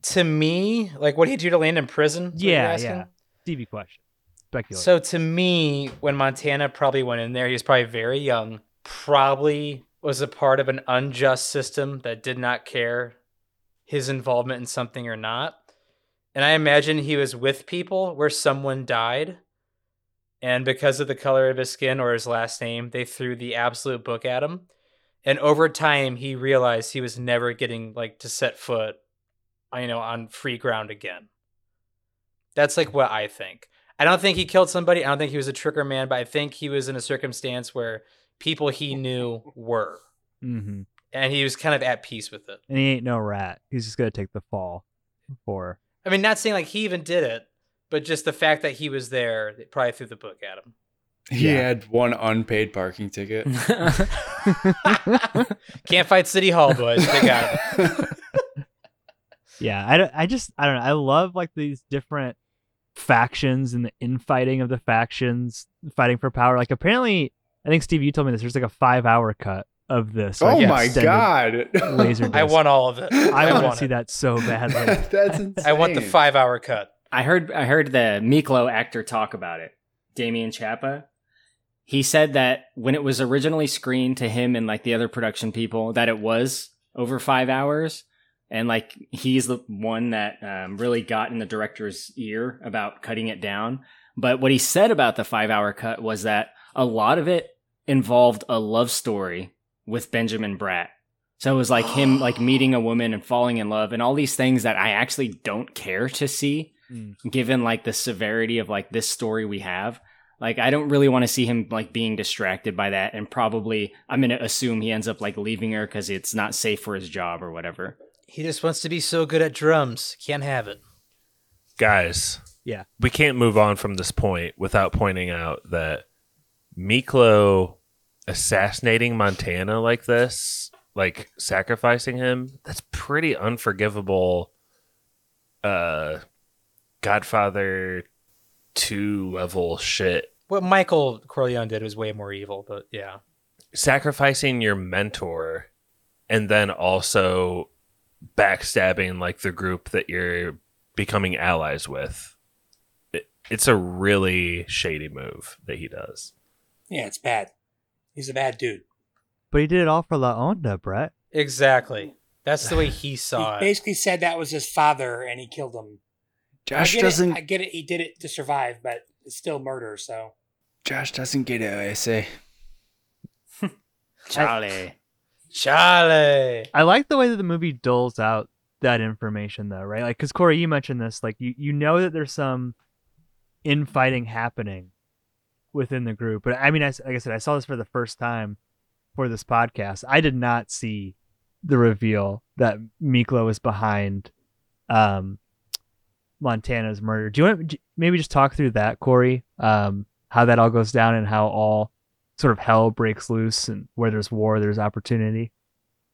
To me, like, what did he do to land in prison? Yeah, yeah. Stevie question. Speculate. So to me, when Montana probably went in there, he was probably very young, probably was a part of an unjust system that did not care his involvement in something or not. And I imagine he was with people where someone died. And because of the color of his skin or his last name, they threw the absolute book at him. And over time, he realized he was never getting like to set foot, you know, on free ground again. That's like what I think. I don't think he killed somebody. I don't think he was a trigger man, but I think he was in a circumstance where people he knew were. Mm-hmm. And he was kind of at peace with it. And he ain't no rat. He's just going to take the fall for. I mean, not saying like he even did it, but just the fact that he was there, they probably threw the book at him. He yeah. had one unpaid parking ticket. Can't fight City Hall, boys. They got him. Yeah, I, I just, I don't know. I love like these different factions and the infighting of the factions fighting for power. Like apparently, I think, Steve, you told me this. There's like a five hour cut of this. Like, oh my God. Laser I want all of it. I, I want to see that so badly. That's insane. I want the five hour cut. I heard I heard the Miklo actor talk about it, Damian Chapa. He said that when it was originally screened to him and like the other production people, that it was over five hours. And like he's the one that um, really got in the director's ear about cutting it down. But what he said about the five hour cut was that a lot of it involved a love story with Benjamin Bratt. So it was like him like meeting a woman and falling in love and all these things that I actually don't care to see. Mm. Given like the severity of like this story we have, like I don't really want to see him like being distracted by that, and probably I'm gonna assume he ends up like leaving her because it's not safe for his job or whatever. He just wants to be so good at drums, can't have it, guys. Yeah, we can't move on from this point without pointing out that Miklo assassinating Montana like this, like sacrificing him, that's pretty unforgivable. Uh. Godfather two level shit. What Michael Corleone did was way more evil, but yeah. Sacrificing your mentor and then also backstabbing like the group that you're becoming allies with. It, it's a really shady move that he does. Yeah, it's bad. He's a bad dude. But he did it all for La Onda, Brett. Exactly. That's the way he saw it. He basically said that was his father and he killed him. Josh I doesn't. It. I get it. He did it to survive, but it's still murder. So, Josh doesn't get it. I say, Charlie, Charlie. I like the way that the movie doles out that information, though, right? Like, because Corey, you mentioned this. Like, you you know that there's some infighting happening within the group. But I mean, I, like I said, I saw this for the first time for this podcast. I did not see the reveal that Miklo was behind. Um. Montana's murder. Do you want to maybe just talk through that, Corey? Um, how that all goes down and how all sort of hell breaks loose, and where there's war, there's opportunity.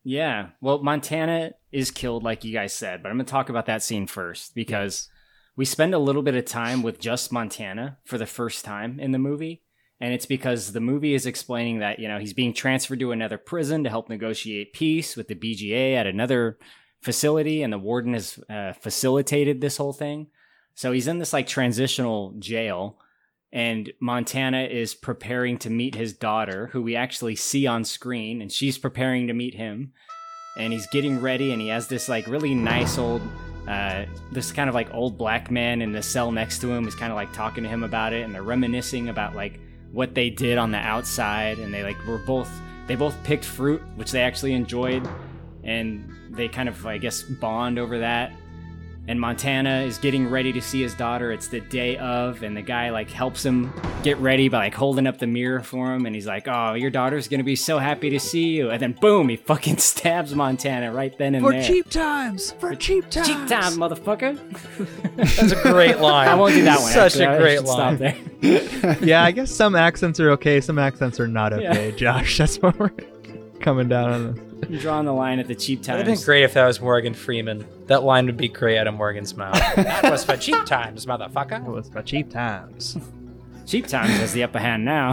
Yeah. Well, Montana is killed, like you guys said, but I'm going to talk about that scene first because we spend a little bit of time with just Montana for the first time in the movie. And it's because the movie is explaining that, you know, he's being transferred to another prison to help negotiate peace with the B G A at another facility, and the warden has uh, facilitated this whole thing. So he's in this like transitional jail, and Montana is preparing to meet his daughter, who we actually see on screen, and she's preparing to meet him, and he's getting ready, and he has this like really nice old Uh, this kind of like old black man in the cell next to him is kind of like talking to him about it, and they're reminiscing about like what they did on the outside, and they like were both they both picked fruit, which they actually enjoyed, and they kind of I guess bond over that. And Montana is getting ready to see his daughter. It's the day of, and the guy like helps him get ready by like holding up the mirror for him, and he's like, "Oh, your daughter's gonna be so happy to see you." And then boom, he fucking stabs Montana right then and there. For cheap times, for, for cheap times, cheap time, motherfucker. That's a great line. I won't do that one. Such actually. a great line. Stop there. Yeah, I guess some accents are okay, some accents are not okay, yeah. Josh. That's what we're coming down on this. I'm drawing the line at the cheap times. It would have been great if that was Morgan Freeman. That line would be great out of Morgan's mouth. That was for cheap times, motherfucker. That was for cheap times. Cheap times has the upper hand now.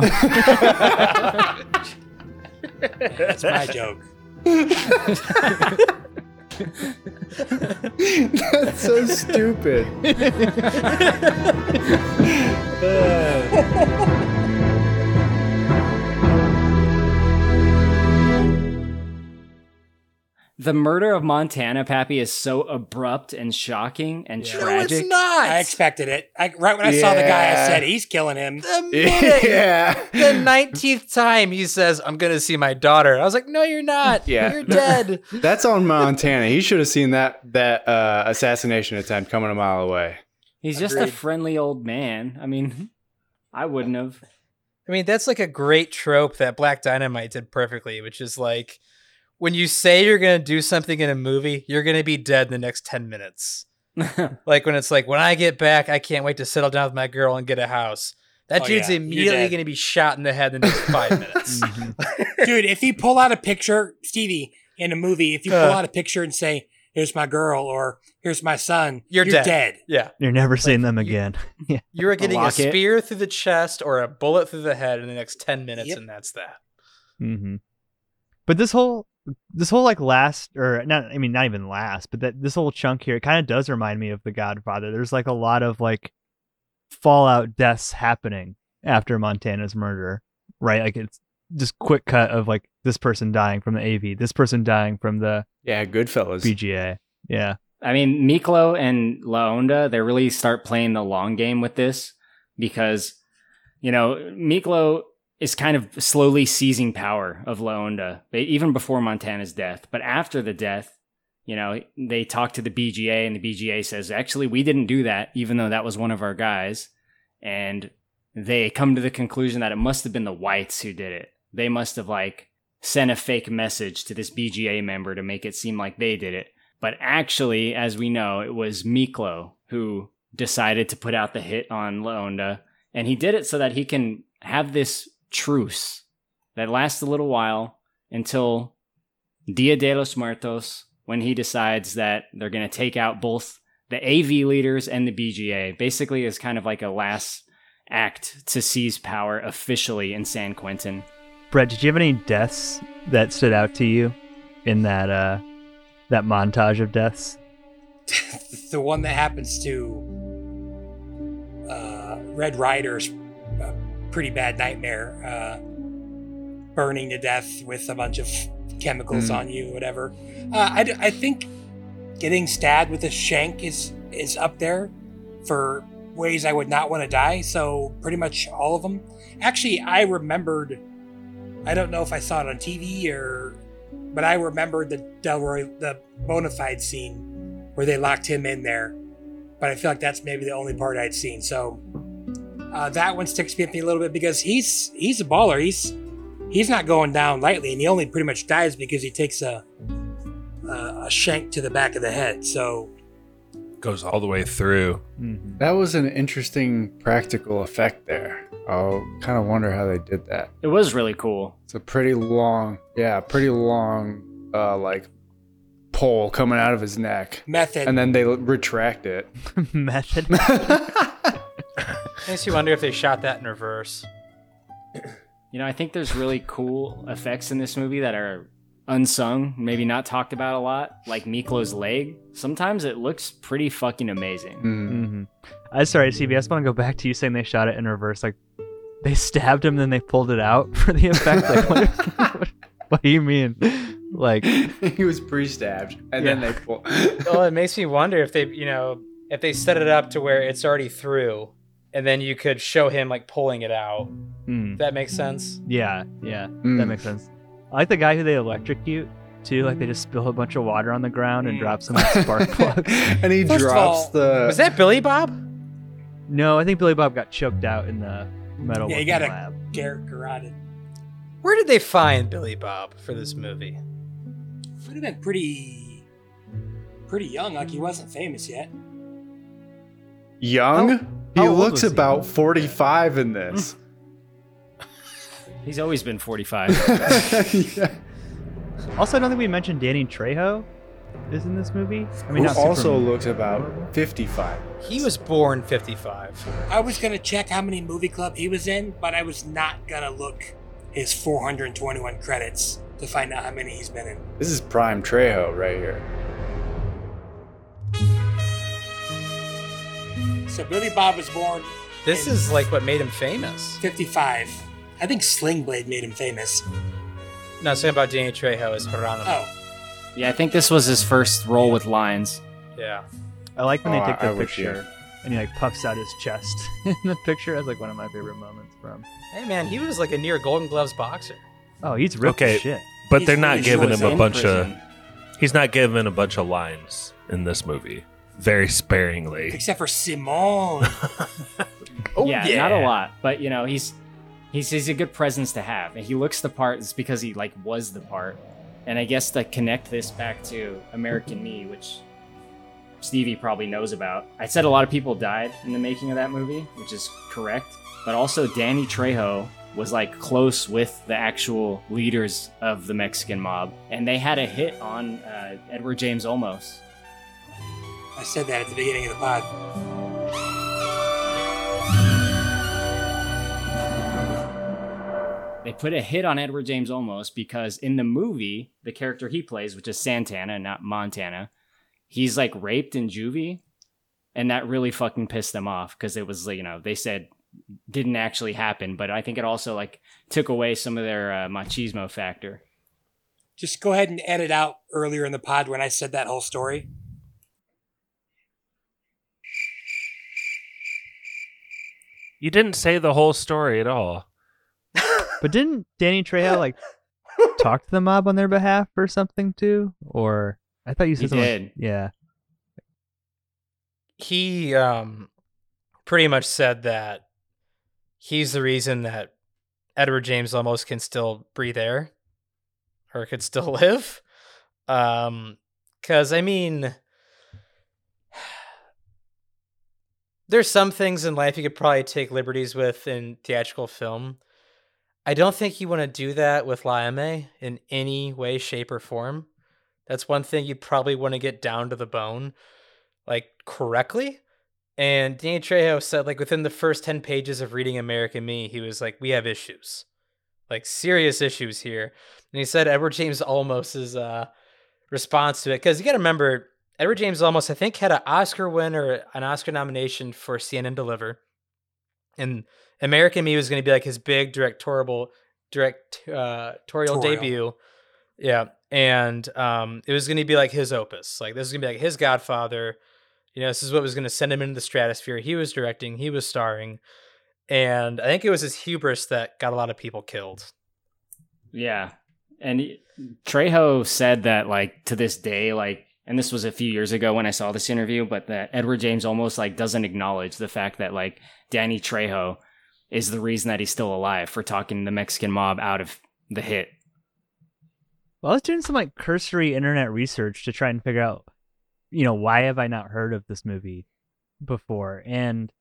That's my joke. That's so stupid. uh. The murder of Montana, Pappy, is so abrupt and shocking and yeah. tragic. No, it's not. I expected it. I, right when I yeah. saw the guy, I said, he's killing him. The minute, yeah. the nineteenth time he says, I'm going to see my daughter. I was like, no, you're not. Yeah. You're dead. That's on Montana. He should have seen that that uh, assassination attempt coming a mile away. He's Agreed. just a friendly old man. I mean, I wouldn't have. I mean, that's like a great trope that Black Dynamite did perfectly, which is like, when you say you're going to do something in a movie, you're going to be dead in the next ten minutes. Like when it's like, when I get back, I can't wait to settle down with my girl and get a house. That oh, dude's yeah. immediately going to be shot in the head in the next five minutes. Mm-hmm. Dude, if you pull out a picture, Stevie, in a movie, if you pull uh, out a picture and say, here's my girl or here's my son, you're, you're dead. dead. Yeah. You're never like, seeing them you, again. Yeah. You're getting a, a spear it. through the chest or a bullet through the head in the next ten minutes, yep. and that's that. Mm-hmm. But this whole... This whole like last or not, I mean, not even last, but that this whole chunk here, it kind of does remind me of The Godfather. There's like a lot of like fallout deaths happening after Montana's murder, right? Like it's just quick cut of like this person dying from the A V, this person dying from the yeah, Goodfellas, B G A. Yeah. I mean, Miklo and La Onda, they really start playing the long game with this because, you know, Miklo is kind of slowly seizing power of La Onda, even before Montana's death. But after the death, you know, they talk to the B G A, and the B G A says, actually, we didn't do that, even though that was one of our guys. And they come to the conclusion that it must have been the whites who did it. They must have, like, sent a fake message to this B G A member to make it seem like they did it. But actually, as we know, it was Miklo who decided to put out the hit on La Onda, and he did it so that he can have this truce that lasts a little while until Dia de los Muertos, when he decides that they're going to take out both the A V leaders and the B G A, basically as kind of like a last act to seize power officially in San Quentin. Brett, did you have any deaths that stood out to you in that uh, that montage of deaths? The one that happens to uh, Red Rider's uh, pretty bad nightmare, uh, burning to death with a bunch of chemicals mm. on you, whatever. Uh, I, d- I think getting stabbed with a shank is, is up there for ways I would not want to die. So pretty much all of them. Actually, I remembered, I don't know if I saw it on T V or, but I remembered the Delroy, the Bonafide scene where they locked him in there. But I feel like that's maybe the only part I'd seen. So Uh, that one sticks with me a little bit because he's he's a baller. He's he's not going down lightly, and he only pretty much dies because he takes a a, a shank to the back of the head. So goes all the way through. Mm-hmm. That was an interesting practical effect there. I kind of wonder how they did that. It was really cool. It's a pretty long, yeah, pretty long uh, like pole coming out of his neck. Method, and then they retract it. Method. Makes you wonder if they shot that in reverse. You know, I think there's really cool effects in this movie that are unsung, maybe not talked about a lot, like Miklo's leg. Sometimes it looks pretty fucking amazing. Mm-hmm. I'm sorry, C B, I just want to go back to you saying they shot it in reverse. Like, they stabbed him, then they pulled it out for the effect. Like, what, what, what do you mean? Like he was pre-stabbed, and yeah. then they pull. Well, it makes me wonder if they, you know, if they set it up to where it's already through, and then you could show him like pulling it out. Mm. That makes sense. Yeah, yeah, mm. that makes sense. I like the guy who they electrocute too. Like they just spill a bunch of water on the ground and mm. drop some like, spark plugs. And he First drops of all, the. Was that Billy Bob? No, I think Billy Bob got choked out in the metal lab. Yeah, he got a garroted. Where did they find Billy Bob for this movie? Would have been pretty, pretty young. Like he wasn't famous yet. Young? Oh, he looks about he? forty-five in this. He's always been forty-five. Yeah. Also, I don't think we mentioned Danny Trejo is in this movie. I mean, Who also Superman. looks about fifty-five. He was born fifty-five. I was gonna check how many movie club he was in, but I was not gonna look his four hundred twenty-one credits to find out how many he's been in. This is prime Trejo right here. So Billy Bob was born. This is like what made him famous. fifty-five. I think Sling Blade made him famous. No, something about Danny Trejo is Geronimo. Oh. Yeah, I think this was his first role with lines. Yeah. I like when oh, they take the picture and he like puffs out his chest in the picture. That's like one of my favorite moments from. Hey man, he was like a near Golden Gloves boxer. Oh, he's ripped okay, shit. But he's, they're not giving him a bunch prison. of he's not given a bunch of lines in this movie. Very sparingly. Except for Simone. oh yeah, yeah, not a lot. But you know, he's he's he's a good presence to have. And he looks the part, it's because he like was the part. And I guess to connect this back to American Me, which Stevie probably knows about. I said a lot of people died in the making of that movie, which is correct. But also Danny Trejo was like close with the actual leaders of the Mexican mob. And they had a hit on uh, Edward James Olmos. I said that at the beginning of the pod. They put a hit on Edward James Olmos because in the movie, the character he plays, which is Santana, not Montana, he's like raped in juvie. And that really fucking pissed them off because it was, you know, they said didn't actually happen. But I think it also like took away some of their uh, machismo factor. Just go ahead and edit out earlier in the pod when I said that whole story. You didn't say the whole story at all. But didn't Danny Trejo like talk to the mob on their behalf or something too? Or I thought you said he something. Did. Like, yeah. He um, pretty much said that he's the reason that Edward James Olmos can still breathe air or could still live. Um, 'cause I mean, there's some things in life you could probably take liberties with in theatrical film. I don't think you want to do that with La Onda in any way, shape, or form. That's one thing you probably want to get down to the bone, like, correctly. And Danny Trejo said, like, within the first ten pages of reading American Me, he was like, we have issues. Like, serious issues here. And he said Edward James Olmos' uh, response to it. Because you got to remember, Edward James Olmos, I think, had an Oscar win or an Oscar nomination for Stand and Deliver. And American Me was going to be like his big directorial direct, uh, debut. Yeah. And um, it was going to be like his opus. Like this is going to be like his Godfather. You know, this is what was going to send him into the stratosphere. He was directing, he was starring. And I think it was his hubris that got a lot of people killed. Yeah. And Trejo said that like to this day, like, and this was a few years ago when I saw this interview, but that Edward James Olmos like doesn't acknowledge the fact that like Danny Trejo is the reason that he's still alive for talking the Mexican mob out of the hit. Well, I was doing some like cursory internet research to try and figure out, you know, why have I not heard of this movie before? And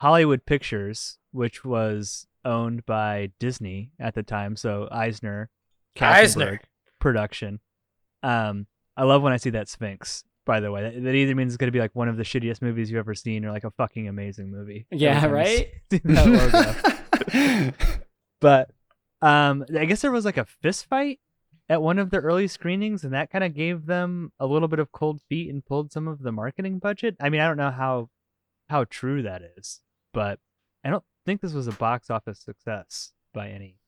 Hollywood Pictures, which was owned by Disney at the time, so Eisner, Eisner production. Um, I love when I see that Sphinx. By the way, that either means it's going to be like one of the shittiest movies you've ever seen or like a fucking amazing movie. Yeah, right? But um, I guess there was like a fist fight at one of the early screenings, and that kind of gave them a little bit of cold feet and pulled some of the marketing budget. I mean, I don't know how how true that is, but I don't think this was a box office success by any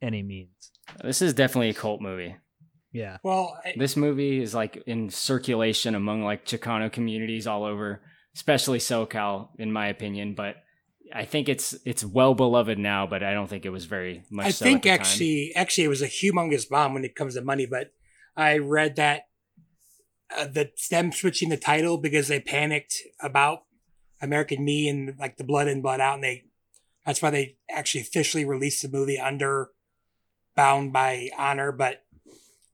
any means. This is definitely a cult movie. Yeah. Well, I, this movie is like in circulation among like Chicano communities all over, especially SoCal, in my opinion. But I think it's it's well beloved now, but I don't think it was very much. I so think at the actually, time. actually, it was a humongous bomb when it comes to money. But I read that uh, the them switching the title because they panicked about American Me and like the Blood In Blood Out, and they that's why they actually officially released the movie under Bound by Honor, but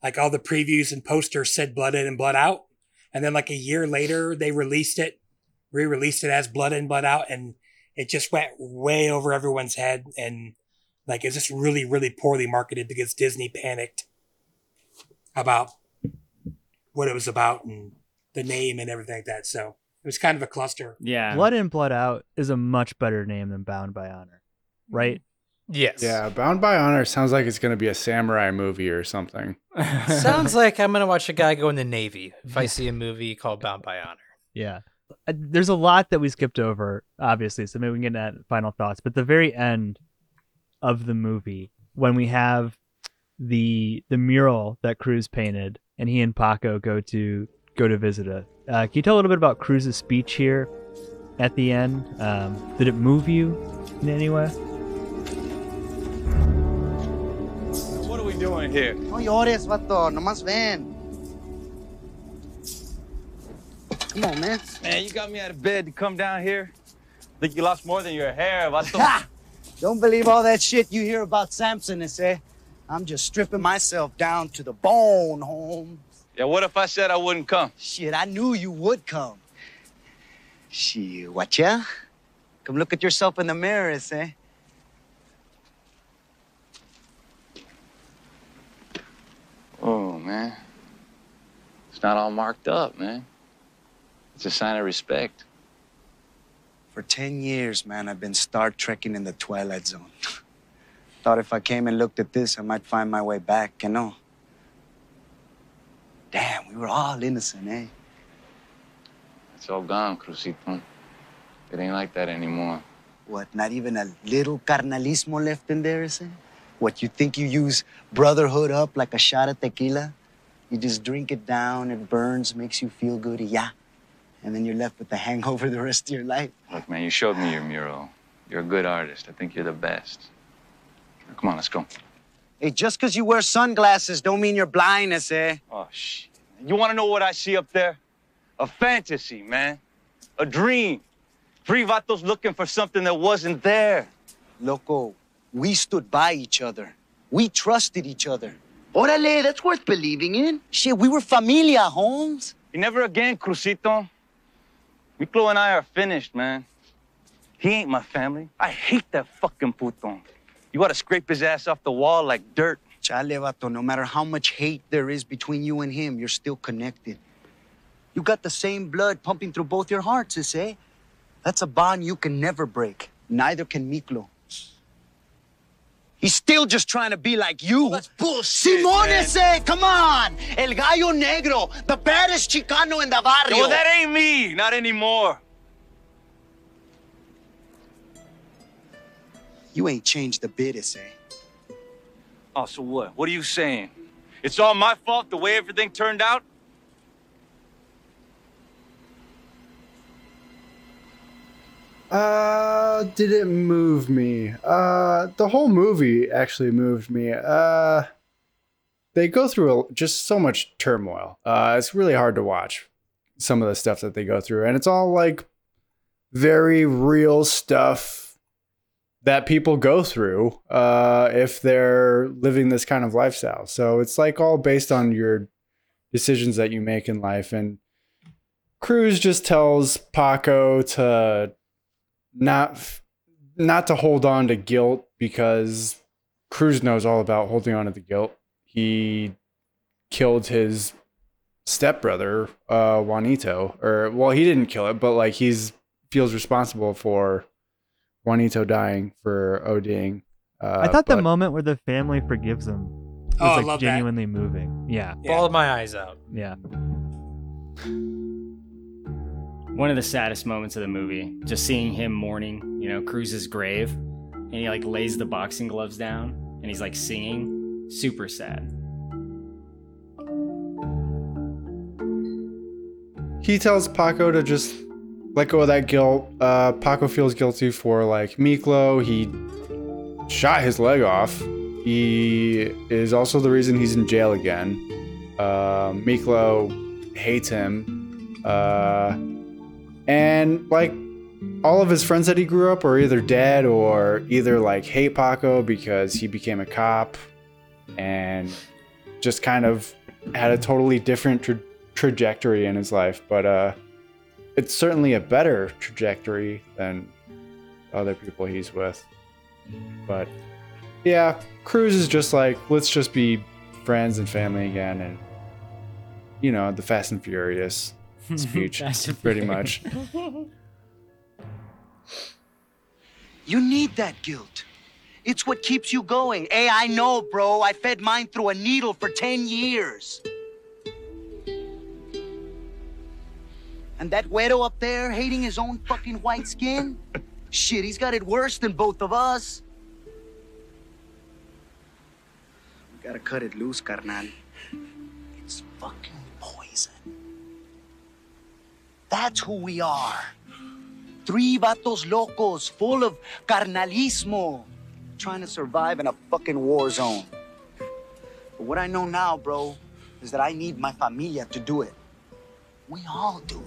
like all the previews and posters said Blood In and Blood Out, and then like a year later they released it, re-released it as Blood In Blood Out, and it just went way over everyone's head, and like it's just really really poorly marketed because Disney panicked about what it was about and the name and everything like that. So it was kind of a cluster. Yeah. Blood In, Blood Out is a much better name than Bound by Honor, right? Yes. Yeah, Bound by Honor sounds like it's going to be a samurai movie or something. Sounds like I'm going to watch a guy go in the Navy if I see a movie called Bound by Honor. Yeah. There's a lot that we skipped over, obviously, so maybe we can get into final thoughts. But the very end of the movie, when we have the the mural that Cruz painted and he and Paco go to go to visit us. Uh, can you tell a little bit about Cruz's speech here at the end? Um, did it move you in any way? What are we doing here? No llores, vato. No más ven. Come on, man. Man, you got me out of bed to come down here. Think you lost more than your hair, vato. Ha! Don't believe all that shit you hear about Samson, eh? I'm just stripping myself down to the bone, home. Yeah, what if I said I wouldn't come? Shit, I knew you would come. Shit, watch ya. Come look at yourself in the mirror, eh? Oh, man. It's not all marked up, man. It's a sign of respect. For ten years, man, I've been Star Trekking in the Twilight Zone. Thought if I came and looked at this, I might find my way back, you know? Damn, we were all innocent, eh? It's all gone, Crucito. It ain't like that anymore. What, not even a little carnalismo left in there, is it? What, you think you use brotherhood up like a shot of tequila? You just drink it down, it burns, makes you feel good, yeah. And then you're left with the hangover the rest of your life. Look, man, you showed me your mural. You're a good artist. I think you're the best. Come on, let's go. Hey, just because you wear sunglasses don't mean you're blind, eh? Oh, shit. You want to know what I see up there? A fantasy, man. A dream. Three vatos looking for something that wasn't there. Loco, we stood by each other. We trusted each other. Orale, that's worth believing in. Shit, we were familia, Holmes. You never again, Crucito. Miklo and I are finished, man. He ain't my family. I hate that fucking puton. You ought to scrape his ass off the wall like dirt. Chale, vato, no matter how much hate there is between you and him, you're still connected. You got the same blood pumping through both your hearts, eh? That's a bond you can never break. Neither can Miklo. He's still just trying to be like you. That's bullshit, Simones, eh? Come on! El Gallo Negro, the baddest Chicano in the barrio. No, that ain't me. Not anymore. You ain't changed a bit, eh? Oh, so what? What are you saying? It's all my fault the way everything turned out? Uh, did it move me? Uh, the whole movie actually moved me. Uh, they go through a, just so much turmoil. Uh, it's really hard to watch some of the stuff that they go through. And it's all like very real stuff that people go through uh, if they're living this kind of lifestyle. So it's like all based on your decisions that you make in life. And Cruz just tells Paco to not, not to hold on to guilt because Cruz knows all about holding on to the guilt. He killed his stepbrother, uh, Juanito, or well, he didn't kill it, but like he's feels responsible for Juanito dying for ODing. Uh, I thought but... the moment where the family forgives him was oh, like I love genuinely that. moving. Yeah. yeah. Balled my eyes out. Yeah. One of the saddest moments of the movie, just seeing him mourning, you know, Cruz's grave, and he like lays the boxing gloves down and he's like singing. Super sad. he tells Paco to just let go of that guilt. Uh, Paco feels guilty for, like, Miklo. He shot his leg off. He is also the reason he's in jail again. Uh, Miklo hates him. Uh, and, like, all of his friends that he grew up are either dead or either, like, hate Paco because he became a cop and just kind of had a totally different tra- trajectory in his life. But uh, it's certainly a better trajectory than other people he's with. But yeah, Cruz is just like, let's just be friends and family again. And, you know, the Fast and Furious speech, pretty much. You need that guilt. It's what keeps you going. Hey, I know, bro. I fed mine through a needle for ten years. And that weirdo up there hating his own fucking white skin? Shit, he's got it worse than both of us. We gotta cut it loose, carnal. It's fucking poison. That's who we are. Three Vatos Locos, full of carnalismo, trying to survive in a fucking war zone. But what I know now, bro, is that I need my familia to do it. We all do.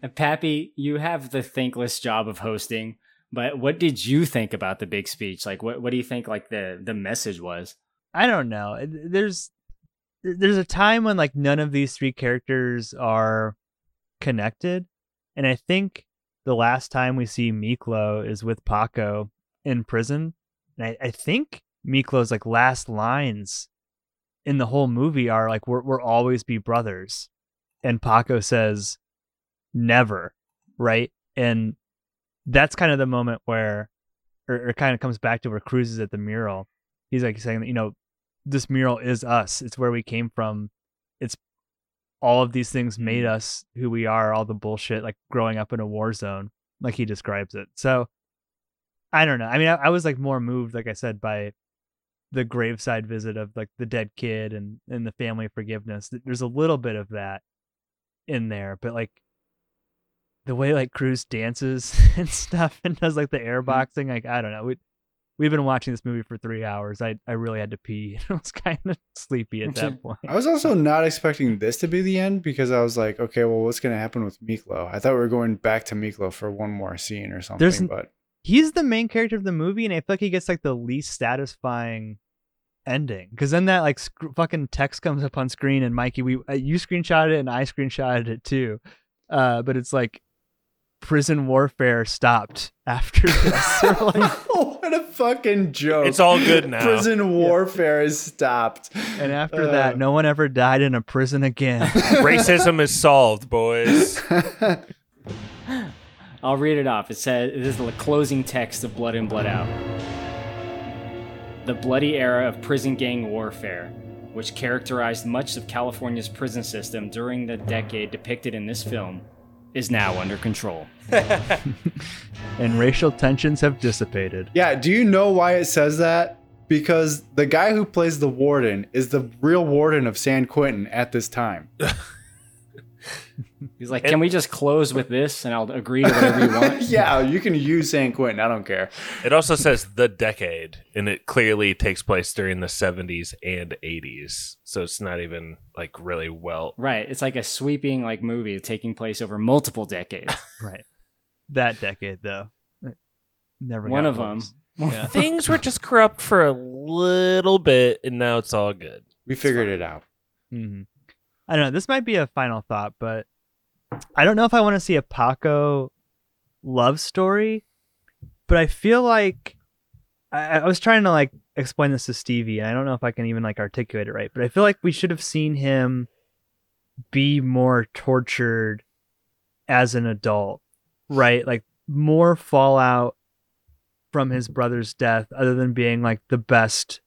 And Pappy, you have the thankless job of hosting, but what did you think about the big speech? Like, what, what do you think, like, the, the message was? I don't know. There's, there's a time when, like, none of these three characters are connected. And I think the last time we see Miklo is with Paco in prison. And I, I think Miklo's, like, last lines in the whole movie are like, we're, we'll always be brothers. And Paco says, never. Right. And that's kind of the moment where, or, or kind of comes back to where Cruz is at the mural. He's like saying, you know, this mural is us. It's where we came from. It's, all of these things made us who we are, all the bullshit, like growing up in a war zone, like he describes it. So I don't know. I mean, I, I was like more moved, like I said, by the graveside visit of like the dead kid and, and the family forgiveness. There's a little bit of that in there, but like the way like Cruz dances and stuff and does like the air boxing, like, I don't know. We, We've been watching this movie for three hours. I, I really had to pee. I was kind of sleepy at that point. I was also not expecting this to be the end because I was like, okay, well, what's going to happen with Miklo? I thought we were going back to Miklo for one more scene or something. There's, but he's the main character of the movie, and I feel like he gets like the least satisfying ending because then that like sc- fucking text comes up on screen, and Mikey, we uh, you screenshotted it and I screenshotted it too, uh, but it's like, prison warfare stopped after this. Like, what a fucking joke. It's all good now. Prison warfare yeah. is stopped. And after uh, that, no one ever died in a prison again. Racism is solved, boys. I'll read it off. It says, this is the closing text of Blood In, Blood Out. The bloody era of prison gang warfare, which characterized much of California's prison system during the decade depicted in this film, is now under control. And racial tensions have dissipated. Yeah, do you know why it says that? Because the guy who plays the warden is the real warden of San Quentin at this time. He's like, can it, we just close with this and I'll agree to whatever you want? Yeah, you can use San Quentin. I don't care. It also says the decade, and it clearly takes place during the seventies and eighties. So it's not even like really well. Right. It's like a sweeping like movie taking place over multiple decades. Right. That decade, though. Never One of worse. them. Yeah. Things were just corrupt for a little bit, and now it's all good. We it's figured fine. it out. Mm-hmm. I don't know. This might be a final thought, but I don't know if I want to see a Paco love story, but I feel like I, I was trying to like explain this to Stevie, and I don't know if I can even like articulate it right, but I feel like we should have seen him be more tortured as an adult, right? Like more fallout from his brother's death other than being like the best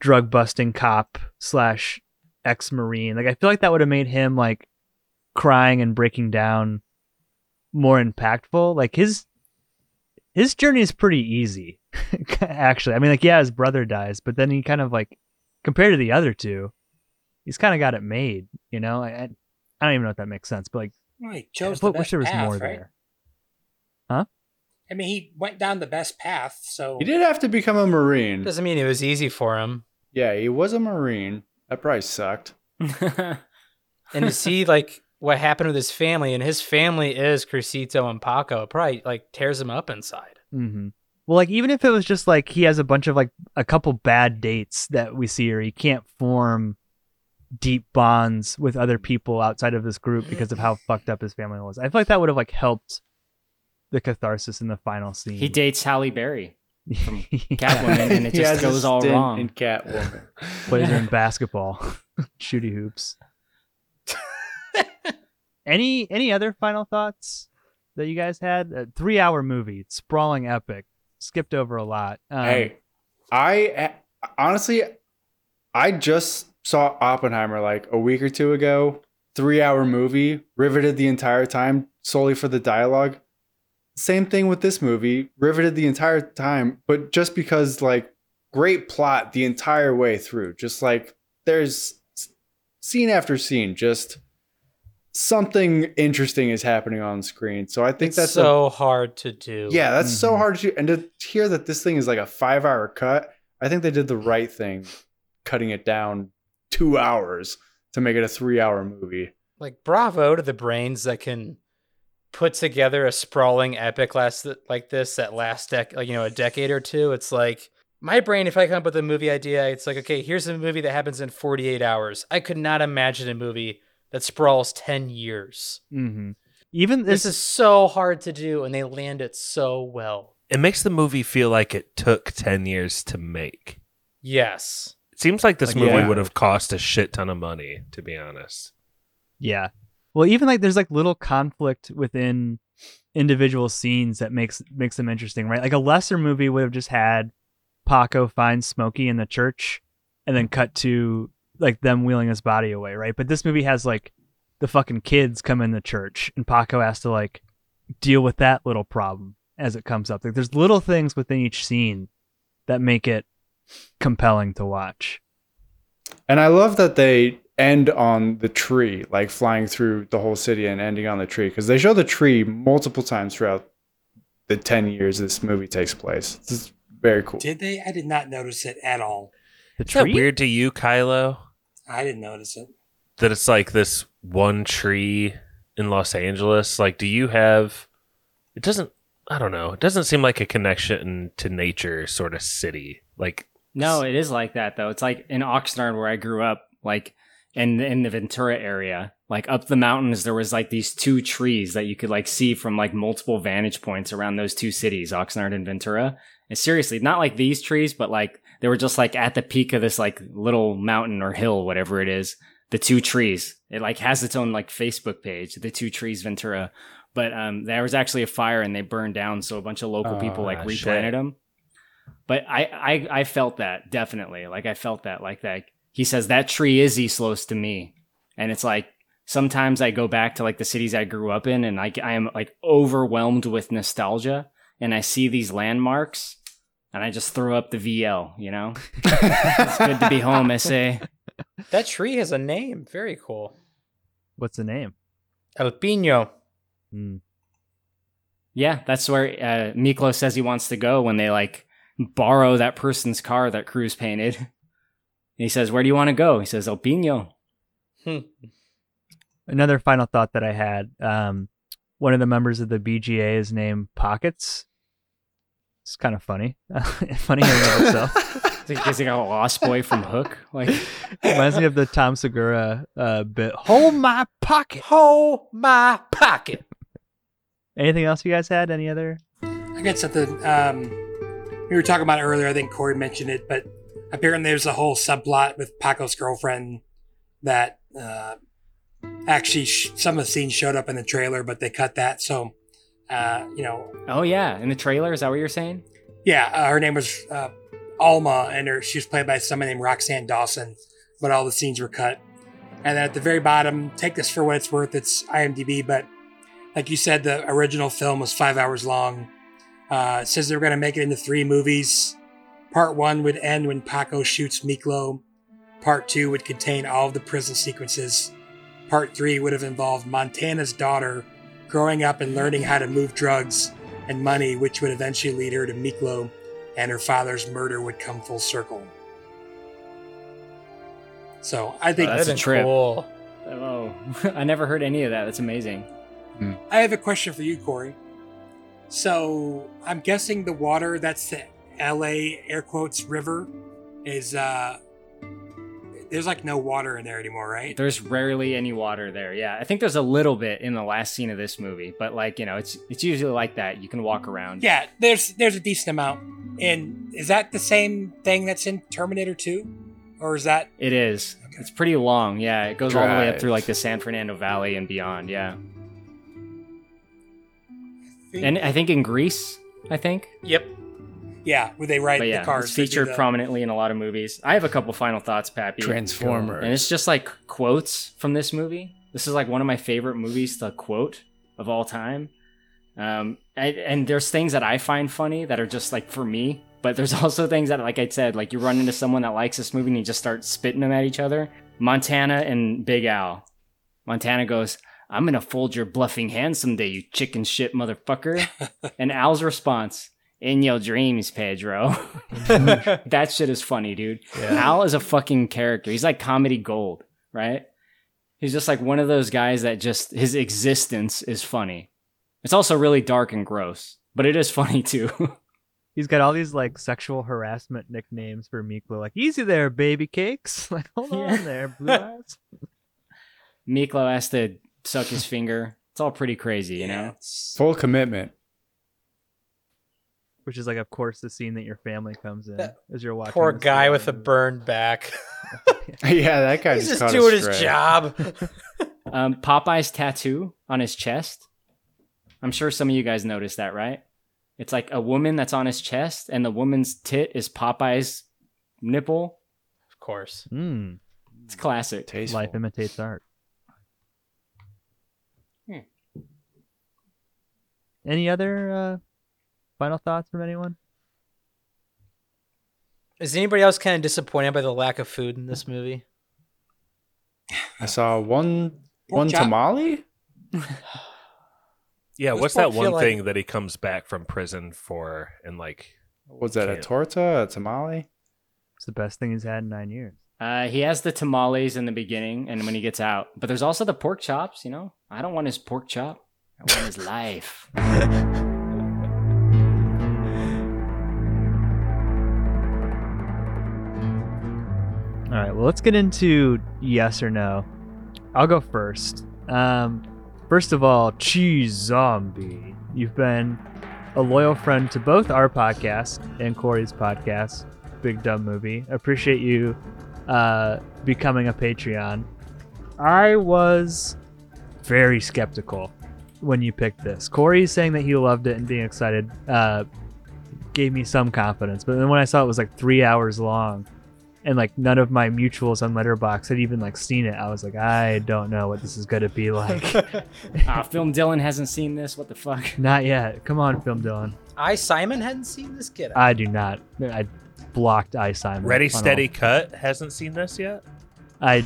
drug busting cop slash ex-Marine. Like I feel like that would have made him like crying and breaking down more impactful. Like his his journey is pretty easy. Actually, I mean, like, yeah, his brother dies, but then he kind of like, compared to the other two, he's kind of got it made, you know. I, I don't even know if that makes sense, but like, well, he chose I the wish there was path, more right? there. Huh? I mean, he went down the best path, so... He did have to become a Marine. Doesn't mean it was easy for him. Yeah, he was a Marine. That probably sucked. And to see, like, what happened with his family, and his family is Crescito and Paco, it probably, like, tears him up inside. Mm-hmm. Well, like, even if it was just, like, he has a bunch of, like, a couple bad dates that we see, or he can't form deep bonds with other people outside of this group because of how fucked up his family was. I feel like that would have, like, helped... the catharsis in the final scene. He dates Halle Berry from Catwoman, and it just goes all wrong. In Catwoman, plays her in basketball, shooty hoops. any any other final thoughts that you guys had? A three hour movie, sprawling epic, skipped over a lot. Um, hey, I honestly, I just saw Oppenheimer like a week or two ago. Three hour movie, riveted the entire time solely for the dialogue. Same thing with this movie, riveted the entire time, but just because, like, great plot the entire way through. Just like there's scene after scene, just something interesting is happening on screen. So I think it's that's so a, hard to do. Yeah, that's mm-hmm. so hard to do. And to hear that this thing is like a five hour cut, I think they did the right thing, cutting it down two hours to make it a three hour movie. Like, bravo to the brains that can put together a sprawling epic last like this that lasts dec- like, you know, a decade or two. It's like my brain, if I come up with a movie idea, it's like, okay, here's a movie that happens in forty-eight hours. I could not imagine a movie that sprawls ten years. Mm-hmm. Even this-, this is so hard to do, and they land it so well. It makes the movie feel like it took ten years to make. Yes. It seems like this like, movie yeah. would have cost a shit ton of money, to be honest. Yeah. Well, even like there's like little conflict within individual scenes that makes makes them interesting, right? Like a lesser movie would have just had Paco find Smokey in the church and then cut to like them wheeling his body away, right? But this movie has like the fucking kids come in the church and Paco has to like deal with that little problem as it comes up. Like there's little things within each scene that make it compelling to watch. And I love that they end on the tree, like flying through the whole city and ending on the tree, because they show the tree multiple times throughout the ten years this movie takes place. This is very cool. Did they? I did not notice it at all. The tree? Is that weird to you, Kylo? I didn't notice it. That it's like this one tree in Los Angeles. Like, do you have, it doesn't, I don't know. It doesn't seem like a connection to nature sort of city. Like, no, it is like that though. It's like in Oxnard where I grew up, like, and in the Ventura area, like up the mountains, there was like these two trees that you could like see from like multiple vantage points around those two cities, Oxnard and Ventura. And seriously, not like these trees, but like they were just like at the peak of this like little mountain or hill, whatever it is. The two trees, it like has its own like Facebook page, the two trees Ventura. But um, there was actually a fire and they burned down. So a bunch of local oh, people like replanted shit. them. But I, I, I felt that definitely like I felt that like that. He says, that tree is East Los to me. And it's like, sometimes I go back to like the cities I grew up in and I, I am like overwhelmed with nostalgia. And I see these landmarks and I just throw up the V L, you know? It's good to be home, I say. That tree has a name. Very cool. What's the name? El Pino. Mm. Yeah, that's where uh, Miklo says he wants to go when they like borrow that person's car that Cruz painted. And he says, where do you want to go? He says, El Pino. Hmm. Another final thought that I had, um, one of the members of the B G A is named Pockets. It's kind of funny. Funny in and of itself. Is he like a lost boy from Hook? Like, reminds me of the Tom Segura uh, bit. Hold my pocket. Hold my pocket. Anything else you guys had? Any other? I got something um, we were talking about earlier. I think Corey mentioned it, but apparently there's a whole subplot with Paco's girlfriend that uh, actually sh- some of the scenes showed up in the trailer, but they cut that. So, uh, you know. Oh, yeah. In the trailer? Is that what you're saying? Yeah. Uh, her name was uh, Alma, and her, she was played by someone named Roxanne Dawson, but all the scenes were cut. And then at the very bottom, take this for what it's worth, it's IMDb, but like you said, the original film was five hours long. Uh, it says they were going to make it into three movies. Part one would end when Paco shoots Miklo. Part two would contain all of the prison sequences. Part three would have involved Montana's daughter growing up and learning how to move drugs and money, which would eventually lead her to Miklo, and her father's murder would come full circle. So I think oh, that's a trip. Cool. Oh, I never heard any of that. That's amazing. Hmm. I have a question for you, Corey. So I'm guessing the water, that's the L A air quotes river, is uh there's like no water in there anymore, right? There's rarely any water there. Yeah, I think there's a little bit in the last scene of this movie, but like, you know, it's it's usually like that. You can walk around. Yeah, there's there's a decent amount. And is that the same thing that's in Terminator two? Or is that? It is. Okay. It's pretty long. Yeah, it goes Drive. all the way up through like the San Fernando Valley and beyond. Yeah. I think... And I think in Greece, I think. Yep. Yeah, where they ride yeah, the cars. It's featured the... prominently in a lot of movies. I have a couple final thoughts, Pappy. Transformers. And it's just like quotes from this movie. This is like one of my favorite movies to quote of all time. Um, and, and there's things that I find funny that are just like for me. But there's also things that, like I said, like you run into someone that likes this movie and you just start spitting them at each other. Montana and Big Al. Montana goes, "I'm going to fold your bluffing hand someday, you chicken shit motherfucker." And Al's response, "In your dreams, Pedro." That shit is funny, dude. Yeah. Al is a fucking character. He's like comedy gold, right? He's just like one of those guys that just, his existence is funny. It's also really dark and gross, but it is funny too. He's got all these like sexual harassment nicknames for Miklo. Like, "Easy there, baby cakes." Like, hold yeah. on there, blue eyes. Miklo has to suck his finger. It's all pretty crazy, you know? Full commitment. Which is like, of course, the scene that your family comes in as you're watching. Poor guy with a burned back. Yeah, that guy He's just, just doing his job. um, Popeye's tattoo on his chest. I'm sure some of you guys noticed that, right? It's like a woman that's on his chest, and the woman's tit is Popeye's nipple. Of course. Mm. It's classic. Tasteful. Life imitates art. Hmm. Any other... Uh... final thoughts from anyone? Is anybody else kind of disappointed by the lack of food in this movie? I saw one one pork tamale? Yeah, what's that one thing like... that he comes back from prison for and like... Was that a torta, a tamale? It's the best thing he's had in nine years. Uh, he has the tamales in the beginning and when he gets out. But there's also the pork chops, you know? I don't want his pork chop. I want his life. All right, well, let's get into yes or no. I'll go first. Um, first of all, Cheese Zombie. You've been a loyal friend to both our podcast and Corey's podcast, Big Dumb Movie. Appreciate you uh, becoming a Patreon. I was very skeptical when you picked this. Corey saying that he loved it and being excited uh, gave me some confidence. But then when I saw it was like three hours long, and like none of my mutuals on Letterboxd had even like seen it, I was like, I don't know what this is gonna be like. Ah, Film Dylan hasn't seen this. What the fuck? Not yet. Come on, Film Dylan. I Simon hadn't seen this. Get out. I do not. I blocked I Simon. Ready Steady Cut hasn't seen this yet. I.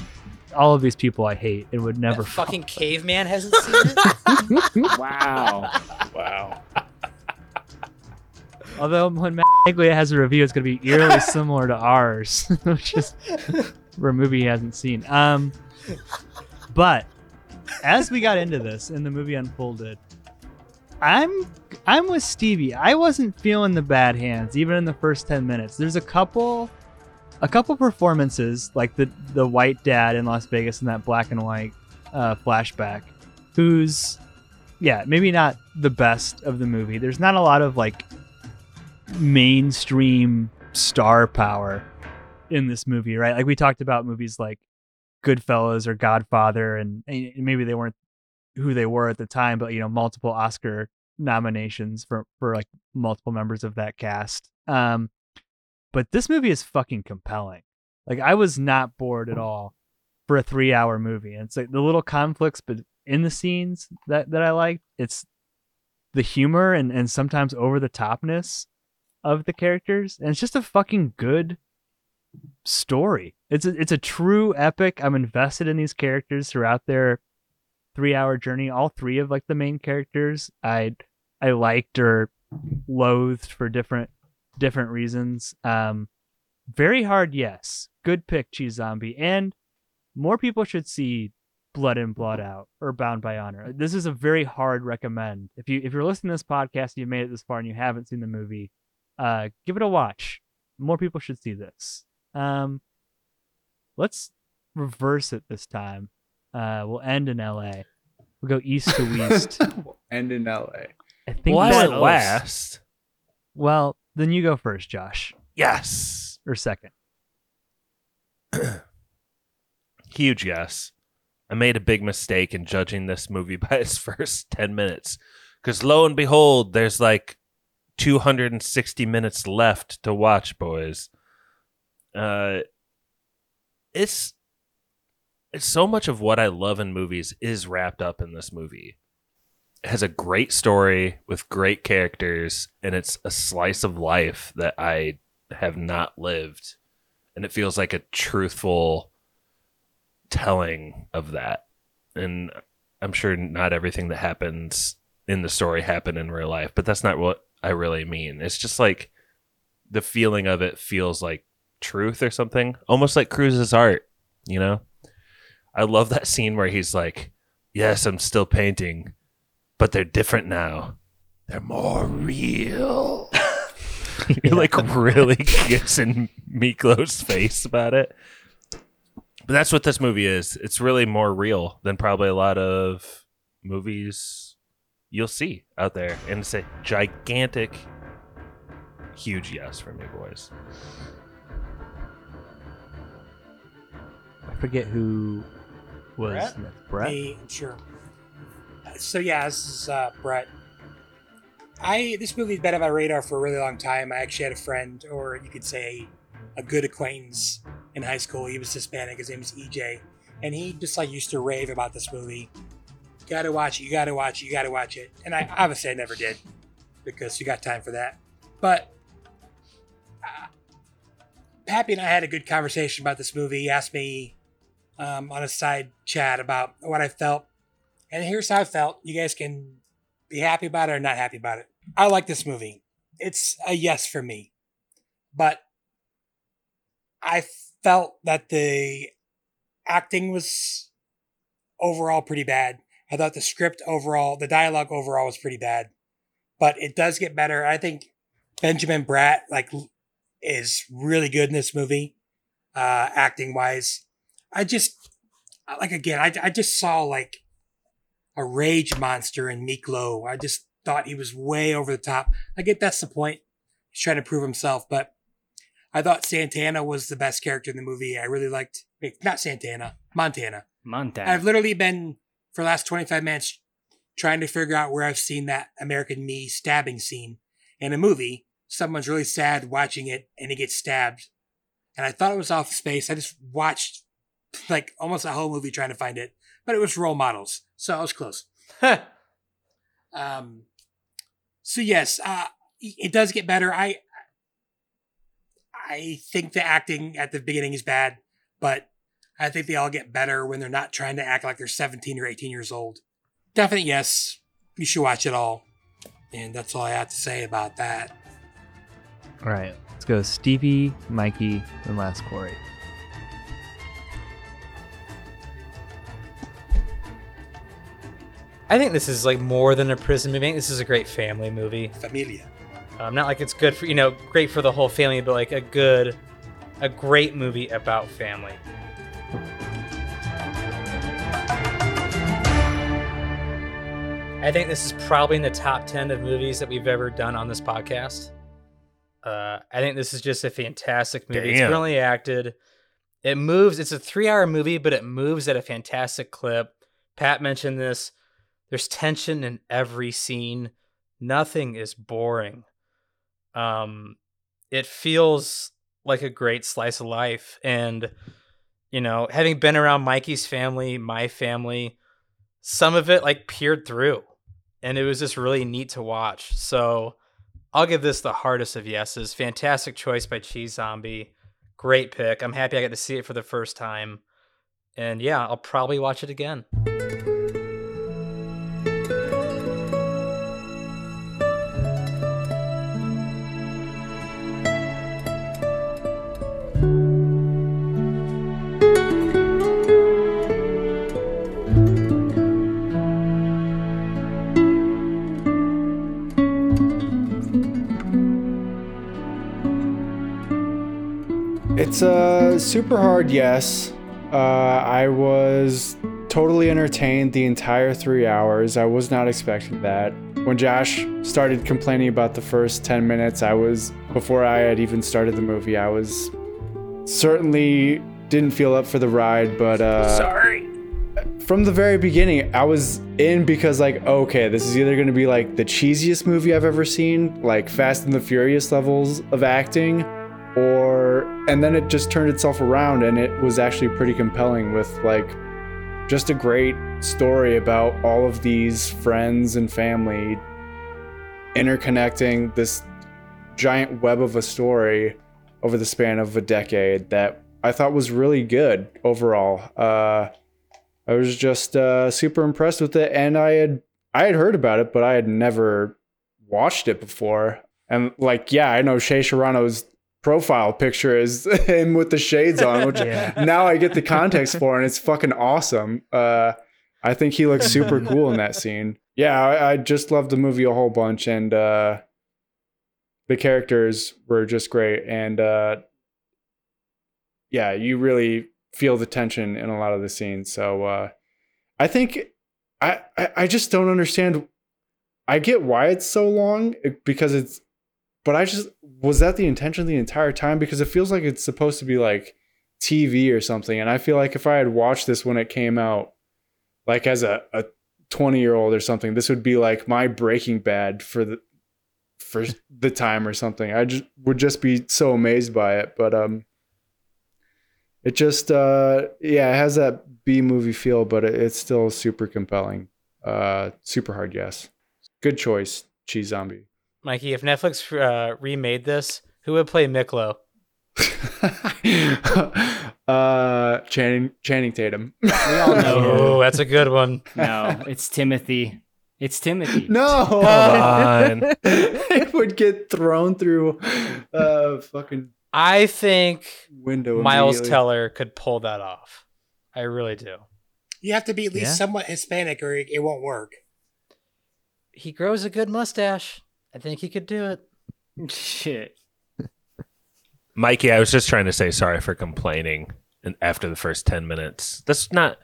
All of these people I hate and would never. That fucking Caveman hasn't seen it. Wow. Wow. Although when Matt Aglia has a review, it's going to be eerily similar to ours, which is for a movie he hasn't seen. Um, but as we got into this and the movie unfolded, I'm I'm with Stevie. I wasn't feeling the bad hands even in the first ten minutes. There's a couple a couple performances like the the white dad in Las Vegas in that black and white uh, flashback, who's yeah maybe not the best of the movie. There's not a lot of like mainstream star power in this movie, right? Like we talked about movies like Goodfellas or Godfather, and, and maybe they weren't who they were at the time, but you know, multiple Oscar nominations for for like multiple members of that cast. Um, but this movie is fucking compelling. Like I was not bored at all for a three-hour movie, and it's like the little conflicts, but in the scenes that that I liked, it's the humor and and sometimes over the topness of the characters, and it's just a fucking good story. It's a, it's a true epic. I'm invested in these characters throughout their three-hour journey. All three of like the main characters, I I liked or loathed for different different reasons. Um, very hard, yes. Good pick, Cheese Zombie, and more people should see Blood In, Blood Out or Bound by Honor. This is a very hard recommend. If you if you're listening to this podcast, and you've made it this far and you haven't seen the movie, uh, give it a watch. More people should see this. Um, let's reverse it this time. Uh, we'll end in L A. We'll go east to west. We'll end in L A. I think well, that's last. Well, then you go first, Josh. Yes. Or second. Huge yes. I made a big mistake in judging this movie by its first ten minutes. Because lo and behold, there's like two hundred sixty minutes left to watch, boys. Uh, it's, it's so much of what I love in movies is wrapped up in this movie. It has a great story with great characters, and it's a slice of life that I have not lived. And it feels like a truthful telling of that, and I'm sure not everything that happens in the story happened in real life, but that's not what I really mean. It's just like the feeling of it feels like truth or something, almost like Cruz's art, you know. I love that scene where he's like, yes, I'm still painting, but they're different now, they're more real. He like really gets in Miklo's face about it. But that's what this movie is. It's really more real than probably a lot of movies you'll see out there. And it's a gigantic, huge yes for me, boys. I forget who was Brett. Brett? Hey, sure. So yeah, this is uh, Brett. I this movie's been on my radar for a really long time. I actually had a friend, or you could say a good acquaintance in high school. He was Hispanic. His name was E J, and he just like used to rave about this movie. You gotta watch it. You gotta watch it. You gotta watch it. And I obviously I never did, because you got time for that. But uh, Pappy and I had a good conversation about this movie. He asked me um, on a side chat about what I felt, and here's how I felt. You guys can be happy about it or not happy about it. I like this movie. It's a yes for me, but I felt that the acting was overall pretty bad. I thought the script overall, the dialogue overall was pretty bad, but it does get better. I think Benjamin Bratt like is really good in this movie, uh, acting wise. I just like again, I I just saw like a rage monster in Miklo. I just thought he was way over the top. I get that's the point. He's trying to prove himself, but I thought Santana was the best character in the movie. I really liked... Wait, not Santana. Montana. Montana. I've literally been, for the last twenty-five minutes, trying to figure out where I've seen that American Me stabbing scene. In a movie, someone's really sad watching it, and he gets stabbed. And I thought it was Office Space. I just watched, like, almost a whole movie trying to find it. But it was Role Models, so I was close. um. So, yes, uh, it does get better. I... I think the acting at the beginning is bad, but I think they all get better when they're not trying to act like they're seventeen or eighteen years old. Definitely yes. You should watch it all. And that's all I have to say about that. All right. Let's go Stevie, Mikey, and last Corey. I think this is like more than a prison movie. I think this is a great family movie. Familia. Um, not like it's good for, you know, great for the whole family, but like a good, a great movie about family. I think this is probably in the top ten of movies that we've ever done on this podcast. Uh, I think this is just a fantastic movie. Damn. It's brilliantly acted. It moves. It's a three-hour movie, but it moves at a fantastic clip. Pat mentioned this. There's tension in every scene. Nothing is boring. Um, it feels like a great slice of life. And, you know, having been around Mikey's family, my family, some of it like peered through, and it was just really neat to watch. So I'll give this the hardest of yeses. Fantastic choice by Cheese Zombie. Great pick. I'm happy I got to see it for the first time. And yeah, I'll probably watch it again. It's a super hard yes. Uh, I was totally entertained the entire three hours. I was not expecting that. When Josh started complaining about the first ten minutes, I was, before I had even started the movie, I was certainly didn't feel up for the ride, but uh, sorry. From the very beginning, I was in because like, okay, this is either gonna be like the cheesiest movie I've ever seen, like Fast and the Furious levels of acting, or and then it just turned itself around and it was actually pretty compelling with like just a great story about all of these friends and family interconnecting this giant web of a story over the span of a decade that I thought was really good overall. Uh, I was just uh, super impressed with it, and I had I had heard about it, but I had never watched it before. And like, yeah, I know Shea Serrano's profile picture is him with the shades on, which yeah. Now I get the context for, and it's fucking awesome. Uh, I think he looks super cool in that scene. Yeah, I, I just loved the movie a whole bunch, and uh, the characters were just great. And uh, yeah, you really feel the tension in a lot of the scenes. So uh, I think I, I, I just don't understand. I get why it's so long because it's, but I just, was that the intention the entire time? Because it feels like it's supposed to be like T V or something. And I feel like if I had watched this when it came out, like as a, a twenty year old or something, this would be like my Breaking Bad for the, for the time or something. I just would just be so amazed by it. But, um, it just, uh, yeah, it has that B movie feel, but it, it's still super compelling. Uh, super hard. Yes. Good choice. Cheese Zombie. Mikey, if Netflix uh, remade this, who would play Miklo? uh, Channing, Channing Tatum. We all know. Oh, that's a good one. No, it's Timothy. It's Timothy. No, come on. It would get thrown through uh, fucking. I think window Miles Teller could pull that off. I really do. You have to be at least yeah. somewhat Hispanic, or it won't work. He grows a good mustache. I think he could do it. Shit. Mikey, I was just trying to say sorry for complaining after the first ten minutes. That's not,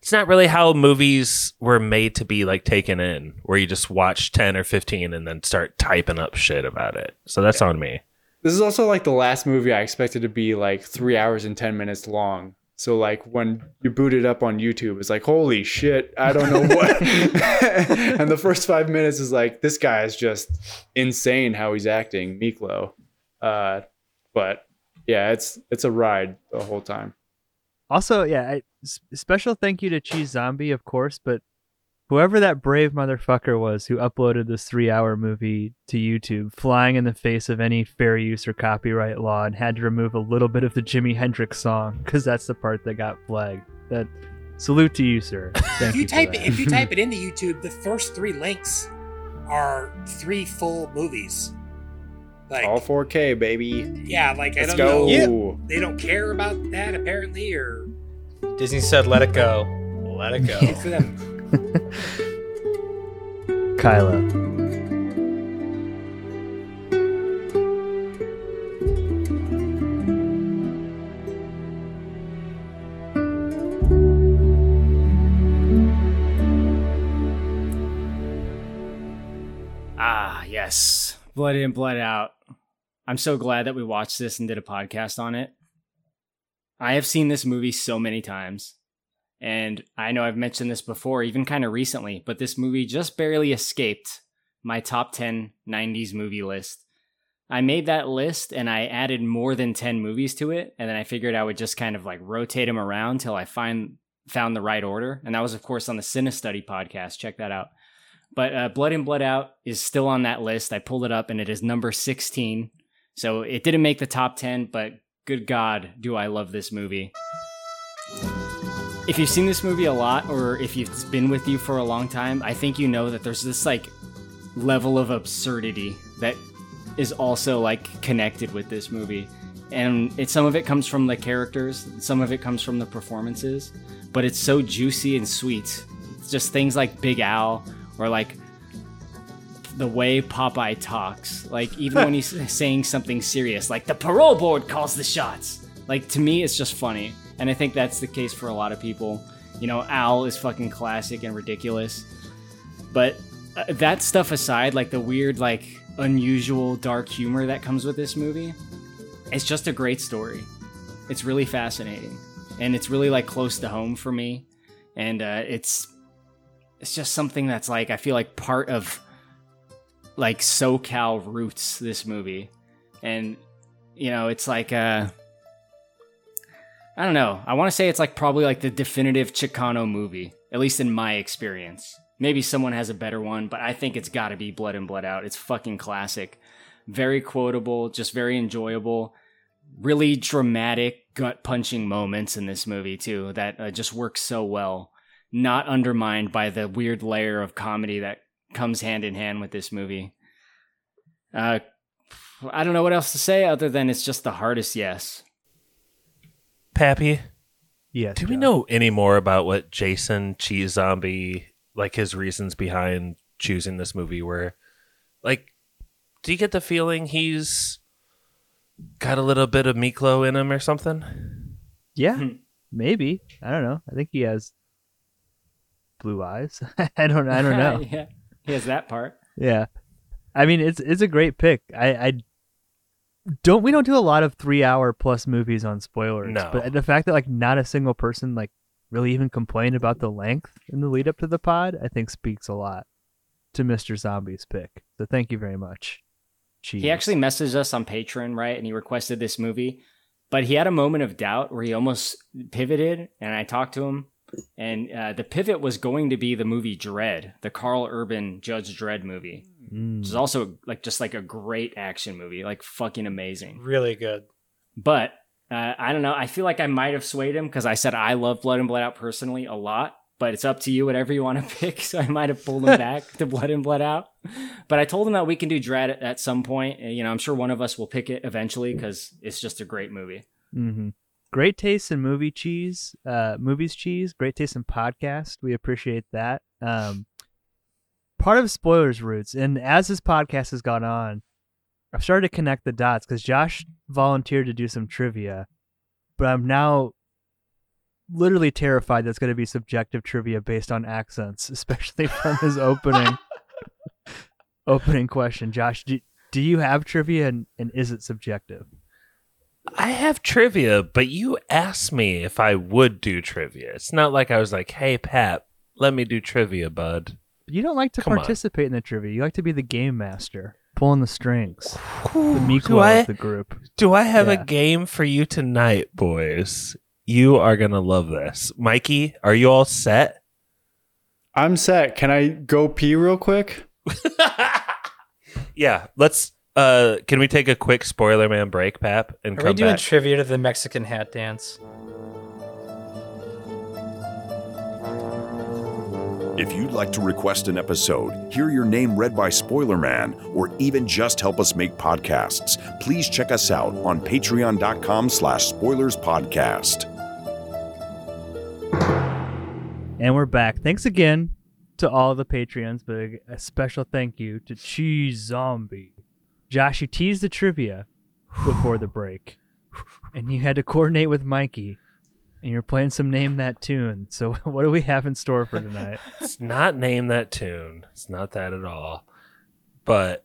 it's not really how movies were made to be like taken in, where you just watch ten or fifteen and then start typing up shit about it. So that's yeah. on me. This is also like the last movie I expected to be like three hours and ten minutes long. So like when you boot it up on YouTube, it's like, holy shit, I don't know what. And the first five minutes is like, this guy is just insane how he's acting, Miklo. Uh, but yeah, it's it's a ride the whole time. Also, yeah, I, special thank you to Cheese Zombie, of course, but whoever that brave motherfucker was who uploaded this three-hour movie to YouTube, flying in the face of any fair use or copyright law, and had to remove a little bit of the Jimi Hendrix song because that's the part that got flagged. That salute to you, sir. Thank if you, you type it, if you type it into YouTube, the first three links are three full movies. Like, all four K, baby. Yeah, like Let's I don't go. know. Yeah, they don't care about that apparently, or Disney said, "Let it go, let it go." It's for them. Kyla. Ah, yes. Blood In, Blood Out. I'm so glad that we watched this and did a podcast on it. I have seen this movie so many times. And I know I've mentioned this before, even kind of recently, but this movie just barely escaped my top ten nineties movie list. I made that list and I added more than ten movies to it. And then I figured I would just kind of like rotate them around till I find found the right order. And that was, of course, on the Cine Study podcast. Check that out. But uh, Blood In, Blood Out is still on that list. I pulled it up and it is number sixteen. So it didn't make the top ten, but Good God, do I love this movie. If you've seen this movie a lot, or if it's been with you for a long time, I think you know that there's this, like, level of absurdity that is also, like, connected with this movie. And it, some of it comes from the characters, some of it comes from the performances, but it's so juicy and sweet. It's just things like Big Al, or, like, the way Popeye talks. Like, even when he's saying something serious, like, the parole board calls the shots. Like, to me, it's just funny. And I think that's the case for a lot of people. You know, Al is fucking classic and ridiculous. But uh, that stuff aside, like, the weird, like, unusual dark humor that comes with this movie, it's just a great story. It's really fascinating. And it's really, like, close to home for me. And uh, it's it's just something that's, like, I feel like part of, like, SoCal roots, this movie. And, you know, it's like, uh, I don't know. I want to say it's, like, probably, like, the definitive Chicano movie, at least in my experience. Maybe someone has a better one, but I think it's got to be Blood In, Blood Out. It's fucking classic. Very quotable, just very enjoyable. Really dramatic, gut-punching moments in this movie, too, that uh, just work so well. Not undermined by the weird layer of comedy that comes hand in hand with this movie. Uh, I don't know what else to say other than it's just the hardest yes. Pappy? Yes. Do John. We know any more about what Jason Cheese Zombie, like, his reasons behind choosing this movie were? Like, do you get the feeling he's got a little bit of Miklo in him or something? Yeah, hmm. maybe. I don't know. I think he has blue eyes. I don't. I don't know. Yeah, he has that part. Yeah, I mean, it's it's a great pick. I, I don't. We don't do a lot of three hour plus movies on spoilers. No. But the fact that, like, not a single person, like, really even complained about the length in the lead up to the pod, I think speaks a lot to Mister Zombie's pick. So thank you very much. Jeez. He actually messaged us on Patreon, right? And he requested this movie, but he had a moment of doubt where he almost pivoted, and I talked to him, and uh, the pivot was going to be the movie Dredd, the Carl Urban Judge Dredd movie, mm. which is also, like, just, like, a great action movie, like, fucking amazing. Really good. But uh, I don't know. I feel like I might have swayed him because I said I love Blood and Blood Out personally a lot. But it's up to you, whatever you want to pick. So I might have pulled him back to Blood In, Blood Out. But I told him that we can do Dredd at some point. And, you know, I'm sure one of us will pick it eventually because it's just a great movie. Mm-hmm. Great taste in movie cheese, uh, movies cheese. Great taste in podcast. We appreciate that. Um, part of spoilers roots, and as this podcast has gone on, I've started to connect the dots because Josh volunteered to do some trivia, but I'm now literally terrified that's going to be subjective trivia based on accents, especially from his opening opening question. Josh, do, do you have trivia, and, and is it subjective? I have trivia, but you asked me if I would do trivia. It's not like I was like, hey, Pat, let me do trivia, bud. You don't like to Come participate on. in the trivia. You like to be the game master, pulling the strings. Ooh, the Miklo of the group. Do I have yeah. a game for you tonight, boys? You are going to love this. Mikey, are you all set? I'm set. Can I go pee real quick? Yeah, let's. Uh, can we take a quick Spoiler Man break, Pap? And are come we doing back? Trivia to the Mexican hat dance? If you'd like to request an episode, hear your name read by Spoiler Man, or even just help us make podcasts, please check us out on patreon.com slash spoilers podcast. And we're back. Thanks again to all the Patreons, but a special thank you to Cheese Zombie. Josh, you teased the trivia before the break, and you had to coordinate with Mikey, and you're playing some Name That Tune. So what do we have in store for tonight? It's not Name That Tune. It's not that at all. But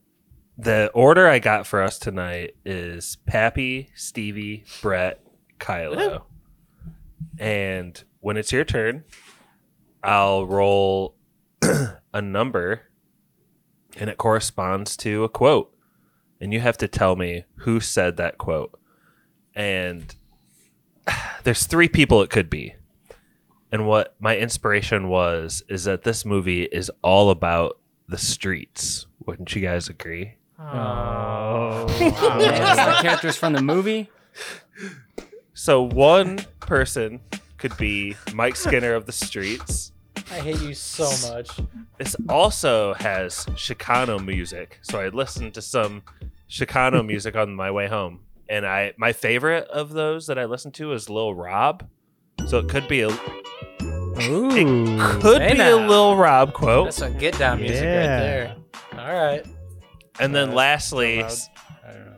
the order I got for us tonight is Pappy, Stevie, Brett, Kylo. And when it's your turn, I'll roll a number, and it corresponds to a quote. And you have to tell me who said that quote. And there's three people it could be. And what my inspiration was is that this movie is all about the streets. Wouldn't you guys agree? Oh. Oh, man. Is that characters from the movie? So one person could be Mike Skinner of The Streets. I hate you so much. This also has Chicano music. So I listened to some Chicano music on my way home. And I my favorite of those that I listened to is Lil Rob. So it could be a Ooh, it could be now. a Lil Rob quote. That's some get down music yeah. right there. All right. And then uh, lastly, I don't know.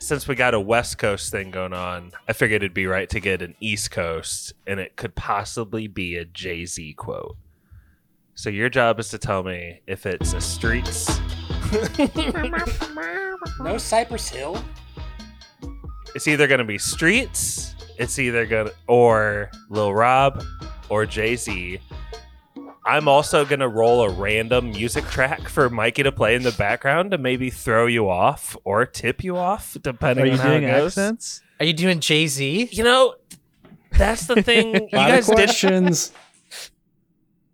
Since we got a West Coast thing going on, I figured it'd be right to get an East Coast, and it could possibly be a Jay-Z quote. So your job is to tell me if it's a Streets. No Cypress Hill. It's either going to be Streets, it's either going to, or Lil Rob, or Jay-Z. I'm also going to roll a random music track for Mikey to play in the background to maybe throw you off or tip you off, depending on how it goes. Accents? Are you doing Jay-Z? You know, that's the thing. You guys questions. Did...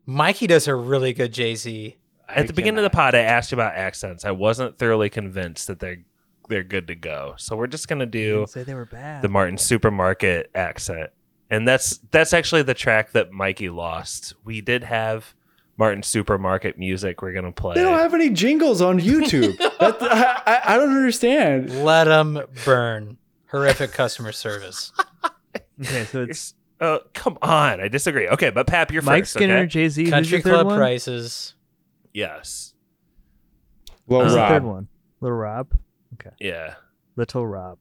Mikey does a really good Jay-Z. At I the cannot. beginning of the pod, I asked you about accents. I wasn't thoroughly convinced that they're they're good to go. So we're just going to do say they were bad. the Martin Supermarket accent. And that's that's actually the track that Mikey lost. We did have Martin Supermarket music we're going to play. They don't have any jingles on YouTube. That's, I, I, I don't understand. Let them burn. Horrific customer service. Okay, so it's... Uh, come on. I disagree. Okay, but Pap, you're Mike first. Mike Skinner, okay? Jay-Z. Country Club one? Prices. Yes. Little um, Rob. The third one. Little Rob. Okay. Yeah. Little Rob.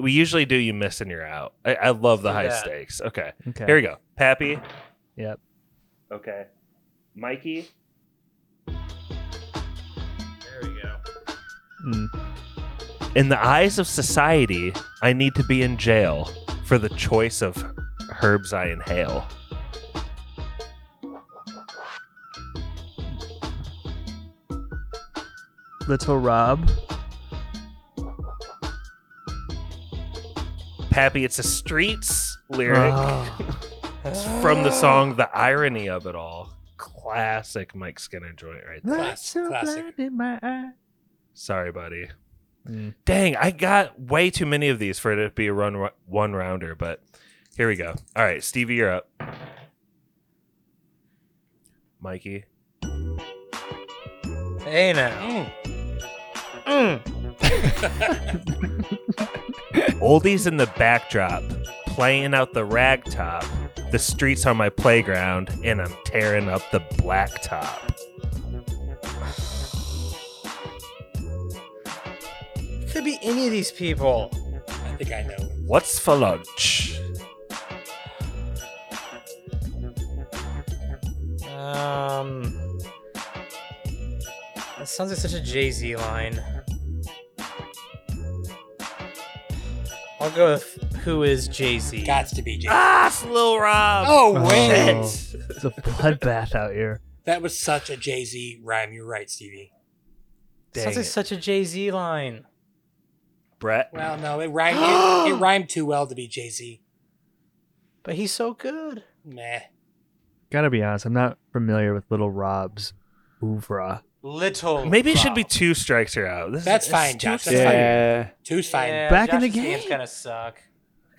We usually do you miss and you're out. I, I love the high yeah. stakes. Okay. okay. Here we go. Pappy. Yep. Okay. Mikey. There we go. Mm. In the eyes of society, I need to be in jail for the choice of herbs I inhale. Little Rob. Happy, it's a Streets lyric oh. from the song The Irony of It All. Classic Mike Skinner joint right there. That's so classic. In my eye. Sorry, buddy. Mm. Dang, I got way too many of these for it to be a run, one rounder, but here we go. All right, Stevie, you're up. Mikey. Hey, now. Mm. Mm. Oldies in the backdrop, playing out the rag top. The streets are my playground, and I'm tearing up the blacktop. Could be any of these people. I think I know. What's for lunch? Um, that sounds like such a Jay-Z line. I'll go with who is Jay-Z. Gots to be Jay-Z. Ah, it's Lil Rob. Oh, wait. Oh, it's a bloodbath out here. That was such a Jay-Z rhyme. You're right, Stevie. Dang Sounds it. like such a Jay-Z line. Brett? Well, no, it rhymed, it, it rhymed too well to be Jay-Z. But he's so good. Meh. Gotta be honest, I'm not familiar with Lil Rob's oeuvre. Little Maybe it Rob. should be two strikes or out. This That's is, fine, Josh. That's yeah. fine. Two's fine. Yeah, Back Josh's in the game. Game's gonna suck.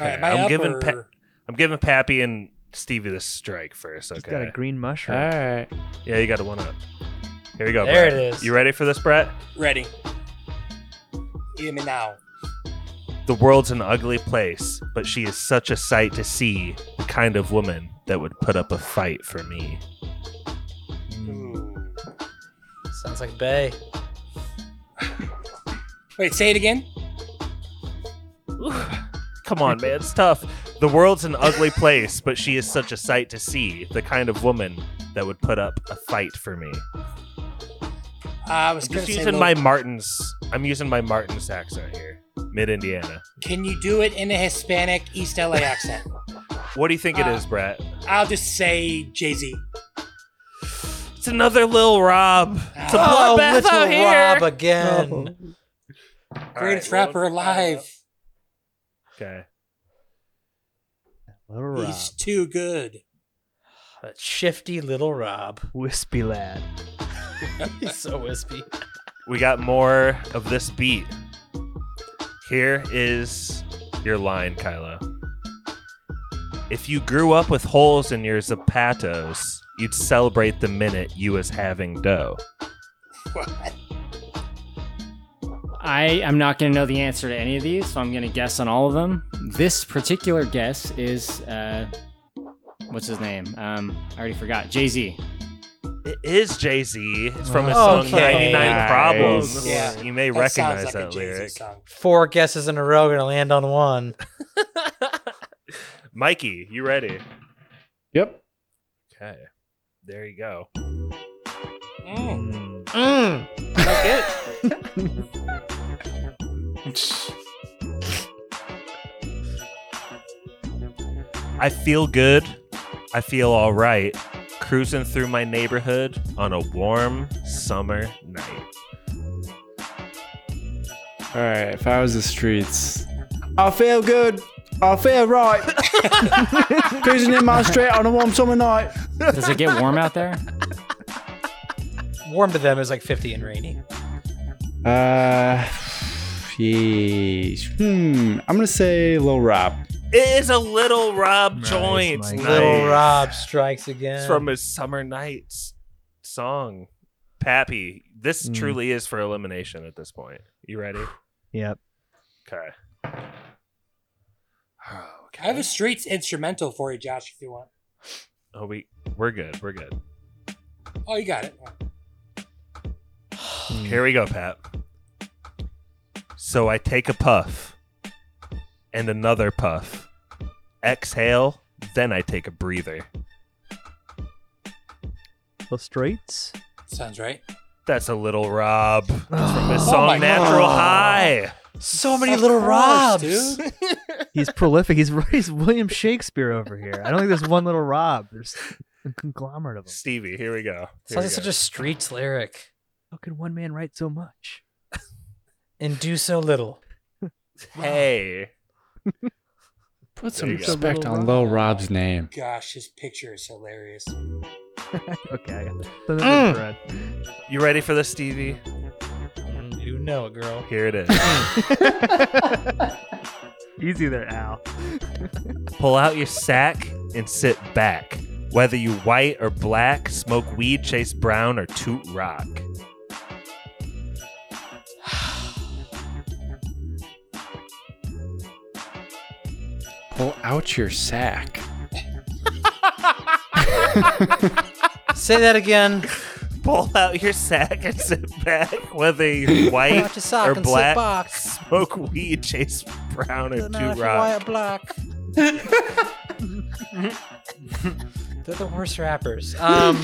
Okay, okay, I'm, giving or... pa- I'm giving Pappy and Stevie the strike first. Okay. He's got a green mushroom. All right. Yeah, you got a one up. Here we go. There Brett. it is. You ready for this, Brett? Ready. Give me now. The world's an ugly place, but she is such a sight to see. The kind of woman that would put up a fight for me. Sounds like Bay. Wait, say it again. Ooh, come on, man. It's tough. The world's an ugly place, but she is such a sight to see. The kind of woman that would put up a fight for me. Uh, I was I'm just using little... my Martin's. I'm using my Martin's accent here. Mid-Indiana. Can you do it in a Hispanic East L A accent? What do you think uh, it is, Brett? I'll just say Jay-Z. It's another Lil Rob. It's a oh, bloodbath Little out here. Rob again. Oh. Greatest right, rapper alive. Okay. Little Rob. He's too good. That shifty Little Rob. Wispy lad. He's so wispy. We got more of this beat. Here is You're lying, Kylo. If you grew up with holes in your zapatos, you'd celebrate the minute you was having dough. What? I am not going to know the answer to any of these, so I'm going to guess on all of them. This particular guess is, uh, what's his name? Um, I already forgot. Jay-Z. It is Jay-Z. It's from his oh, song okay. ninety-nine nice. Problems. Yeah. You may that recognize like that lyric. Song. Four guesses in a row, going to land on one. Mikey, you ready? Yep. Okay. There you go. Mmm. Mmm. That's good. I feel good. I feel all right. Cruising through my neighborhood on a warm summer night. All right. If I was the streets, I feel good. I feel right. Cruising in my street on a warm summer night. Does it get warm out there? Warm to them is like fifty and rainy. Uh, geez. Hmm. I'm gonna say Lil Rob. It is a Lil Rob nice, joint. Nice. Lil Rob strikes again. It's from his Summer Nights song. Pappy, this mm. truly is for elimination at this point. You ready? Yep. Okay. Oh, okay. I have a Streets instrumental for you, Josh, if you want. Oh, we we're good. We're good. Oh, you got it. Here we go, Pat. So I take a puff and another puff. Exhale, then I take a breather. The Streets? Sounds right. That's a Lil Rob. That's from his song oh Natural God. High. So many of Lil Robs, dude. He's prolific. He's, he's William Shakespeare over here. I don't think there's one Lil Rob. There's a conglomerate of them. Stevie, here we go. Sounds like such a Streets lyric. How can one man write so much and do so little? Hey. Put some respect on Lil Rob's name. Gosh, his picture is hilarious. Okay, I got it. Mm. You ready for this, Stevie? You know it, girl. Here it is. Easy there, Al. Pull out your sack and sit back. Whether you white or black, smoke weed, chase brown, or toot rock. Pull out your sack. Say that again. Pull out your sack and sit back. Whether you're white or black, smoke weed, chase brown, or toot rock. White or black. They're the worst rappers. Um,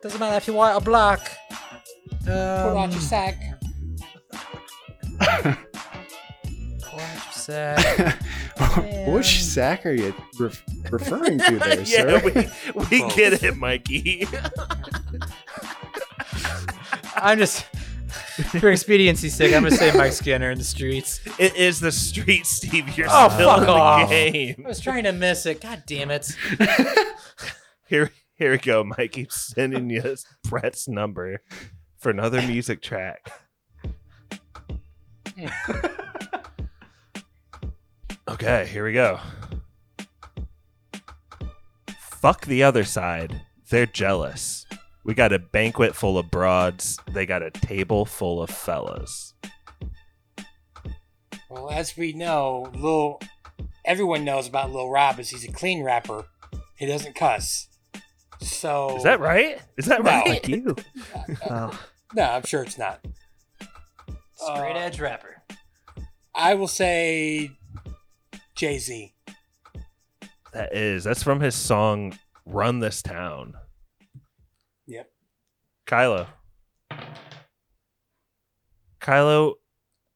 doesn't matter if you're white or black. Um, Pull out your sack. Pull out your sack. Man. Which sack are you re- referring to there, yeah, sir? We, we oh. get it, Mikey. I'm just, for expediency's sake, I'm going to say Mike Skinner in the Streets. It is the Streets, Steve. You're oh, still fuck in the off. Game. I was trying to miss it. God damn it. Here, here we go, Mikey. Sending you Brett's number for another music track. Okay, here we go. Fuck the other side. They're jealous. We got a banquet full of broads. They got a table full of fellas. Well, as we know, Lil, everyone knows about Lil Rob is he's a clean rapper. He doesn't cuss. So is that right? Is that no. right? Like you. oh. No, I'm sure it's not. Straight uh, edge rapper. I will say Jay-Z. That is. That's from his song Run This Town. Yep. Kylo. Kylo,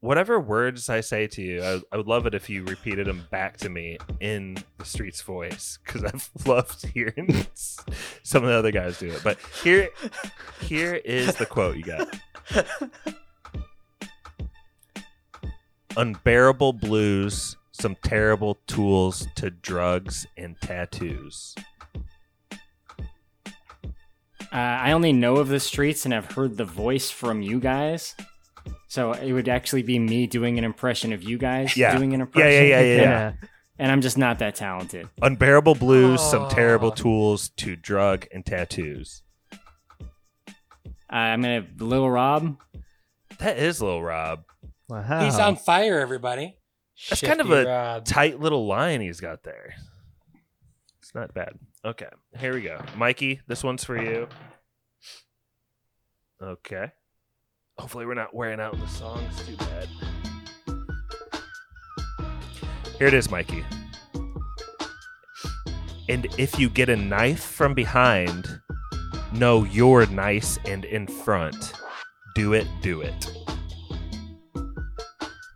whatever words I say to you, I, I would love it if you repeated them back to me in the Streets voice, because I've loved hearing some of the other guys do it. But here, here is the quote you got. Unbearable blues. Some terrible tools to drugs and tattoos. Uh, I only know of The Streets and I've heard the voice from you guys. So it would actually be me doing an impression of you guys yeah. doing an impression. Yeah, yeah, yeah, yeah. yeah. And, uh, and I'm just not that talented. Unbearable Blues, oh. Some Terrible Tools to Drug and Tattoos. Uh, I'm going to Lil Rob. That is Lil Rob. Wow. He's on fire, everybody. That's Shifty kind of a Rob. Tight little line he's got there. It's not bad. Okay, here we go. Mikey, this one's for you. Okay. Hopefully we're not wearing out the songs too bad. Here it is, Mikey. And if you get a knife from behind, know you're nice and in front. Do it, do it.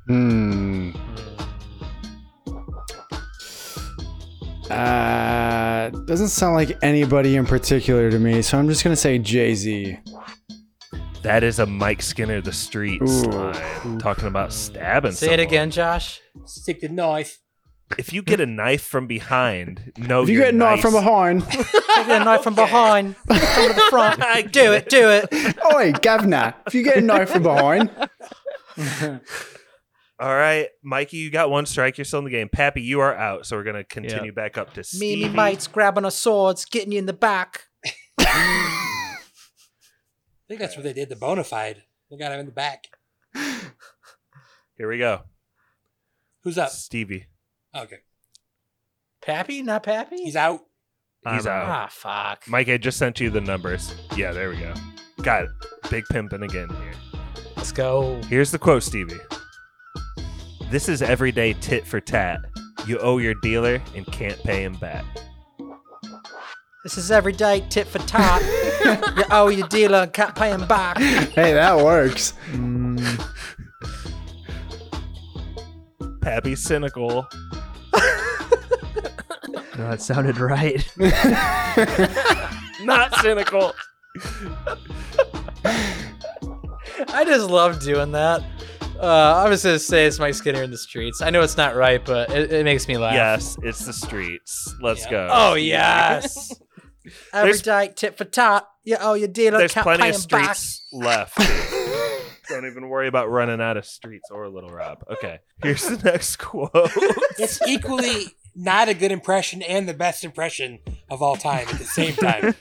Hmm. Uh, doesn't sound like anybody in particular to me, so I'm just gonna say Jay-Z. That is a Mike Skinner, The Streets Ooh. line, talking about stabbing Say someone. It again, Josh. Stick the knife. If you get a knife from behind, no. If you get a knife from behind, if you get a knife from behind, from the front, do it, do it. Oi, governor! If you get a knife from behind. All right, Mikey, you got one strike. You're still in the game. Pappy, you are out, so we're going to continue yep. back up to Stevie. Me and my mates grabbing our swords, getting you in the back. I think that's what they did, the bona fide. They got him in the back. Here we go. Who's up? Stevie. Okay. Pappy? Not Pappy? He's out. He's I'm out. Ah, fuck. Mike, I just sent you the numbers. Yeah, there we go. Got it. Big pimpin' again here. Let's go. Here's the quote, Stevie. This is everyday tit for tat. You owe your dealer and can't pay him back. This is everyday tit for tat. You owe your dealer and can't pay him back. Hey, that works. Mm. Pappy's cynical. No, that sounded right. Not cynical. I just love doing that. Uh, I was going to say it's Mike Skinner in The Streets. I know it's not right, but it, it makes me laugh. Yes, it's The Streets. Let's yeah. go. Oh, yes. Every day, tit for tat. You owe your dealer. There's plenty of Streets back. Left. Don't even worry about running out of Streets or Little Rob. Okay, here's the next quote. It's equally not a good impression and the best impression of all time at the same time.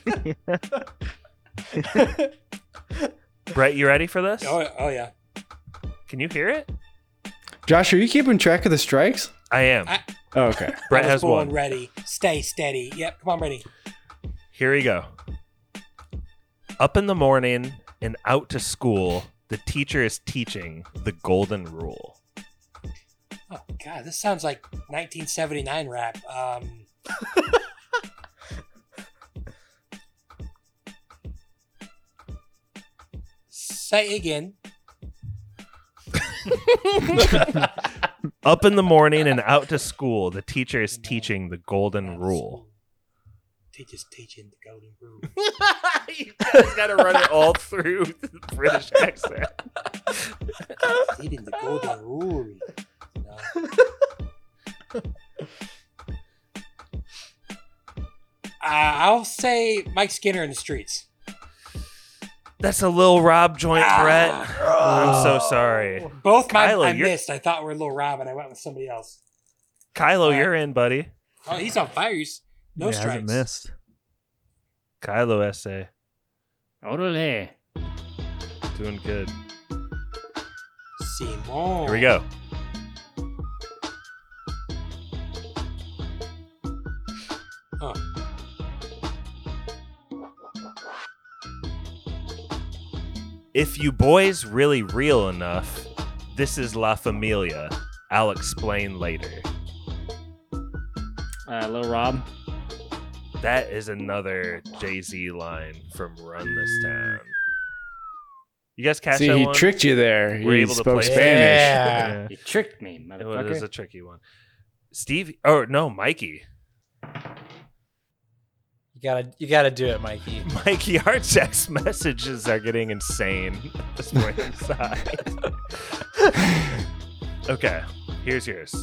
Brett, you ready for this? Oh, oh yeah. Can you hear it? Josh, are you keeping track of the strikes? I am. I, oh, okay. Brett has one. Ready. Stay steady. Yep. Come on, ready. Here we go. Up in the morning and out to school, the teacher is teaching the golden rule. Oh, God. This sounds like nineteen seventy-nine rap. Um, say again. Up in the morning and out to school, the teacher is teaching the golden rule. Teacher's teaching the golden rule. You guys gotta run it all through the British accent. Teaching the golden rule. No. uh, I'll say Mike Skinner in The Streets. That's a Lil Rob joint, Brett. Ah, oh, I'm so sorry. Both Kylo, my I you're... missed. I thought we were Lil Rob, and I went with somebody else. Kylo, uh, you're in, buddy. Oh, he's on fire. He's no yeah, strikes. I missed. Kylo essay. Orale. Doing good. Simon. Here we go. Huh. If you boys really real enough, this is La Familia. I'll explain later. Uh, Lil Rob. That is another Jay-Z line from Run This Town. You guys catch See, that one? See, he tricked you there. Were he able spoke to play Spanish. Yeah. Yeah. He tricked me, motherfucker. It was a tricky one. Steve, or no, Mikey. You gotta, you gotta do it, Mikey. Mikey, our text messages are getting insane at this point inside. Okay, here's yours.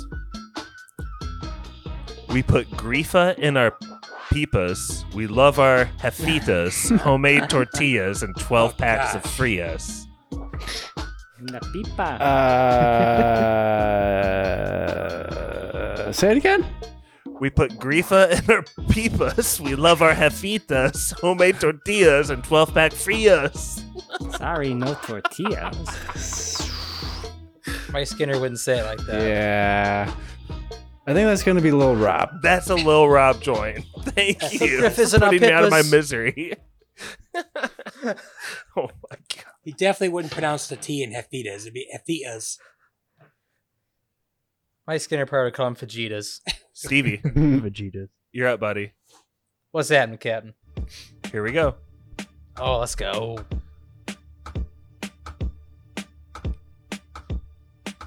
We put Grifa in our peepas. We love our jefitas, homemade tortillas, and twelve oh, packs gosh. of frias. Una pipa. Uh, say it again. We put grifa in our pipas. We love our jefitas, homemade tortillas, and twelve pack frias. Sorry, no tortillas. Mike Skinner wouldn't say it like that. Yeah. I think that's going to be Lil Rob. That's a Lil Rob joint. Thank that's you. For putting me out of my misery. Oh my god. He definitely wouldn't pronounce the T in jefitas. It'd be jefitas. My Skinner probably would call him Fajitas. Stevie. Fajitas. You're up, buddy. What's happening, Captain? Here we go. Oh, let's go.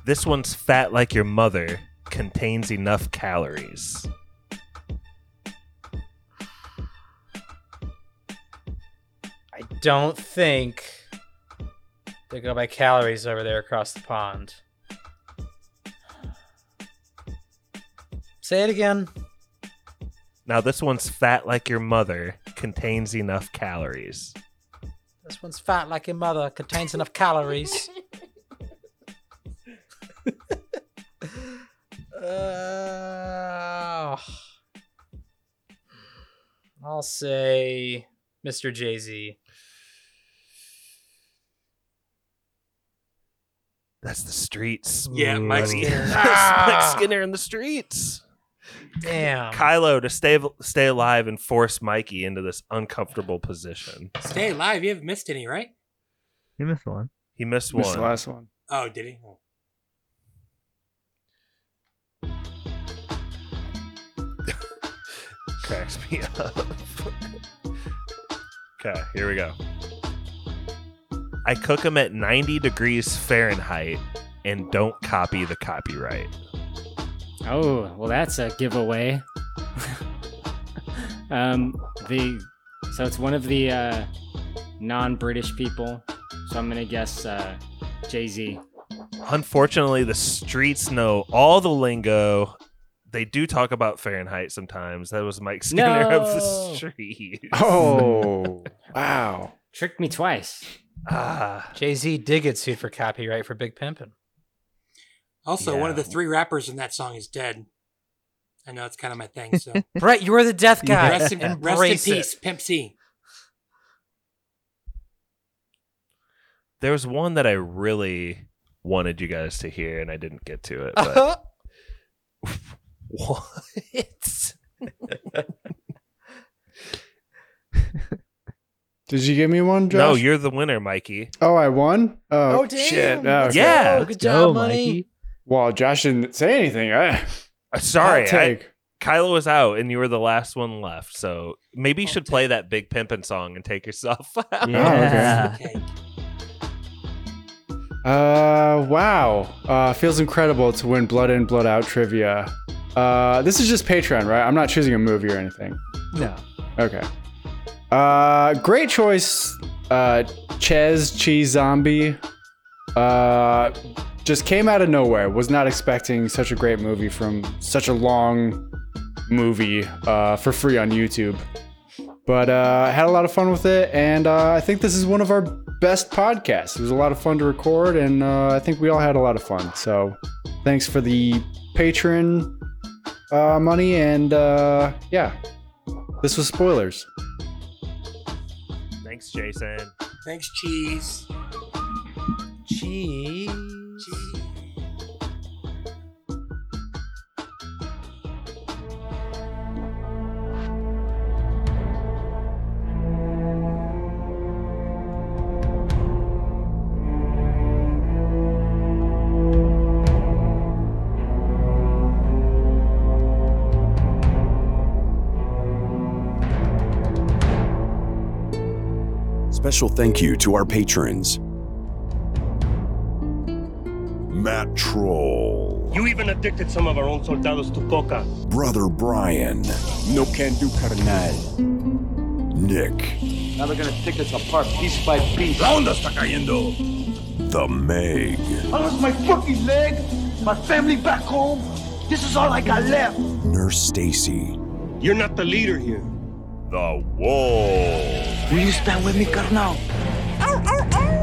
This one's fat like your mother, contains enough calories. I don't think they go by calories over there across the pond. Say it again. Now this one's fat like your mother, contains enough calories. This one's fat like your mother, contains enough calories. uh, I'll say Mister Jay-Z. That's The Streets. Yeah, Mike Skinner. Mike Skinner in The Streets. Damn. Kylo to stay stay alive and force Mikey into this uncomfortable position. Stay alive. You haven't missed any, right? He missed one. He missed one. Missed the last one. Oh, did he? Oh. Cracks me up. Okay, here we go. I cook them at ninety degrees Fahrenheit and don't copy the copyright. Oh, well, that's a giveaway. um, the So it's one of the uh, non-British people. So I'm going to guess uh, Jay-Z. Unfortunately, The Streets know all the lingo. They do talk about Fahrenheit sometimes. That was Mike Skinner no! of The Streets. Oh, wow. Tricked me twice. Ah, Jay-Z did get sued for copyright for Big Pimpin'. Also, yeah. One of the three rappers in that song is dead. I know it's kind of my thing. So, Brett, you are the death guy. Rest in, rest in peace, it. Pimp C. There was one that I really wanted you guys to hear, and I didn't get to it. But... Uh-huh. What? Did you give me one, Josh? No, you're the winner, Mikey. Oh, I won? Oh, oh damn. Shit. Oh, okay. Yeah. Oh, good job, oh, Mikey. Mikey. Well, Josh didn't say anything. I, uh, sorry. I, Kyla was out, and you were the last one left. So maybe you I'll should take. play that Big Pimpin' song and take yourself out. Yeah. Oh, okay. uh, wow. Uh, feels incredible to win Blood In, Blood Out trivia. Uh, this is just Patreon, right? I'm not choosing a movie or anything. No. Okay. Uh, great choice, uh, Chez, Cheese Zombie, uh, just came out of nowhere. Was not expecting such a great movie from such a long movie, uh, for free on YouTube. But, uh, I had a lot of fun with it, and, uh, I think this is one of our best podcasts. It was a lot of fun to record, and, uh, I think we all had a lot of fun. So, thanks for the patron, uh, money, and, uh, yeah. This was Spoilers. Thanks, Jason. Thanks, Cheese. Cheese. Cheese. Special thank you to our patrons. Matt Troll. You even addicted some of our own soldados to coca. Brother Brian. No can do, carnal. Nick. Now they're gonna pick us apart piece by piece. La Onda está cayendo. The Meg. I lost my fucking leg. My family back home. This is all I got left. Nurse Stacy. You're not the leader here. the Wolf. Will you stand with me, Carnal? Ow, ow, ow.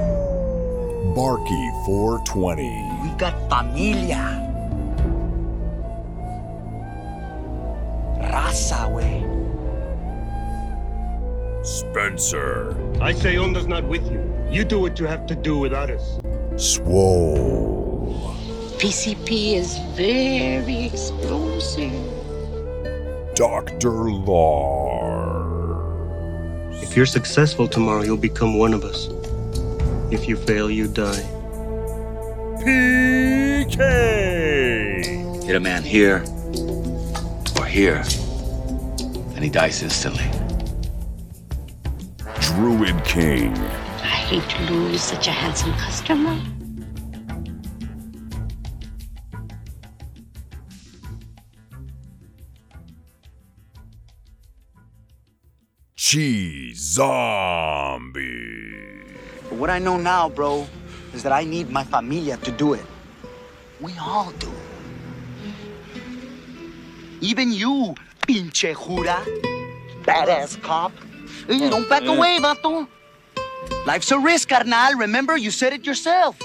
Barky four twenty. We got familia. Raza, wey. Spencer. I say Onda's not with you. You do what you have to do without us. Swole. P C P is very explosive. Doctor Lars. If you're successful tomorrow, you'll become one of us. If you fail, you die. P K. Hit a man here or here, and he dies instantly. Druid King. I hate to lose such a handsome customer. Cheese Zombie. But what I know now, bro, is that I need my familia to do it. We all do. Even you, pinche jura, badass cop. You don't back yeah. away, vato. Life's a risk, carnal. Remember, you said it yourself.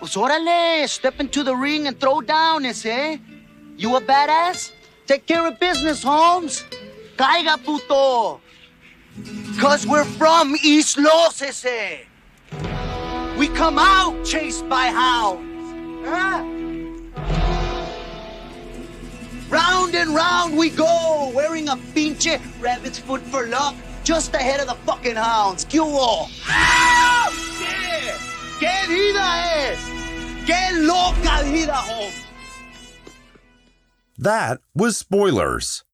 Pues orale, step into the ring and throw down, ese. You a badass? Take care of business, Holmes. Caiga, puto. Cause we're from East Los, ese. We come out chased by hounds. Huh? Round and round we go, wearing a pinche rabbit's foot for luck. Just ahead of the fucking hounds. ¡Qué hubo! ¡Ah! Yeah! ¡Qué vida es! ¡Qué loca vida, ho! That was spoilers.